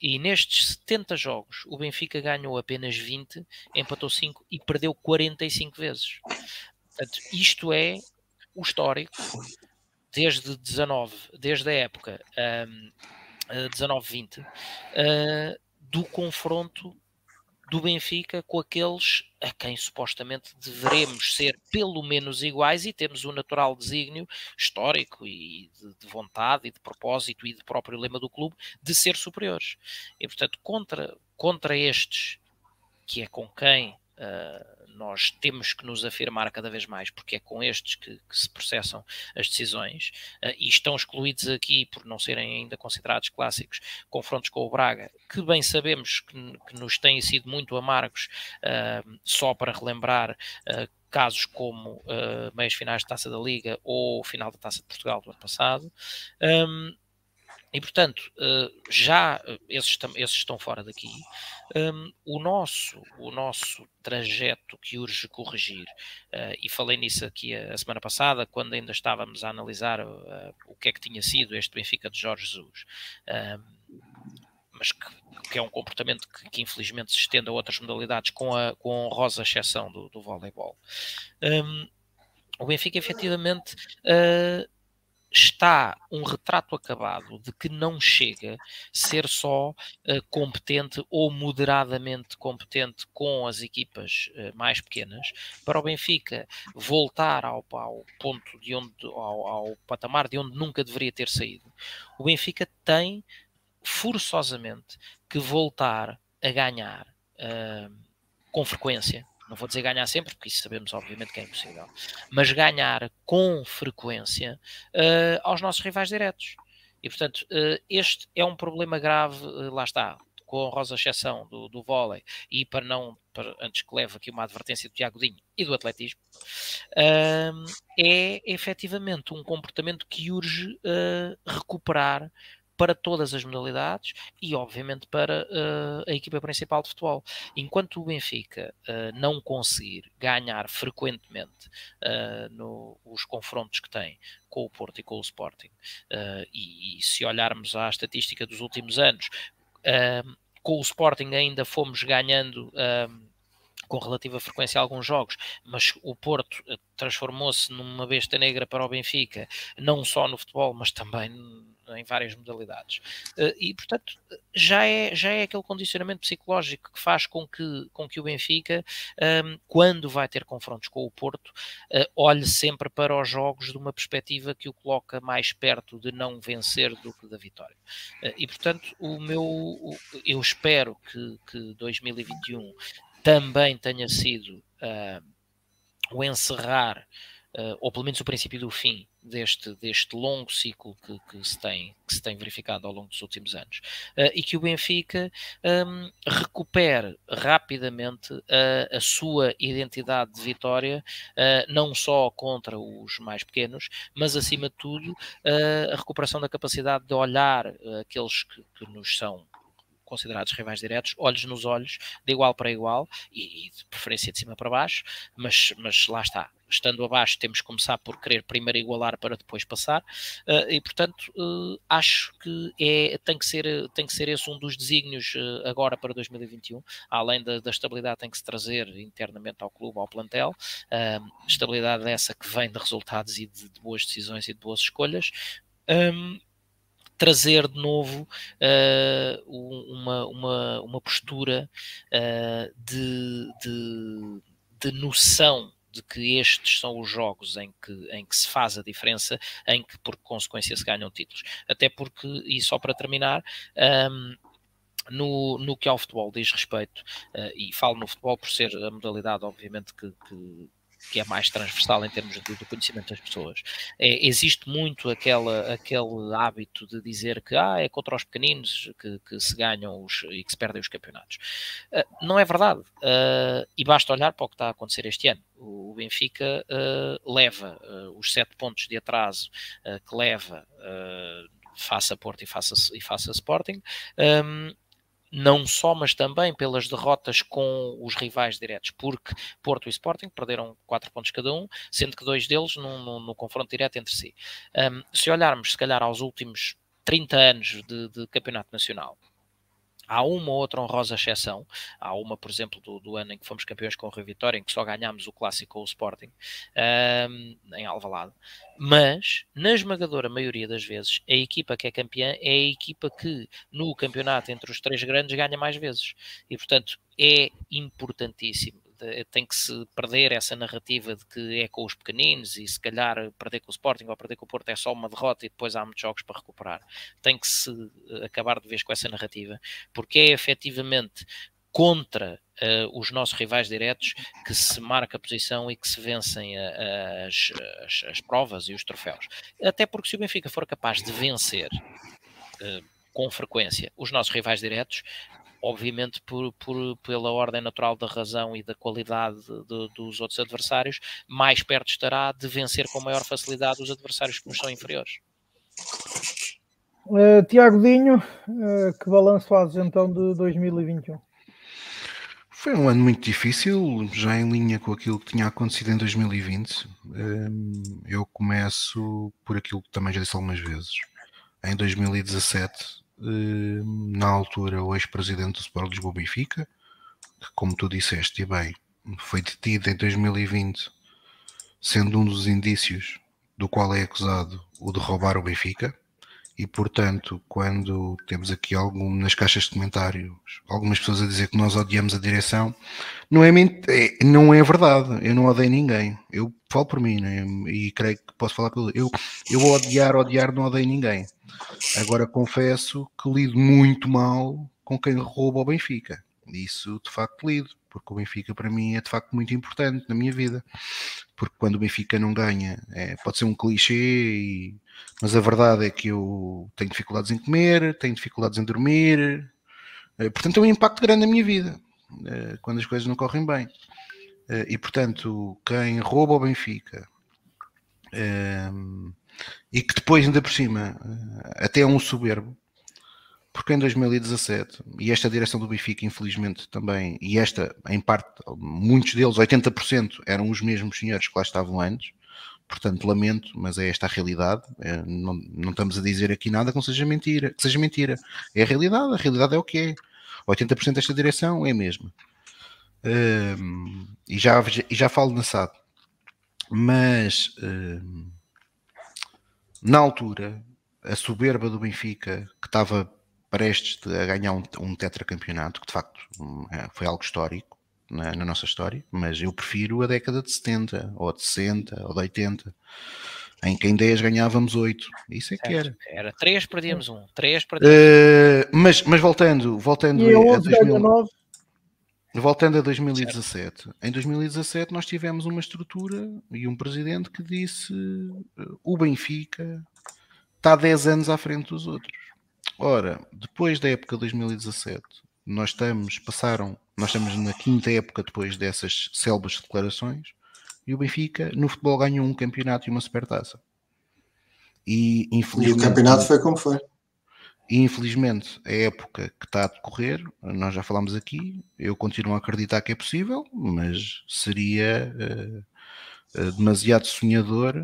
E nestes 70 jogos, o Benfica ganhou apenas 20, empatou 5 e perdeu 45 vezes. Portanto, isto é o histórico desde a época 19-20, do confronto do Benfica com aqueles a quem supostamente deveremos ser pelo menos iguais, e temos um natural desígnio histórico e de vontade e de propósito e de próprio lema do clube de ser superiores. E portanto contra estes, que é com quem nós temos que nos afirmar cada vez mais, porque é com estes que se processam as decisões, e estão excluídos aqui, por não serem ainda considerados clássicos, confrontos com o Braga, que bem sabemos que nos têm sido muito amargos, só para relembrar casos como meias finais de Taça da Liga ou final da Taça de Portugal do ano passado. E, portanto, já esses estão fora daqui. O nosso trajeto que urge corrigir, e falei nisso aqui a semana passada, quando ainda estávamos a analisar o que é que tinha sido este Benfica de Jorge Jesus, mas que é um comportamento que infelizmente se estende a outras modalidades, com a honrosa exceção do voleibol. O Benfica, efetivamente... está um retrato acabado de que não chega a ser só competente ou moderadamente competente com as equipas mais pequenas. Para o Benfica voltar ao ponto de onde, ao patamar de onde nunca deveria ter saído, o Benfica tem forçosamente que voltar a ganhar com frequência. Não vou dizer ganhar sempre, porque isso sabemos obviamente que é impossível, mas ganhar com frequência aos nossos rivais diretos. E portanto, este é um problema grave, lá está, com a rosa exceção do vôlei, e antes que leve aqui uma advertência do Tiago Dinho e do atletismo, é efetivamente um comportamento que urge recuperar para todas as modalidades e, obviamente, para a equipa principal de futebol. Enquanto o Benfica não conseguir ganhar frequentemente os confrontos que tem com o Porto e com o Sporting, e se olharmos à estatística dos últimos anos, com o Sporting ainda fomos ganhando... com relativa frequência a alguns jogos, mas o Porto transformou-se numa besta negra para o Benfica, não só no futebol, mas também em várias modalidades. E, portanto, já é aquele condicionamento psicológico que faz com que o Benfica, quando vai ter confrontos com o Porto, olhe sempre para os jogos de uma perspectiva que o coloca mais perto de não vencer do que da vitória. E, portanto, eu espero que 2021... também tenha sido o encerrar, ou pelo menos o princípio do fim, deste longo ciclo que se tem verificado ao longo dos últimos anos, e que o Benfica recupere rapidamente a sua identidade de vitória, não só contra os mais pequenos, mas acima de tudo a recuperação da capacidade de olhar aqueles que nos são considerados rivais diretos, olhos nos olhos, de igual para igual, e de preferência de cima para baixo, mas lá está, estando abaixo temos que começar por querer primeiro igualar para depois passar, e portanto acho que tem que ser esse um dos desígnios agora para 2021, além da estabilidade tem que se trazer internamente ao clube, ao plantel, estabilidade essa que vem de resultados e de boas decisões e de boas escolhas, trazer de novo uma postura de noção de que estes são os jogos em que se faz a diferença, em que por consequência se ganham títulos. Até porque, e só para terminar, no que ao futebol diz respeito, e falo no futebol por ser a modalidade obviamente que que é mais transversal em termos do conhecimento das pessoas. É, existe muito aquele hábito de dizer que é contra os pequeninos que se ganham e que se perdem os campeonatos. Não é verdade. E basta olhar para o que está a acontecer este ano. O Benfica leva os 7 pontos de atraso que leva face a Porto e face a Sporting, não só, mas também pelas derrotas com os rivais diretos, porque Porto e Sporting perderam 4 pontos cada um, sendo que 2 deles no confronto direto entre si. Se olharmos, se calhar, aos últimos 30 anos de campeonato nacional, há uma ou outra honrosa exceção. Há uma, por exemplo, do ano em que fomos campeões com o Rio Vitória, em que só ganhámos o clássico ou o Sporting, em Alvalade. Mas, na esmagadora maioria das vezes, a equipa que é campeã é a equipa que, no campeonato entre os 3 grandes, ganha mais vezes. E, portanto, é importantíssimo. Tem que se perder essa narrativa de que é com os pequeninos e se calhar perder com o Sporting ou perder com o Porto é só uma derrota e depois há muitos jogos para recuperar. Tem que se acabar de vez com essa narrativa, porque é efetivamente contra os nossos rivais diretos que se marca a posição e que se vencem as provas e os troféus. Até porque se o Benfica for capaz de vencer com frequência os nossos rivais diretos, obviamente pela ordem natural da razão e da qualidade dos outros adversários, mais perto estará de vencer com maior facilidade os adversários que nos são inferiores. Tiago Dinho, que balanço fazes então de 2021? Foi um ano muito difícil, já em linha com aquilo que tinha acontecido em 2020. Eu começo por aquilo que também já disse algumas vezes. Em 2017... na altura o ex-presidente do Sport Lisboa Benfica, que, como tu disseste e bem, foi detido em 2020, sendo um dos indícios do qual é acusado o de roubar o Benfica, e portanto quando temos aqui nas caixas de comentários algumas pessoas a dizer que nós odiamos a direção, não é verdade. Eu não odeio ninguém, eu falo por mim, né? E creio que posso falar pelo... eu odiar não odeio ninguém. Agora confesso que lido muito mal com quem rouba o Benfica. Isso de facto lido, porque o Benfica para mim é de facto muito importante na minha vida, porque quando o Benfica não ganha pode ser um clichê, mas a verdade é que eu tenho dificuldades em comer, tenho dificuldades em dormir, portanto é um impacto grande na minha vida quando as coisas não correm bem, e portanto quem rouba o Benfica e que depois ainda por cima até é um soberbo, porque em 2017, e esta direção do Benfica infelizmente também, e esta em parte, muitos deles, 80% eram os mesmos senhores que lá estavam antes, portanto lamento, mas é esta a realidade. Não estamos a dizer aqui nada que seja mentira, é a realidade é o que é. 80% desta direção é a mesma, e já falo na SAD, mas na altura a soberba do Benfica, que estava prestes a ganhar um tetracampeonato, que de facto foi algo histórico na nossa história, mas eu prefiro a década de 70, ou de 60, ou de 80, em que em 10 ganhávamos 8, isso é certo, que era. Era 3, perdíamos 1, 3, perdíamos 1. Mas voltando a 2009. Voltando a 2017, certo. Em 2017 nós tivemos uma estrutura e um presidente que disse: o Benfica está 10 anos à frente dos outros. Ora, depois da época de 2017, nós estamos na 5ª época depois dessas célebres declarações, e o Benfica no futebol ganhou um campeonato e uma supertaça. E infelizmente, e o campeonato foi como foi. E infelizmente a época que está a decorrer, nós já falámos aqui, eu continuo a acreditar que é possível, mas seria demasiado sonhador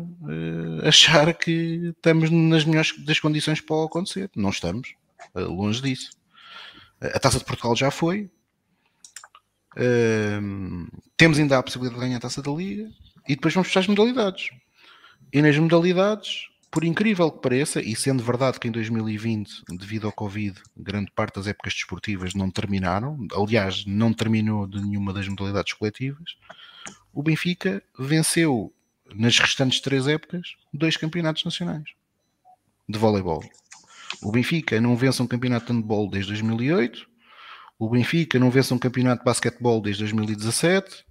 achar que estamos nas melhores das condições para o acontecer. Não estamos, longe disso. A Taça de Portugal já foi, temos ainda a possibilidade de ganhar a Taça da Liga, e depois vamos fechar as modalidades. E nas modalidades, por incrível que pareça, e sendo verdade que em 2020, devido ao Covid, grande parte das épocas desportivas não terminaram, aliás, não terminou de nenhuma das modalidades coletivas, o Benfica venceu, nas restantes 3 épocas, 2 campeonatos nacionais de voleibol. O Benfica não vence um campeonato de handball desde 2008, o Benfica não vence um campeonato de basquetebol desde 2017,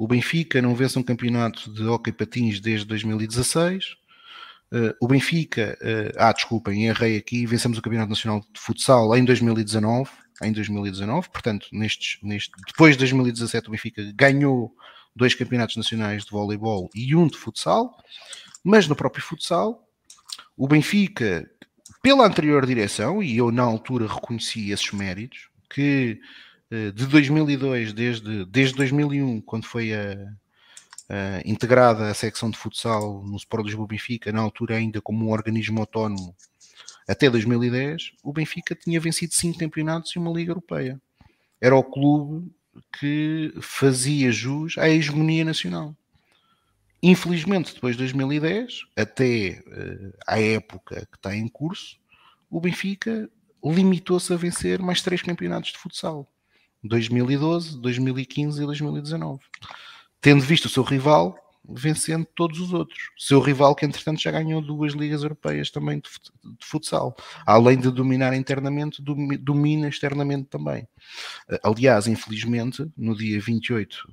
O Benfica não vence um campeonato de hóquei patins desde 2016. O Benfica, desculpem, errei aqui, vencemos o Campeonato Nacional de Futsal em 2019, portanto, depois de 2017 o Benfica ganhou 2 campeonatos nacionais de voleibol e 1 de futsal, mas no próprio futsal, o Benfica, pela anterior direção, e eu na altura reconheci esses méritos, que de 2002, desde 2001, quando foi integrada a secção de futsal no Sport Lisboa Benfica, na altura ainda como um organismo autónomo, até 2010, o Benfica tinha vencido 5 campeonatos e uma Liga Europeia. Era o clube que fazia jus à hegemonia nacional. Infelizmente, depois de 2010, até à época que está em curso, o Benfica limitou-se a vencer mais 3 campeonatos de futsal. 2012, 2015 e 2019. Tendo visto o seu rival vencendo todos os outros. Seu rival que, entretanto, já ganhou 2 ligas europeias também de futsal. Além de dominar internamente, domina externamente também. Aliás, infelizmente, no dia 28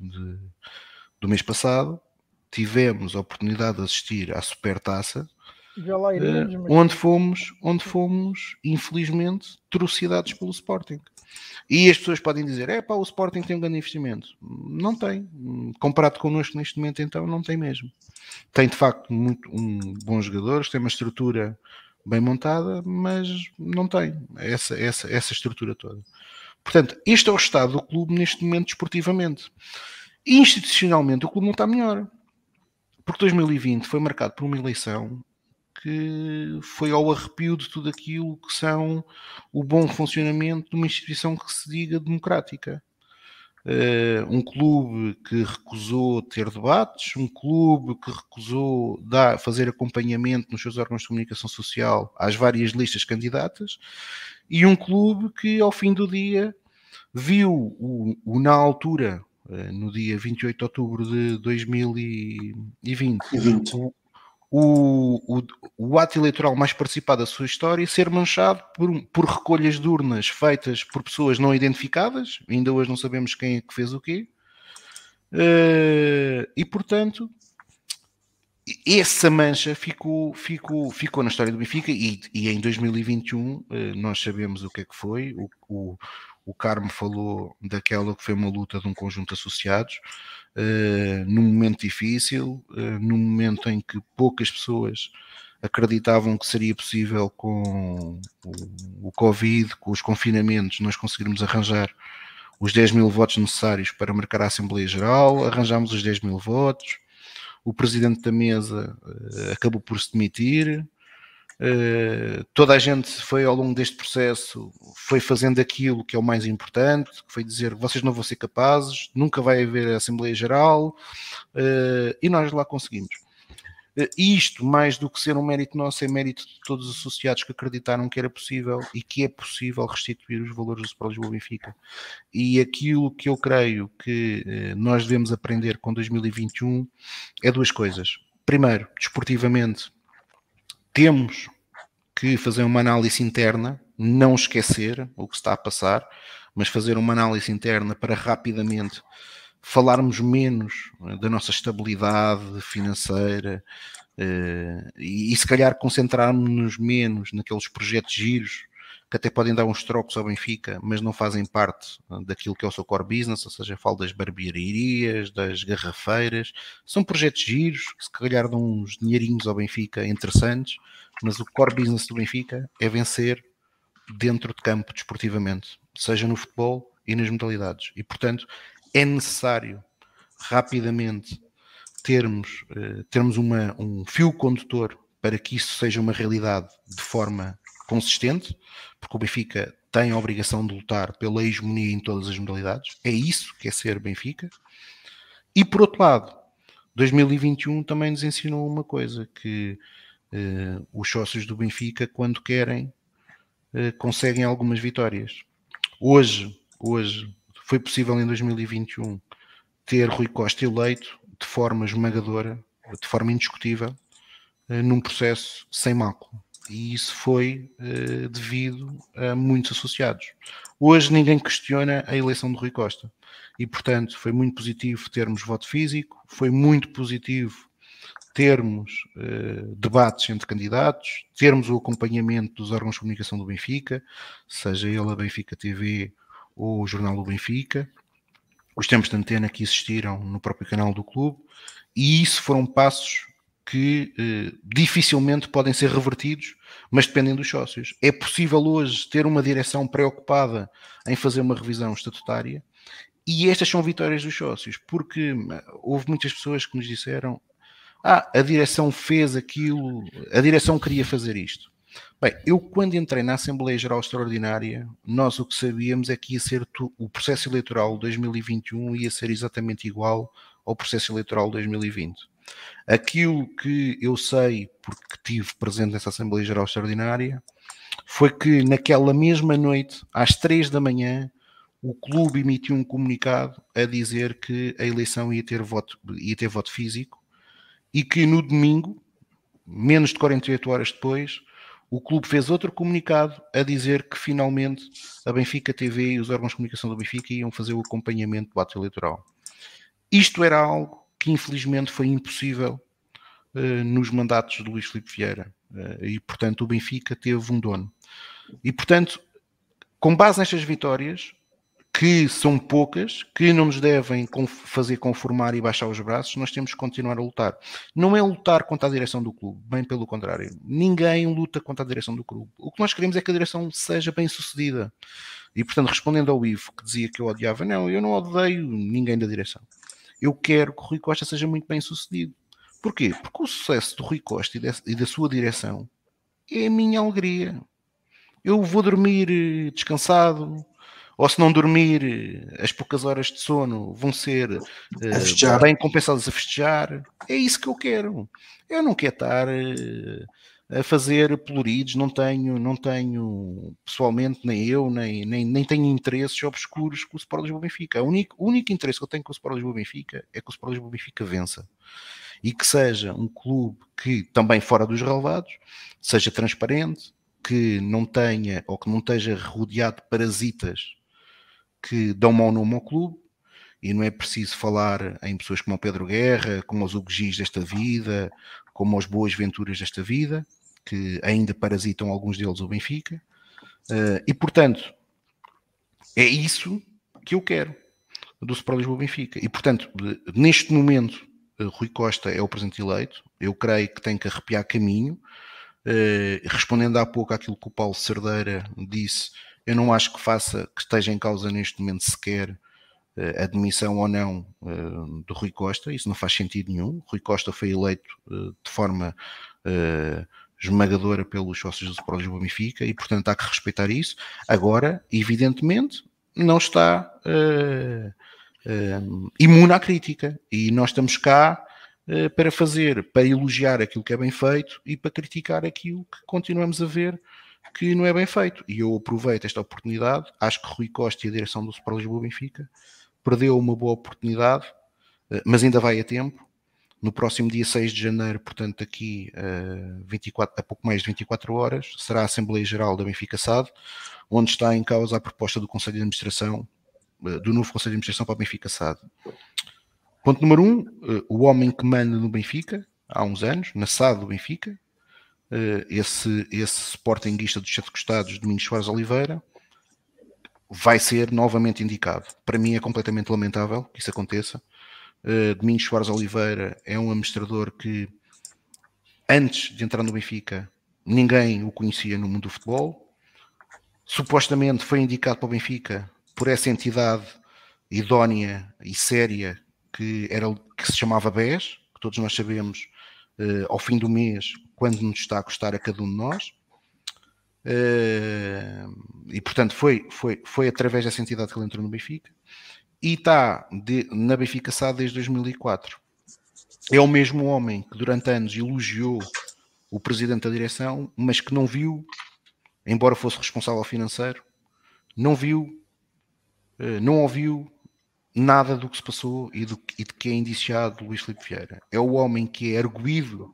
do mês passado, tivemos a oportunidade de assistir à Supertaça, onde fomos, infelizmente, trucidados pelo Sporting. E as pessoas podem dizer, o Sporting tem um grande investimento. Não tem. Comparado connosco neste momento, então, não tem mesmo. Tem, de facto, bons jogadores, tem uma estrutura bem montada, mas não tem essa estrutura toda. Portanto, este é o estado do clube neste momento, desportivamente. Institucionalmente, o clube não está melhor. Porque 2020 foi marcado por uma eleição que foi ao arrepio de tudo aquilo que são o bom funcionamento de uma instituição que se diga democrática. Um clube que recusou ter debates, um clube que recusou fazer acompanhamento nos seus órgãos de comunicação social às várias listas candidatas, e um clube que, ao fim do dia, viu na altura, no dia 28 de outubro de 2020, o ato eleitoral mais participado da sua história ser manchado por recolhas de urnas feitas por pessoas não identificadas, ainda hoje não sabemos quem é que fez o quê, e portanto essa mancha ficou na história do Benfica, e em 2021 nós sabemos o que é que foi. O Carmo falou daquela que foi uma luta de um conjunto de associados, num momento difícil, num momento em que poucas pessoas acreditavam que seria possível, com o Covid, com os confinamentos, nós conseguirmos arranjar os 10 mil votos necessários para marcar a Assembleia Geral. Arranjámos os 10 mil votos, o Presidente da Mesa acabou por se demitir. Toda a gente foi, ao longo deste processo, foi fazendo aquilo que é o mais importante, que foi dizer: vocês não vão ser capazes, nunca vai haver a Assembleia Geral, e nós lá conseguimos. Isto, mais do que ser um mérito nosso, é mérito de todos os associados que acreditaram que era possível e que é possível restituir os valores do Sport Lisboa Benfica. E aquilo que eu creio que nós devemos aprender com 2021 é 2 coisas. Primeiro, desportivamente, temos que fazer uma análise interna, não esquecer o que está a passar, mas fazer uma análise interna para rapidamente falarmos menos da nossa estabilidade financeira e se calhar concentrarmos-nos menos naqueles projetos giros que até podem dar uns trocos ao Benfica, mas não fazem parte daquilo que é o seu core business, ou seja, falo das barbearias, das garrafeiras. São projetos giros, que se calhar dão uns dinheirinhos ao Benfica interessantes, mas o core business do Benfica é vencer dentro de campo, desportivamente, seja no futebol e nas modalidades. E, portanto, é necessário, rapidamente, termos um fio condutor para que isso seja uma realidade de forma consistente, porque o Benfica tem a obrigação de lutar pela hegemonia em todas as modalidades. É isso que é ser Benfica. E, por outro lado, 2021 também nos ensinou uma coisa, que os sócios do Benfica, quando querem, conseguem algumas vitórias. Hoje, foi possível em 2021 ter Rui Costa eleito de forma esmagadora, de forma indiscutível, num processo sem mácula. E isso foi devido a muitos associados. Hoje ninguém questiona a eleição de Rui Costa. E, portanto, foi muito positivo termos voto físico, foi muito positivo termos debates entre candidatos, termos o acompanhamento dos órgãos de comunicação do Benfica, seja ele a Benfica TV ou o Jornal do Benfica, os tempos de antena que existiram no próprio canal do clube, e isso foram passos que dificilmente podem ser revertidos, mas dependem dos sócios. É possível hoje ter uma direção preocupada em fazer uma revisão estatutária, e estas são vitórias dos sócios, porque houve muitas pessoas que nos disseram: ah, a direção fez aquilo, a direção queria fazer isto. Bem, eu quando entrei na Assembleia Geral Extraordinária, nós o que sabíamos é que ia ser o processo eleitoral de 2021 ia ser exatamente igual ao processo eleitoral de 2020. Aquilo que eu sei, porque tive presente nessa Assembleia Geral Extraordinária, foi que naquela mesma noite, às 3 da manhã, o clube emitiu um comunicado a dizer que a eleição ia ter voto físico, e que no domingo, menos de 48 horas depois, o clube fez outro comunicado a dizer que finalmente a Benfica TV e os órgãos de comunicação do Benfica iam fazer o acompanhamento do ato eleitoral. Isto era algo que infelizmente foi impossível nos mandatos de Luís Filipe Vieira, e portanto o Benfica teve um dono. E portanto, com base nestas vitórias, que são poucas, que não nos devem fazer conformar e baixar os braços, nós temos que continuar a lutar. Não é lutar contra a direção do clube, bem pelo contrário. Ninguém luta contra a direção do clube. O que nós queremos é que a direção seja bem sucedida. E portanto, respondendo ao Ivo, que dizia que eu odiava, não, eu não odeio ninguém da direção. Eu quero que o Rui Costa seja muito bem sucedido. Porquê? Porque o sucesso do Rui Costa e da sua direção é a minha alegria. Eu vou dormir descansado, ou se não dormir, as poucas horas de sono vão ser bem compensadas a festejar. É isso que eu quero. Eu não quero estar a fazer poluridos, não tenho pessoalmente, nem eu, nem tenho interesses obscuros com o Sport Lisboa Benfica. O único interesse que eu tenho com o Sport Lisboa Benfica é que o Sport Lisboa Benfica vença. E que seja um clube que, também fora dos relevados, seja transparente, que não tenha, ou que não esteja rodeado de parasitas que dão mau nome ao clube. E não é preciso falar em pessoas como o Pedro Guerra, como os Hugo Gis desta vida, como os Boas Venturas desta vida, que ainda parasitam alguns deles o Benfica. E portanto, é isso que eu quero do Sport Lisboa Benfica. E portanto, neste momento, Rui Costa é o presidente eleito. Eu creio que tem que arrepiar caminho. Respondendo há pouco àquilo que o Paulo Cerdeira disse, eu não acho que esteja em causa neste momento sequer a admissão ou não de Rui Costa. Isso não faz sentido nenhum. Rui Costa foi eleito de forma esmagadora pelos sócios do Sport Lisboa Benfica e, portanto, há que respeitar isso. Agora, evidentemente, não está imune à crítica, e nós estamos cá para elogiar aquilo que é bem feito e para criticar aquilo que continuamos a ver que não é bem feito. E eu aproveito esta oportunidade. Acho que Rui Costa e a direção do Sport Lisboa Benfica perdeu uma boa oportunidade, mas ainda vai a tempo. No próximo dia 6 de janeiro, portanto, aqui a pouco mais de 24 horas, será a Assembleia Geral da Benfica SAD, onde está em causa a proposta do Conselho de Administração, do novo Conselho de Administração para a Benfica SAD. Ponto número 1, o homem que manda no Benfica, há uns anos, na SAD do Benfica, esse sportinguista dos sete costados, Domingos Soares Oliveira, vai ser novamente indicado. Para mim é completamente lamentável que isso aconteça. Domingos Soares Oliveira é um administrador que, antes de entrar no Benfica, ninguém o conhecia no mundo do futebol. Supostamente foi indicado para o Benfica por essa entidade idónea e séria que se chamava BES, que todos nós sabemos ao fim do mês quando nos está a custar a cada um de nós, e portanto foi através dessa entidade que ele entrou no Benfica e está na Benfica SAD desde 2004. É o mesmo homem que durante anos elogiou o presidente da direção, mas que não viu, embora fosse responsável financeiro, não ouviu nada do que se passou e de que é indiciado Luís Filipe Vieira. É o homem que é arguído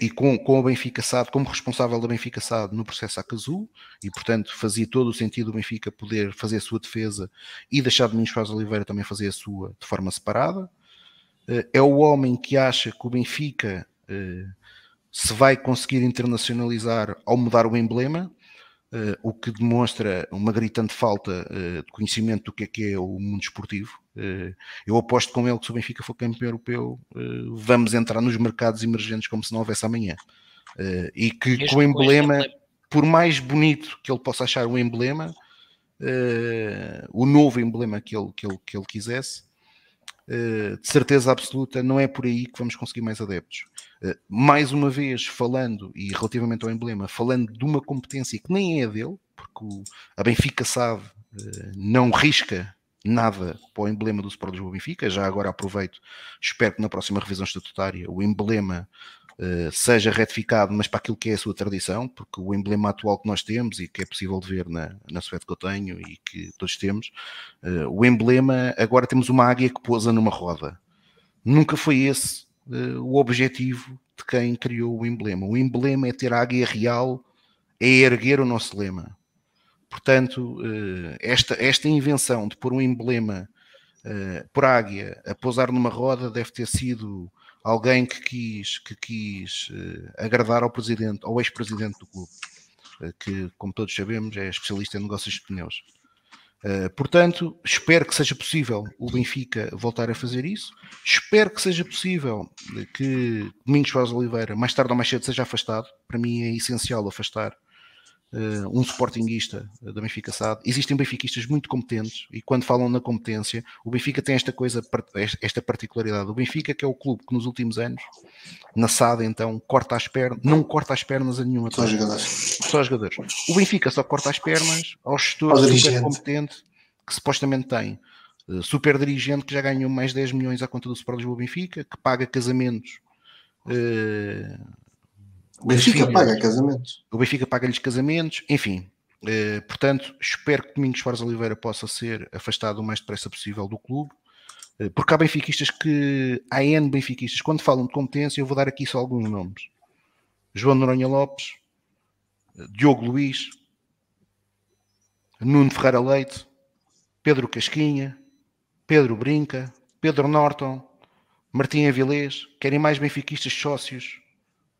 e com o Benfica SAD, como responsável da Benfica SAD no processo Acazul, e portanto fazia todo o sentido o Benfica poder fazer a sua defesa e deixar Domingos Soares Oliveira também fazer a sua de forma separada. É o homem que acha que o Benfica se vai conseguir internacionalizar ao mudar o emblema, o que demonstra uma gritante falta de conhecimento do que é o mundo esportivo. Eu aposto com ele que se o Benfica for campeão europeu, vamos entrar nos mercados emergentes como se não houvesse amanhã. E que com o emblema, por mais bonito que ele possa achar o emblema, o novo emblema que ele quisesse, de certeza absoluta, não é por aí que vamos conseguir mais adeptos. Mais uma vez, falando, e relativamente ao emblema, falando de uma competência que nem é dele, porque a Benfica SAD não risca nada para o emblema do Sport Lisboa Benfica. Já agora aproveito, espero que na próxima revisão estatutária o emblema seja retificado, mas para aquilo que é a sua tradição, porque o emblema atual que nós temos e que é possível de ver na suede que eu tenho e que todos temos, o emblema, agora temos uma águia que pousa numa roda. Nunca foi esse o objetivo de quem criou o emblema. O emblema é ter a águia real, é erguer o nosso lema. Portanto, esta invenção de pôr um emblema por águia a pousar numa roda deve ter sido alguém que quis agradar ao presidente, ao ex-presidente do clube, que, como todos sabemos, é especialista em negócios de pneus. Portanto, espero que seja possível o Benfica voltar a fazer isso. Espero que seja possível que Domingos Soares Oliveira, mais tarde ou mais cedo, seja afastado. Para mim é essencial afastar um sportinguista da Benfica SAD. Existem benfiquistas muito competentes e quando falam na competência, o Benfica tem esta coisa, esta particularidade. O Benfica, que é o clube que nos últimos anos, na SAD então, corta as pernas, não corta as pernas a nenhuma. Só jogadores. O Benfica só corta as pernas aos gestores super competente que supostamente tem. Super dirigente que já ganhou mais 10 milhões à conta do Sport Lisboa Benfica, que paga casamentos. O Benfica paga casamentos. O Benfica paga-lhes casamentos, enfim. Portanto, espero que Domingos Soares Oliveira possa ser afastado o mais depressa possível do clube, porque há benfiquistas há N benfiquistas, quando falam de competência, eu vou dar aqui só alguns nomes. João Noronha Lopes, Diogo Luís, Nuno Ferreira Leite, Pedro Casquinha, Pedro Brinca, Pedro Norton, Martim Avilés. Querem mais benfiquistas sócios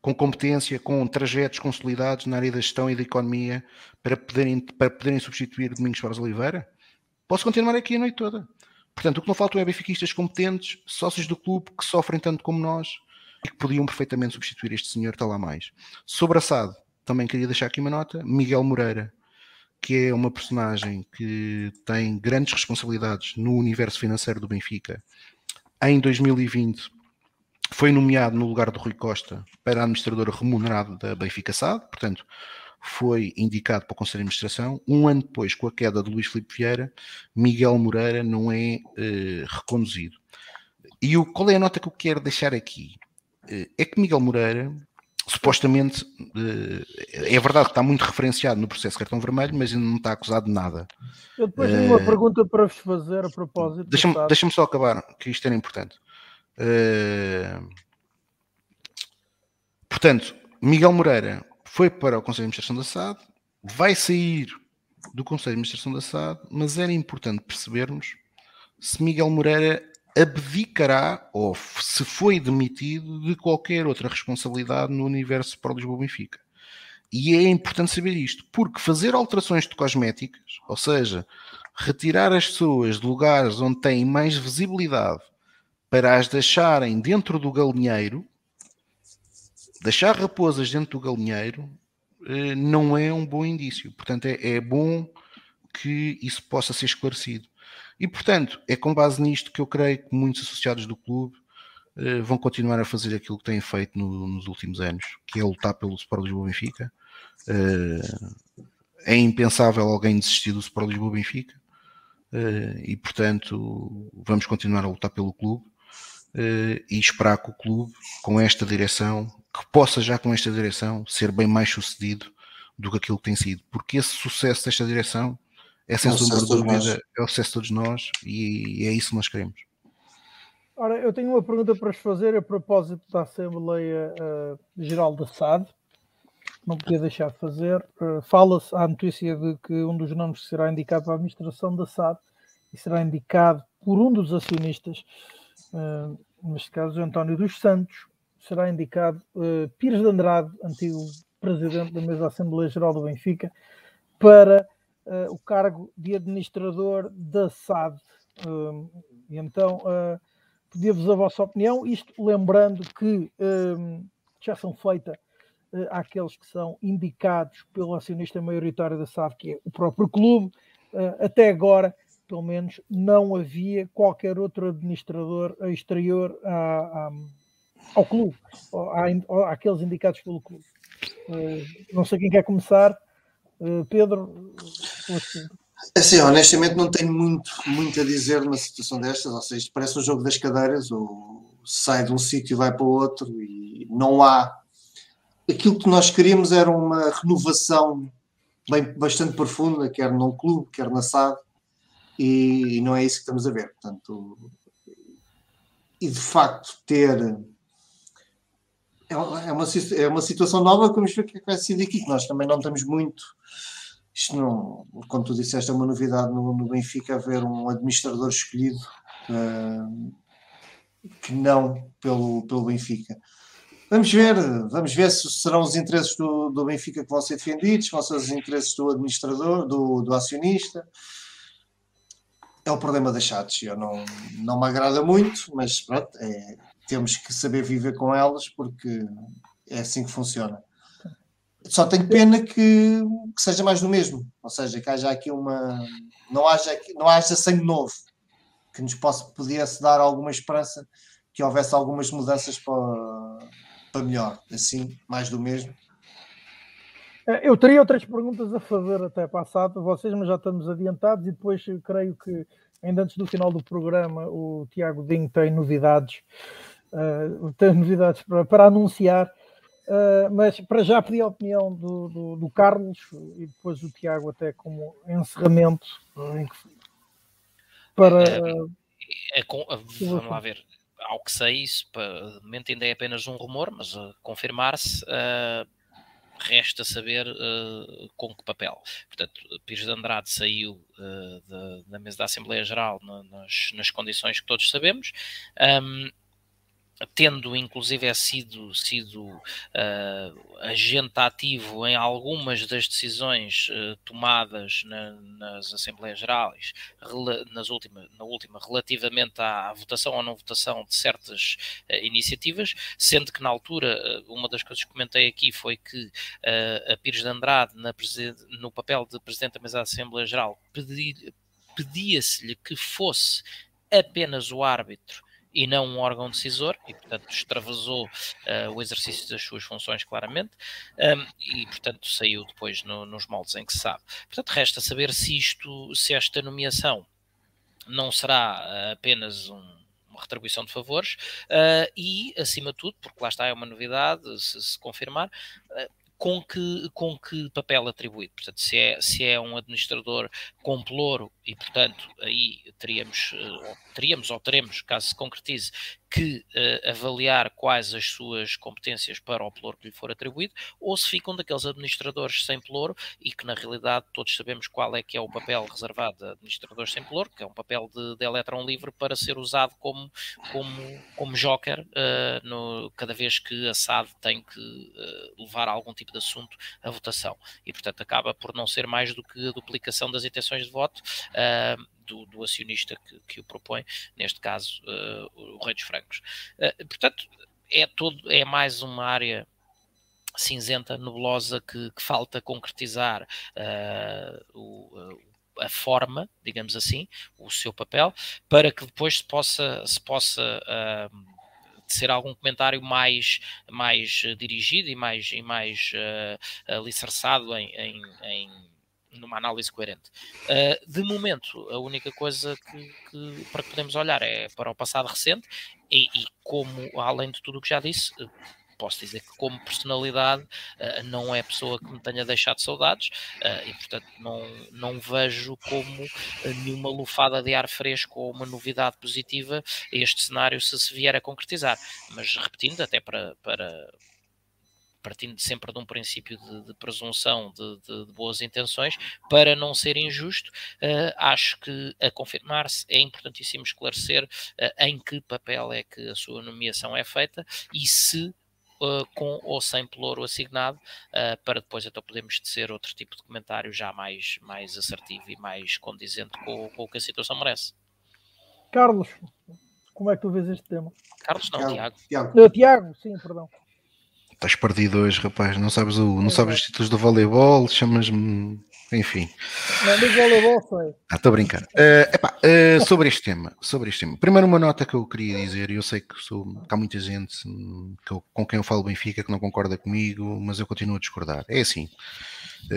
com competência, com trajetos consolidados na área da gestão e da economia para poderem substituir Domingos Soares Oliveira? Posso continuar aqui a noite toda. Portanto, o que não faltam é benfiquistas competentes, sócios do clube que sofrem tanto como nós e que podiam perfeitamente substituir este senhor, está lá mais. Sobre a SAD, também queria deixar aqui uma nota. Miguel Moreira, que é uma personagem que tem grandes responsabilidades no universo financeiro do Benfica, em 2020 foi nomeado no lugar do Rui Costa para administrador remunerado da Benfica SAD, portanto, foi indicado para o Conselho de Administração. Um ano depois, com a queda de Luís Filipe Vieira, Miguel Moreira não é reconduzido. E qual é a nota que eu quero deixar aqui? É que Miguel Moreira, supostamente, é verdade que está muito referenciado no processo de cartão vermelho, mas ainda não está acusado de nada. Eu depois tenho uma pergunta para vos fazer a propósito. Deixa-me só acabar, que isto era importante. Portanto, Miguel Moreira foi para o Conselho de Administração da SAD, vai sair do Conselho de Administração da SAD, mas era importante percebermos se Miguel Moreira abdicará ou se foi demitido de qualquer outra responsabilidade no universo para o Lisboa Benfica. E é importante saber isto, porque fazer alterações de cosméticas, ou seja, retirar as pessoas de lugares onde têm mais visibilidade para as deixarem dentro do galinheiro, deixar raposas dentro do galinheiro, não é um bom indício. Portanto, é bom que isso possa ser esclarecido. E, portanto, é com base nisto que eu creio que muitos associados do clube vão continuar a fazer aquilo que têm feito nos últimos anos, que é lutar pelo Sport Lisboa Benfica. É impensável alguém desistir do Sport Lisboa Benfica. E, portanto, vamos continuar a lutar pelo clube. E esperar que o clube, com esta direção, que possa já com esta direção ser bem mais sucedido do que aquilo que tem sido, porque esse sucesso desta direção é, sem sombra de dúvida, é o sucesso de todos nós e é isso que nós queremos. Ora, eu tenho uma pergunta para vos fazer a propósito da Assembleia Geral da SAD. Não podia deixar de fazer. Fala-se, há notícia de que um dos nomes que será indicado para a administração da SAD e será indicado por um dos acionistas, neste caso António dos Santos, será indicado Pires de Andrade, antigo presidente da mesa da Assembleia Geral do Benfica, para o cargo de administrador da SAD. E então, pedia-vos a vossa opinião, isto lembrando que já são feitas àqueles que são indicados pelo acionista maioritário da SAD, que é o próprio clube. Até agora, pelo menos, não havia qualquer outro administrador exterior ao clube, àqueles indicados pelo clube. Não sei quem quer começar. Pedro? Assim, honestamente, não tenho muito a dizer numa situação destas. Ou seja, parece um jogo das cadeiras, ou sai de um sítio e vai para o outro, e não há... Aquilo que nós queríamos era uma renovação bastante profunda, quer num clube, quer na SAD, e não é isso que estamos a ver. Portanto, e de facto ter... É uma situação nova que vamos ver o que é que vai ser aqui, que nós também não estamos muito... Isto não, como tu disseste, é uma novidade no Benfica haver um administrador escolhido que não pelo Benfica. Vamos ver se serão os interesses do Benfica que vão ser defendidos, vão ser os interesses do administrador, do acionista. É o problema das chats. Eu não me agrada muito, mas pronto, temos que saber viver com elas, porque é assim que funciona. Só tenho pena que seja mais do mesmo, ou seja, que haja aqui não haja sangue novo, que nos pudesse dar alguma esperança, que houvesse algumas mudanças para melhor. Assim, mais do mesmo. Eu teria outras perguntas a fazer até passado, vocês, mas já estamos adiantados, e depois eu creio que ainda antes do final do programa o Tiago Dinho tem novidades, para anunciar. Mas para já pedi a opinião do Carlos e depois do Tiago até como encerramento para... Vamos lá ver. Ao que sei, isso de momento ainda é apenas um rumor, mas confirmar-se, resta saber com que papel. Portanto, Pires de Andrade saiu da mesa da Assembleia Geral nas condições que todos sabemos, tendo inclusive sido agente ativo em algumas das decisões tomadas nas Assembleias Gerais, na última relativamente à votação ou não votação de certas iniciativas, sendo que na altura uma das coisas que comentei aqui foi que a Pires de Andrade, no papel de Presidente da Mesa da Assembleia Geral, pedia-se-lhe que fosse apenas o árbitro e não um órgão decisor, e portanto extravasou o exercício das suas funções claramente, e portanto saiu depois nos moldes em que se sabe. Portanto, resta saber se esta nomeação não será apenas uma retribuição de favores, e acima de tudo, porque lá está, é uma novidade, se confirmar, com que papel atribuído. Portanto, se é um administrador com pelouro, e portanto aí teremos, caso se concretize, que avaliar quais as suas competências para o pelouro que lhe for atribuído, ou se ficam daqueles administradores sem pelouro, e que na realidade todos sabemos qual é que é o papel reservado a administradores sem pelouro, que é um papel de elétron livre para ser usado como joker, cada vez que a SAD tem que levar algum tipo de assunto à votação, e portanto acaba por não ser mais do que a duplicação das intenções de voto do acionista que o propõe, neste caso o Rei dos Francos. Portanto, é mais uma área cinzenta, nebulosa, que falta concretizar a forma, digamos assim, o seu papel, para que depois se possa ser algum comentário mais dirigido e mais alicerçado numa análise coerente. De momento, a única coisa para que podemos olhar é para o passado recente, e como, além de tudo o que já disse, posso dizer que como personalidade não é pessoa que me tenha deixado saudades e portanto não vejo como nenhuma lufada de ar fresco ou uma novidade positiva este cenário se vier a concretizar, mas repetindo, até para partindo sempre de um princípio de presunção de boas intenções, para não ser injusto, acho que a confirmar-se é importantíssimo esclarecer em que papel é que a sua nomeação é feita e se com ou sem pelouro assignado, para depois então podermos tecer outro tipo de comentário já mais assertivo e mais condizente com o que a situação merece. Carlos, como é que tu vês este tema? Carlos não, Tiago. Tiago, sim, perdão. Estás perdido hoje, rapaz, não sabes os títulos do voleibol, chamas-me, enfim. Não diz voleibol, foi. Estou a brincar. Sobre este tema. Primeiro uma nota que eu queria dizer, e eu sei que há muita gente com quem eu falo Benfica que não concorda comigo, mas eu continuo a discordar. É assim,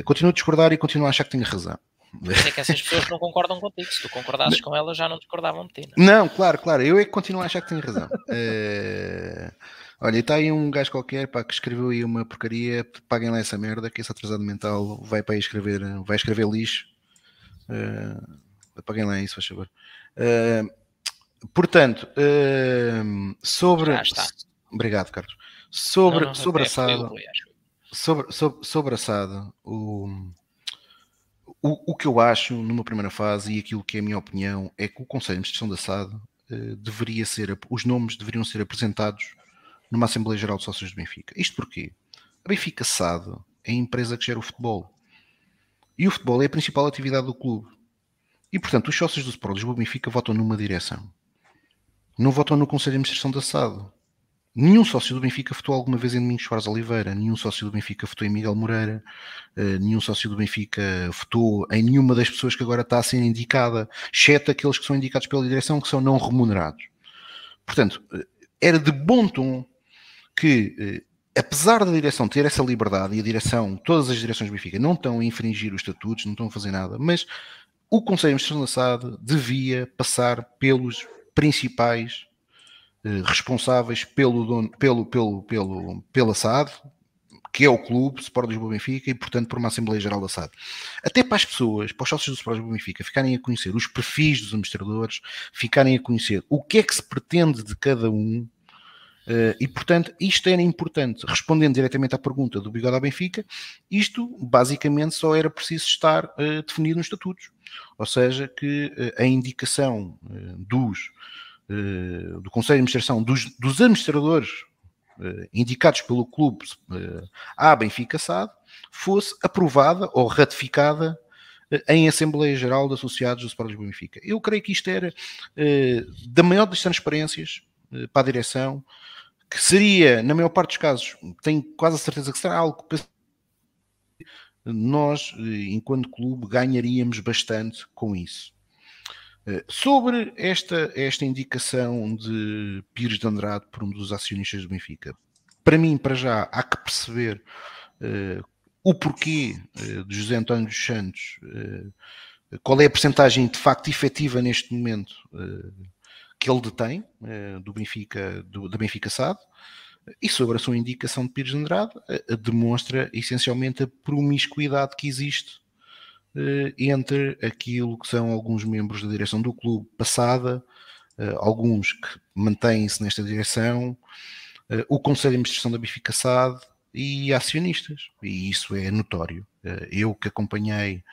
continuo a discordar e continuo a achar que tenho razão. Mas é que essas pessoas não concordam contigo. Se tu concordasses com elas, já não discordavam de ti. Não, claro. Eu é que continuo a achar que tenho razão. Olha, está aí um gajo qualquer, pá, que escreveu aí uma porcaria, paguem lá essa merda, que esse atrasado mental vai para aí escrever lixo. Paguem lá isso, faz favor. Portanto, sobre... Ah, está. Obrigado, Carlos. Sobre assado, o que eu acho, numa primeira fase, e aquilo que é a minha opinião, é que o Conselho de Administração de Assado os nomes deveriam ser apresentados numa Assembleia Geral de Sócios de Benfica. Isto porquê? A Benfica SAD é a empresa que gera o futebol. E o futebol é a principal atividade do clube. E, portanto, os sócios do Sport Lisboa Benfica votam numa direção. Não votam no Conselho de Administração da SAD. Nenhum sócio do Benfica votou alguma vez em Domingos Soares Oliveira. Nenhum sócio do Benfica votou em Miguel Moreira. Nenhum sócio do Benfica votou em nenhuma das pessoas que agora está a ser indicada, exceto aqueles que são indicados pela direção, que são não remunerados. Portanto, era de bom tom que, apesar da direção ter essa liberdade, e a direção, todas as direções do Benfica não estão a infringir os estatutos, não estão a fazer nada, mas o Conselho de Administração da SAD devia passar pelos principais responsáveis pela SAD, que é o clube, Sport Lisboa Benfica, e portanto por uma Assembleia Geral da SAD. Até para as pessoas, para os sócios do Sport Lisboa Benfica, ficarem a conhecer os perfis dos administradores, ficarem a conhecer o que é que se pretende de cada um. E portanto, isto era importante. Respondendo diretamente à pergunta do Bigode à Benfica, isto basicamente só era preciso estar definido nos estatutos, ou seja, que a indicação do Conselho de Administração dos administradores indicados pelo clube à Benfica SAD fosse aprovada ou ratificada em Assembleia Geral de Associados do Sport Lisboa Benfica. Eu creio que isto era da maior das transparências para a direção, que seria, na maior parte dos casos, tenho quase a certeza que será algo que nós, enquanto clube, ganharíamos bastante com isso. Sobre esta indicação de Pires de Andrade por um dos acionistas do Benfica, para mim, para já, há que perceber o porquê de José António dos Santos, qual é a percentagem de facto efetiva neste momento que ele detém da Benfica SAD, e sobre a sua indicação de Pires de Andrade, demonstra essencialmente a promiscuidade que existe entre aquilo que são alguns membros da direção do clube passada, alguns que mantêm-se nesta direção, o Conselho de Administração da Benfica SAD e acionistas, e isso é notório. Eu que acompanhei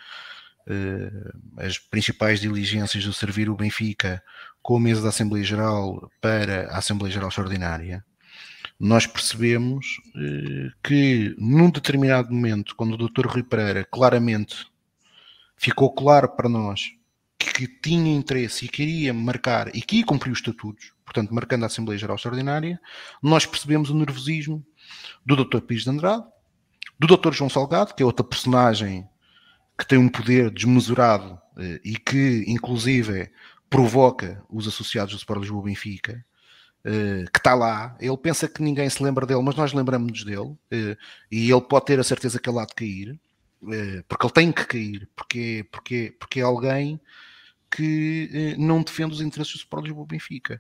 as principais diligências de servir o Benfica com a mesa da Assembleia Geral para a Assembleia Geral Extraordinária, nós percebemos que num determinado momento, quando o Dr. Rui Pereira claramente ficou claro para nós que tinha interesse e queria marcar e que ia cumprir os estatutos, portanto marcando a Assembleia Geral Extraordinária, nós percebemos o nervosismo do Dr. Pires de Andrade, do Dr. João Salgado, que é outra personagem que tem um poder desmesurado e que, inclusive, provoca os associados do Sport Lisboa Benfica, que está lá. Ele pensa que ninguém se lembra dele, mas nós lembramos-nos dele, e ele pode ter a certeza que ele há de cair, porque ele tem que cair, porque é alguém que não defende os interesses do Sport Lisboa Benfica.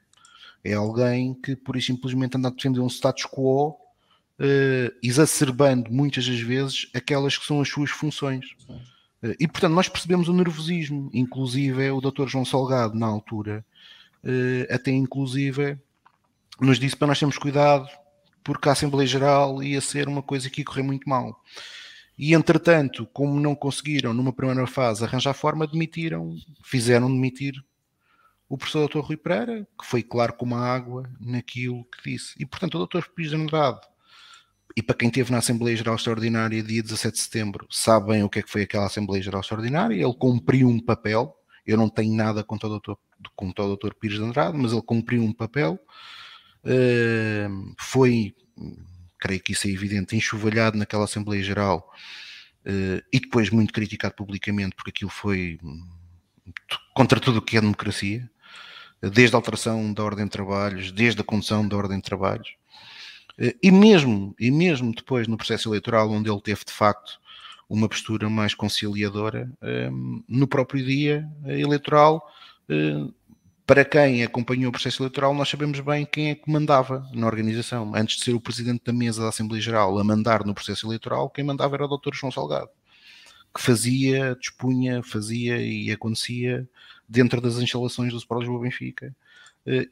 É alguém que, pura e simplesmente, anda a defender um status quo exacerbando muitas das vezes aquelas que são as suas funções. E portanto nós percebemos o nervosismo, inclusive é o Dr. João Salgado na altura, até inclusive nos disse para nós termos cuidado porque a Assembleia Geral ia ser uma coisa que ia correr muito mal. E entretanto, como não conseguiram numa primeira fase arranjar forma, fizeram demitir o professor Dr. Rui Pereira, que foi claro como a água naquilo que disse. E portanto o Dr. Pires de Andrade, e para quem esteve na Assembleia Geral Extraordinária dia 17 de setembro, sabem o que é que foi aquela Assembleia Geral Extraordinária. Ele cumpriu um papel, eu não tenho nada contra o Dr. Pires de Andrade, mas ele cumpriu um papel, foi, creio que isso é evidente, enxovalhado naquela Assembleia Geral e depois muito criticado publicamente, porque aquilo foi contra tudo o que é democracia, desde a alteração da Ordem de Trabalhos, desde a condução da Ordem de Trabalhos. E mesmo depois no processo eleitoral, onde ele teve de facto uma postura mais conciliadora, no próprio dia eleitoral, para quem acompanhou o processo eleitoral, nós sabemos bem quem é que mandava na organização. Antes de ser o presidente da mesa da Assembleia Geral a mandar no processo eleitoral, quem mandava era o Dr. João Salgado, que fazia, dispunha, fazia e acontecia dentro das instalações do Sport Lisboa Benfica,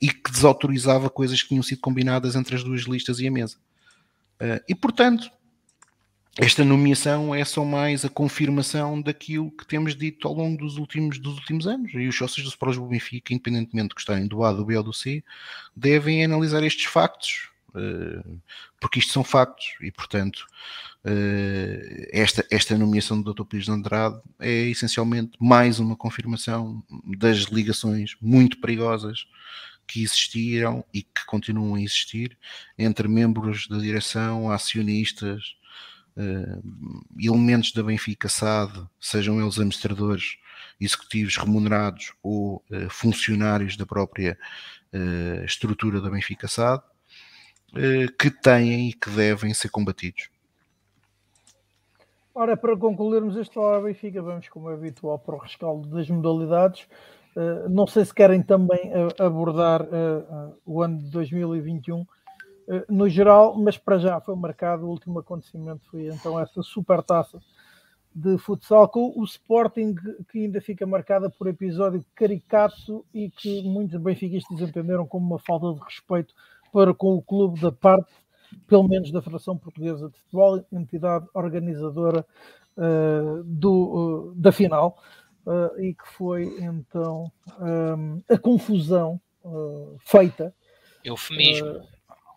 e que desautorizava coisas que tinham sido combinadas entre as duas listas e a mesa. E, portanto, esta nomeação é só mais a confirmação daquilo que temos dito ao longo dos últimos anos. E os sócios do Sport Lisboa Benfica, independentemente de gostarem do A, do B ou do C, devem analisar estes factos, porque isto são factos. E, portanto, esta nomeação do Dr. Pires de Andrade é essencialmente mais uma confirmação das ligações muito perigosas que existiram e que continuam a existir entre membros da direção, acionistas, elementos da Benfica SAD, sejam eles administradores, executivos remunerados ou funcionários da própria estrutura da Benfica SAD, que têm e que devem ser combatidos. Ora, para concluirmos este Hora Benfica, vamos, como é habitual, para o rescaldo das modalidades. Não sei se querem também abordar o ano de 2021 no geral, mas para já foi marcado, o último acontecimento foi então essa supertaça de futsal, com o Sporting, que ainda fica marcada por episódio caricato e que muitos benfiquistas entenderam como uma falta de respeito para com o clube da parte, pelo menos da Federação Portuguesa de Futebol, entidade organizadora da final, e que foi então a confusão feita. Eufemismo,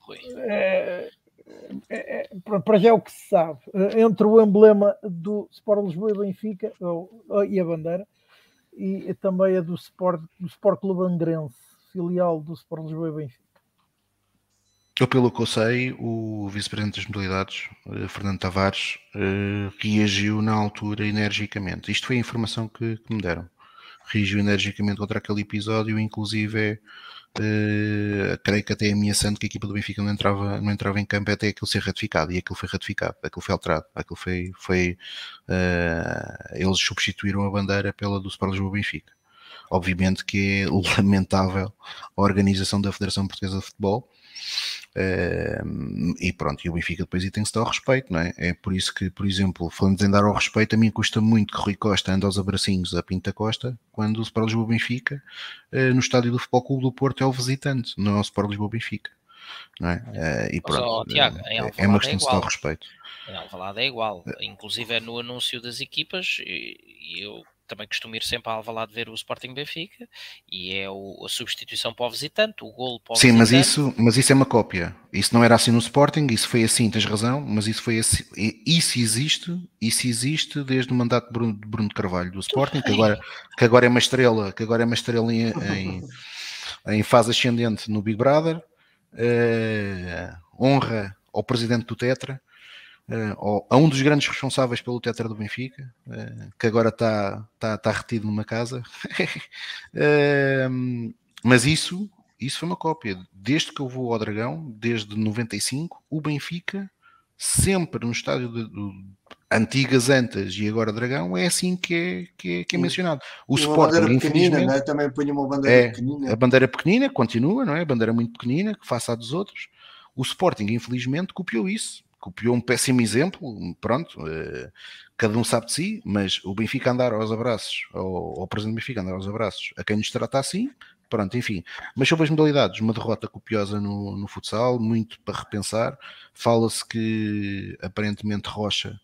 Rui. Para já é o que se sabe, entre o emblema do Sport Lisboa e Benfica, e a bandeira, e também a do Sport Clube Angrense, filial do Sport Lisboa e Benfica. Eu, pelo que eu sei, o vice-presidente das modalidades, Fernando Tavares, reagiu na altura energicamente. Isto foi a informação que me deram. Reagiu energicamente contra aquele episódio, inclusive, creio que até ameaçando que a equipa do Benfica não entrava em campo até aquilo ser ratificado. E aquilo foi ratificado, aquilo foi alterado. Aquilo eles substituíram a bandeira pela do Sport Lisboa Benfica. Obviamente que é lamentável a organização da Federação Portuguesa de Futebol, e pronto, e o Benfica depois tem-se dar ao respeito, não é? É por isso que, por exemplo, falando em dar ao respeito, a mim custa muito que Rui Costa ande aos abracinhos a Pinto da Costa, quando o Sport Lisboa Benfica, no estádio do Futebol Clube do Porto, é o visitante, não é o Sport Lisboa Benfica, não é? E pronto, mas, Tiago, é uma questão de se dar ao respeito. Em Alvalade é igual, inclusive é no anúncio das equipas, e eu também costumo ir sempre a Alvalade ver o Sporting Benfica, e é a substituição para o visitante, o golo para o visitante. Sim, mas isso é uma cópia. Isso não era assim no Sporting, isso foi assim, tens razão, mas isso foi assim. Isso existe desde o mandato de Bruno Carvalho do Sporting, que agora é uma estrela, em fase ascendente no Big Brother, honra ao presidente do Tetra, a um dos grandes responsáveis pelo Tetra do Benfica, que agora está retido numa casa. Mas isso foi uma cópia. Desde que eu vou ao Dragão, desde 95, o Benfica, sempre no estádio de antigas Antas e agora Dragão, é assim que é mencionado. O Sporting, bandeira pequenina, não é? Também põe uma bandeira pequenina. A bandeira pequenina continua, não é? A bandeira muito pequenina, que faça a dos outros. O Sporting, infelizmente, copiou isso. Copiou um péssimo exemplo, pronto, cada um sabe de si, mas o Benfica andar aos abraços, ou o presidente do Benfica andar aos abraços, a quem nos trata assim, pronto, enfim. Mas sobre as modalidades, uma derrota copiosa no futsal, muito para repensar. Fala-se que, aparentemente, Rocha,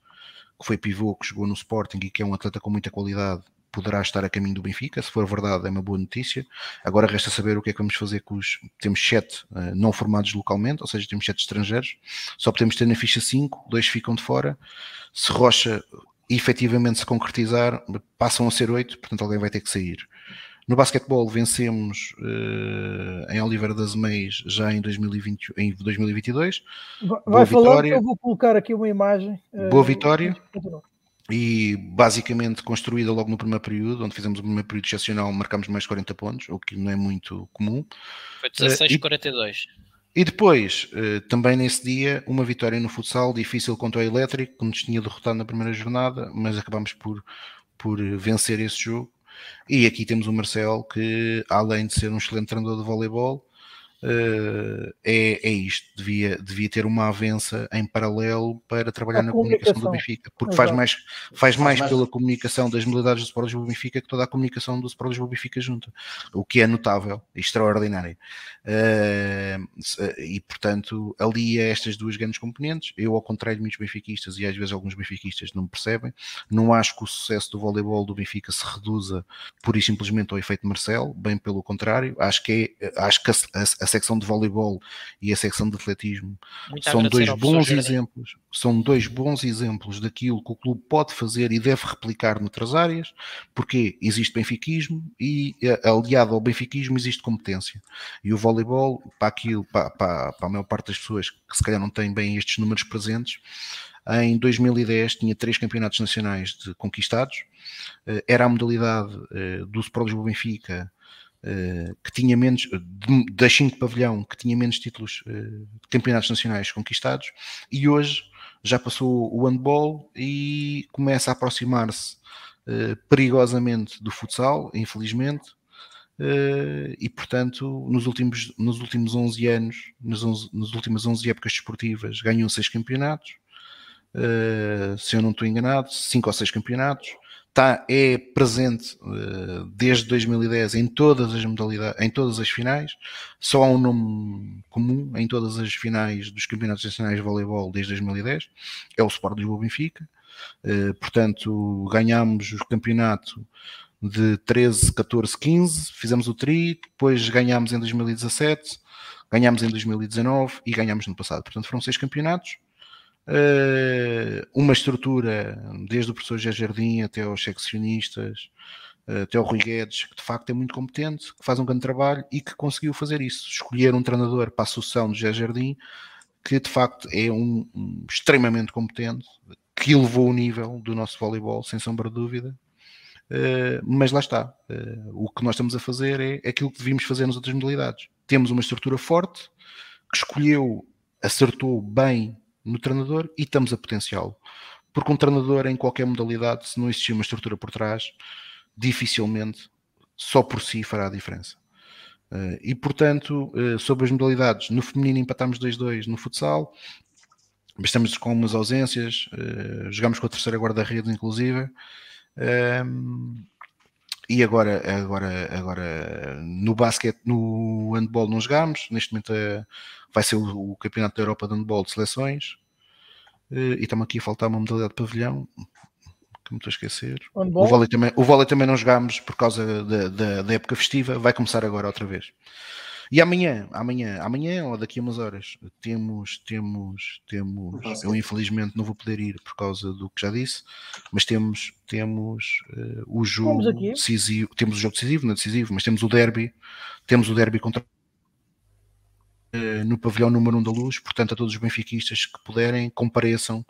que foi pivô, que jogou no Sporting e que é um atleta com muita qualidade, poderá estar a caminho do Benfica. Se for verdade, é uma boa notícia. Agora resta saber o que é que vamos fazer com os... Temos 7 não formados localmente, ou seja, temos 7 estrangeiros. Só podemos ter na ficha 5, 2 ficam de fora. Se Rocha efetivamente se concretizar, passam a ser 8, portanto alguém vai ter que sair. No basquetebol vencemos em Oliveira das Meias já em 2022. Vai falando que eu vou colocar aqui uma imagem. Boa vitória. E basicamente construída logo no primeiro período, onde fizemos o primeiro período excepcional, marcámos mais 40 pontos, o que não é muito comum. Foi 16-42. E depois, também nesse dia, uma vitória no futsal, difícil contra o Elétrico, que nos tinha derrotado na primeira jornada, mas acabámos por vencer esse jogo. E aqui temos o Marcelo, que além de ser um excelente treinador de voleibol, é isto, devia ter uma avança em paralelo para trabalhar na comunicação do Benfica, porque faz mais pela comunicação das modalidades do Sport Lisboa Benfica que toda a comunicação do Sport Lisboa Benfica junta, o que é notável, extraordinário, e portanto ali é estas duas grandes componentes. Eu, ao contrário de muitos benfiquistas, e às vezes alguns benfiquistas não me percebem, não acho que o sucesso do voleibol do Benfica se reduza pura e simplesmente ao efeito Marcelo, bem pelo contrário. Acho que a secção de voleibol e a secção de atletismo são dois bons exemplos daquilo que o clube pode fazer e deve replicar noutras áreas, porque existe benfiquismo e aliado ao benfiquismo existe competência. E o voleibol, para a maior parte das pessoas que se calhar não têm bem estes números presentes, em 2010 tinha 3 campeonatos nacionais conquistados, era a modalidade do Sport Lisboa Benfica que tinha menos, das 5 pavilhão, que tinha menos títulos de campeonatos nacionais conquistados, e hoje já passou o handball e começa a aproximar-se perigosamente do futsal, infelizmente, e portanto nos últimos 11 anos, nas últimas 11 épocas desportivas, ganhou 6 campeonatos, se eu não estou enganado, 5 ou 6 campeonatos. É presente desde 2010 em todas as modalidades, em todas as finais. Só há um nome comum em todas as finais dos campeonatos nacionais de voleibol desde 2010, é o Sport Lisboa Benfica. Portanto, ganhámos o campeonato de 13, 14, 15, fizemos o tri, depois ganhámos em 2017, ganhámos em 2019 e ganhámos no passado. Portanto, foram 6 campeonatos. Uma estrutura desde o professor José Jardim até aos seccionistas, até ao Rui Guedes, que de facto é muito competente, que faz um grande trabalho e que conseguiu fazer isso, escolher um treinador para a sucessão de José Jardim, que de facto é um extremamente competente, que elevou o nível do nosso voleibol, sem sombra de dúvida. Mas lá está, o que nós estamos a fazer é aquilo que devíamos fazer nas outras modalidades. Temos uma estrutura forte, que escolheu, acertou bem no treinador, e estamos a potenciá-lo. Porque um treinador em qualquer modalidade, se não existir uma estrutura por trás, dificilmente, só por si, fará a diferença. E, portanto, sobre as modalidades, no feminino empatámos 2-2 no futsal, mas estamos com algumas ausências, jogámos com a terceira guarda-redes, inclusive, e agora no basquete, no handball não jogámos, neste momento vai ser o campeonato da Europa de handball de seleções, e estamos aqui a faltar uma modalidade de pavilhão, que me estou a esquecer. O vôlei também não jogámos por causa da época festiva, vai começar agora outra vez. E amanhã ou daqui a umas horas, temos eu infelizmente não vou poder ir por causa do que já disse, mas temos o jogo decisivo, temos o jogo decisivo, não é decisivo, mas temos o derby contra no pavilhão número 1 da Luz. Portanto, a todos os benfiquistas que puderem, compareçam.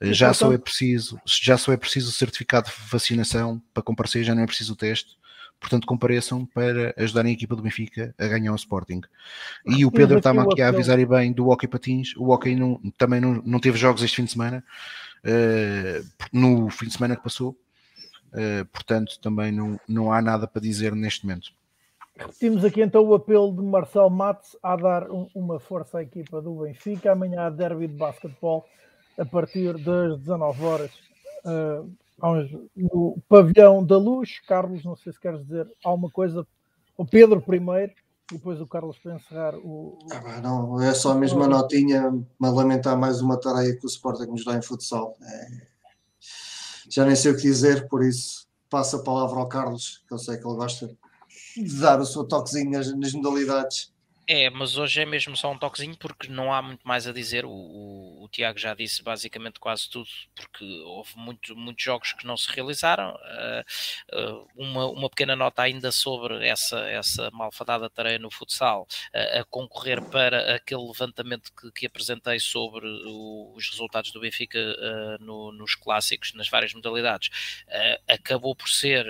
Já só é preciso o certificado de vacinação para comparecer, já não é preciso o teste. Portanto, compareçam para ajudarem a equipa do Benfica a ganhar o Sporting. E o Pedro estava aqui a avisar, e bem, do Hockey Patins. O Hockey também não teve jogos este fim de semana, no fim de semana que passou. Portanto, também não há nada para dizer neste momento. Repetimos aqui então o apelo de Marcel Matos a dar uma força à equipa do Benfica. Amanhã há derby de basquetebol a partir das 19h no Pavilhão da Luz. Carlos, não sei se queres dizer alguma coisa. O Pedro primeiro e depois o Carlos para encerrar o... Não, é só a mesma notinha, mas lamentar mais uma tareia que o Sporting nos dá em futsal. Já nem sei o que dizer, por isso passo a palavra ao Carlos, que eu sei que ele gosta de dar o seu toquezinho nas modalidades. Mas hoje é mesmo só um toquezinho, porque não há muito mais a dizer. O Tiago já disse basicamente quase tudo, porque houve muitos jogos que não se realizaram. Uma pequena nota ainda sobre essa malfadada tareia no futsal, a concorrer para aquele levantamento que apresentei sobre os resultados do Benfica nos clássicos, nas várias modalidades. Acabou por ser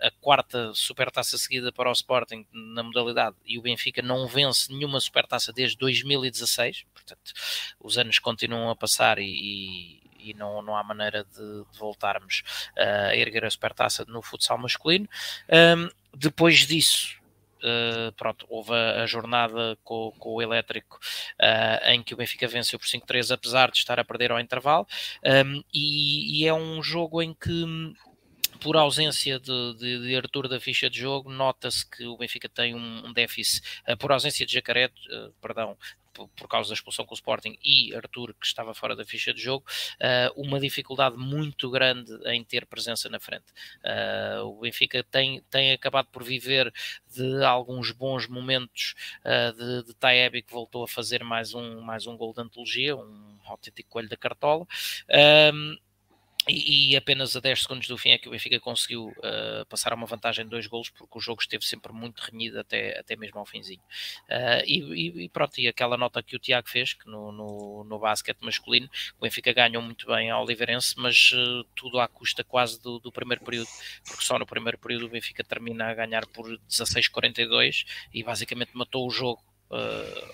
a quarta supertaça seguida para o Sporting na modalidade, e o Benfica não vence nenhuma supertaça desde 2016, portanto os anos continuam a passar e não há maneira de voltarmos a erguer a supertaça no futsal masculino. Depois disso, houve a jornada com o Elétrico, em que o Benfica venceu por 5-3, apesar de estar a perder ao intervalo, e é um jogo em que, por ausência de Arthur da ficha de jogo, nota-se que o Benfica tem um déficit, por ausência de Jacaré, por causa da expulsão com o Sporting, e Arthur, que estava fora da ficha de jogo, uma dificuldade muito grande em ter presença na frente. O Benfica tem acabado por viver de alguns bons momentos de Taebi, que voltou a fazer mais um gol de antologia, um autêntico coelho da cartola. E apenas a 10 segundos do fim é que o Benfica conseguiu passar a uma vantagem de 2 golos, porque o jogo esteve sempre muito renhido até mesmo ao finzinho. E aquela nota que o Tiago fez, que no basquete masculino o Benfica ganhou muito bem ao Oliveirense, mas tudo à custa quase do primeiro período, porque só no primeiro período o Benfica termina a ganhar por 16-42 e basicamente matou o jogo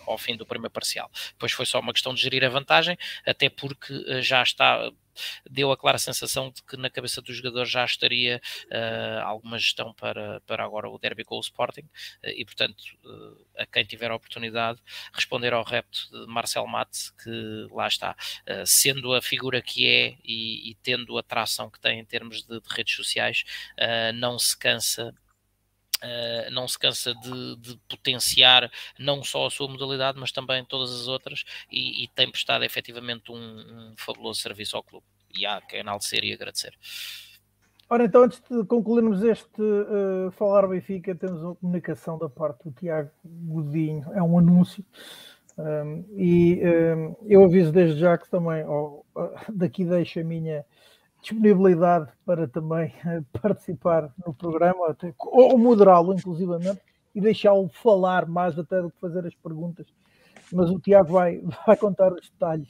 ao fim do primeiro parcial. Depois foi só uma questão de gerir a vantagem, até porque deu a clara sensação de que na cabeça do jogador já estaria alguma gestão para agora o derby com o Sporting, e portanto a quem tiver a oportunidade, responder ao repto de Marcel Matos, que lá está, sendo a figura que é e tendo a tração que tem em termos de redes sociais, não se cansa de potenciar não só a sua modalidade, mas também todas as outras, e tem prestado efetivamente um fabuloso serviço ao clube, e há que enaltecer e agradecer. Ora, então, antes de concluirmos este Falar Benfica, temos uma comunicação da parte do Tiago Godinho, é um anúncio, eu aviso desde já que também daqui deixo a minha disponibilidade para também participar no programa, ou moderá-lo inclusivamente, e deixá-lo falar mais até do que fazer as perguntas, mas o Tiago vai contar os detalhes.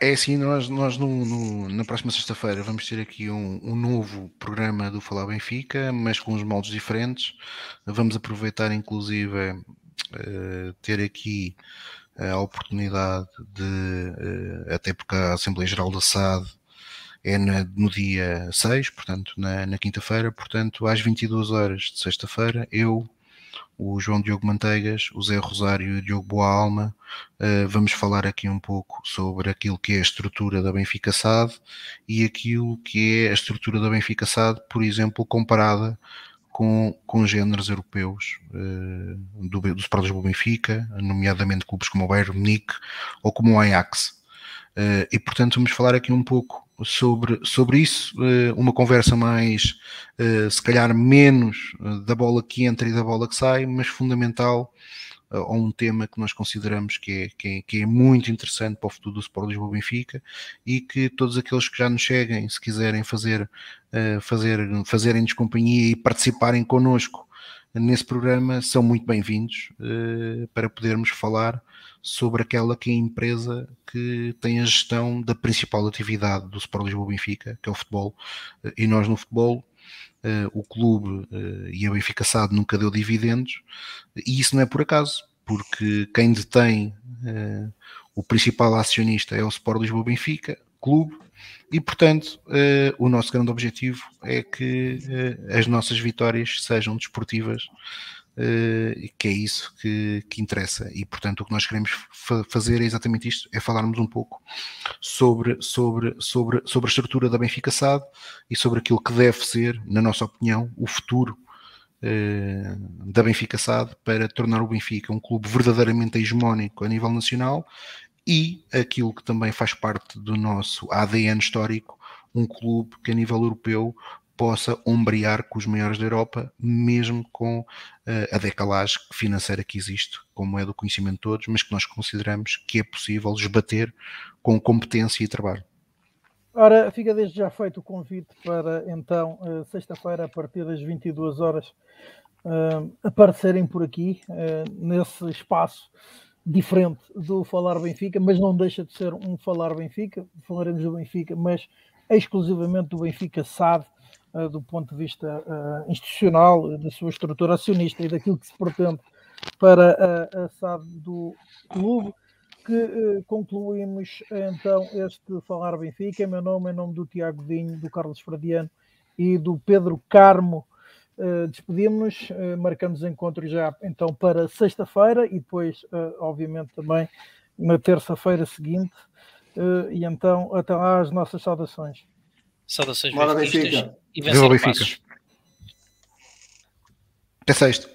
É assim, nós na próxima sexta-feira vamos ter aqui um novo programa do Falar Benfica, mas com uns moldes diferentes. Vamos aproveitar inclusive ter aqui a oportunidade de, até porque a Assembleia Geral da SAD é no dia 6, portanto, na quinta-feira, portanto, às 22h de sexta-feira, eu, o João Diogo Manteigas, o Zé Rosário e o Diogo Boa Alma, vamos falar aqui um pouco sobre aquilo que é a estrutura da Benfica SAD e aquilo que é a estrutura da Benfica SAD, por exemplo, comparada com géneros europeus do Sport Lisboa Benfica, nomeadamente clubes como o Bayern Munique ou como o Ajax. E, portanto, vamos falar aqui um pouco sobre isso, uma conversa mais, se calhar menos da bola que entra e da bola que sai, mas fundamental a um tema que nós consideramos que é muito interessante para o futuro do Sport Lisboa Benfica, e que todos aqueles que já nos cheguem, se quiserem fazerem-nos companhia e participarem connosco nesse programa, são muito bem-vindos, para podermos falar sobre aquela que é a empresa que tem a gestão da principal atividade do Sport Lisboa Benfica, que é o futebol. E nós no futebol, o clube e a Benfica SAD nunca deu dividendos, e isso não é por acaso, porque quem detém o principal acionista é o Sport Lisboa Benfica, clube e, portanto, o nosso grande objetivo é que as nossas vitórias sejam desportivas, que é isso que interessa, e portanto o que nós queremos fazer é exatamente isto, é falarmos um pouco sobre a estrutura da Benfica SAD e sobre aquilo que deve ser, na nossa opinião, o futuro da Benfica SAD, para tornar o Benfica um clube verdadeiramente hegemónico a nível nacional, e aquilo que também faz parte do nosso ADN histórico, um clube que a nível europeu possa ombrear com os maiores da Europa, mesmo com a decalagem financeira que existe, como é do conhecimento de todos, mas que nós consideramos que é possível esbater com competência e trabalho. Ora, fica desde já feito o convite para, então, sexta-feira, a partir das 22 horas, aparecerem por aqui, nesse espaço diferente do Falar Benfica, mas não deixa de ser um Falar Benfica. Falaremos do Benfica, mas exclusivamente do Benfica SAD, do ponto de vista institucional, da sua estrutura acionista e daquilo que se pretende para a SAD do clube, que concluímos então este Falar Benfica. Meu nome é em nome do Tiago Dinho, do Carlos Fradiano e do Pedro Carmo. Despedimos-nos, marcamos encontro já então para sexta-feira e depois, obviamente, também na terça-feira seguinte. E então, até lá, as nossas saudações. Saudações benfiquistas e vencer Passos. Até sexta.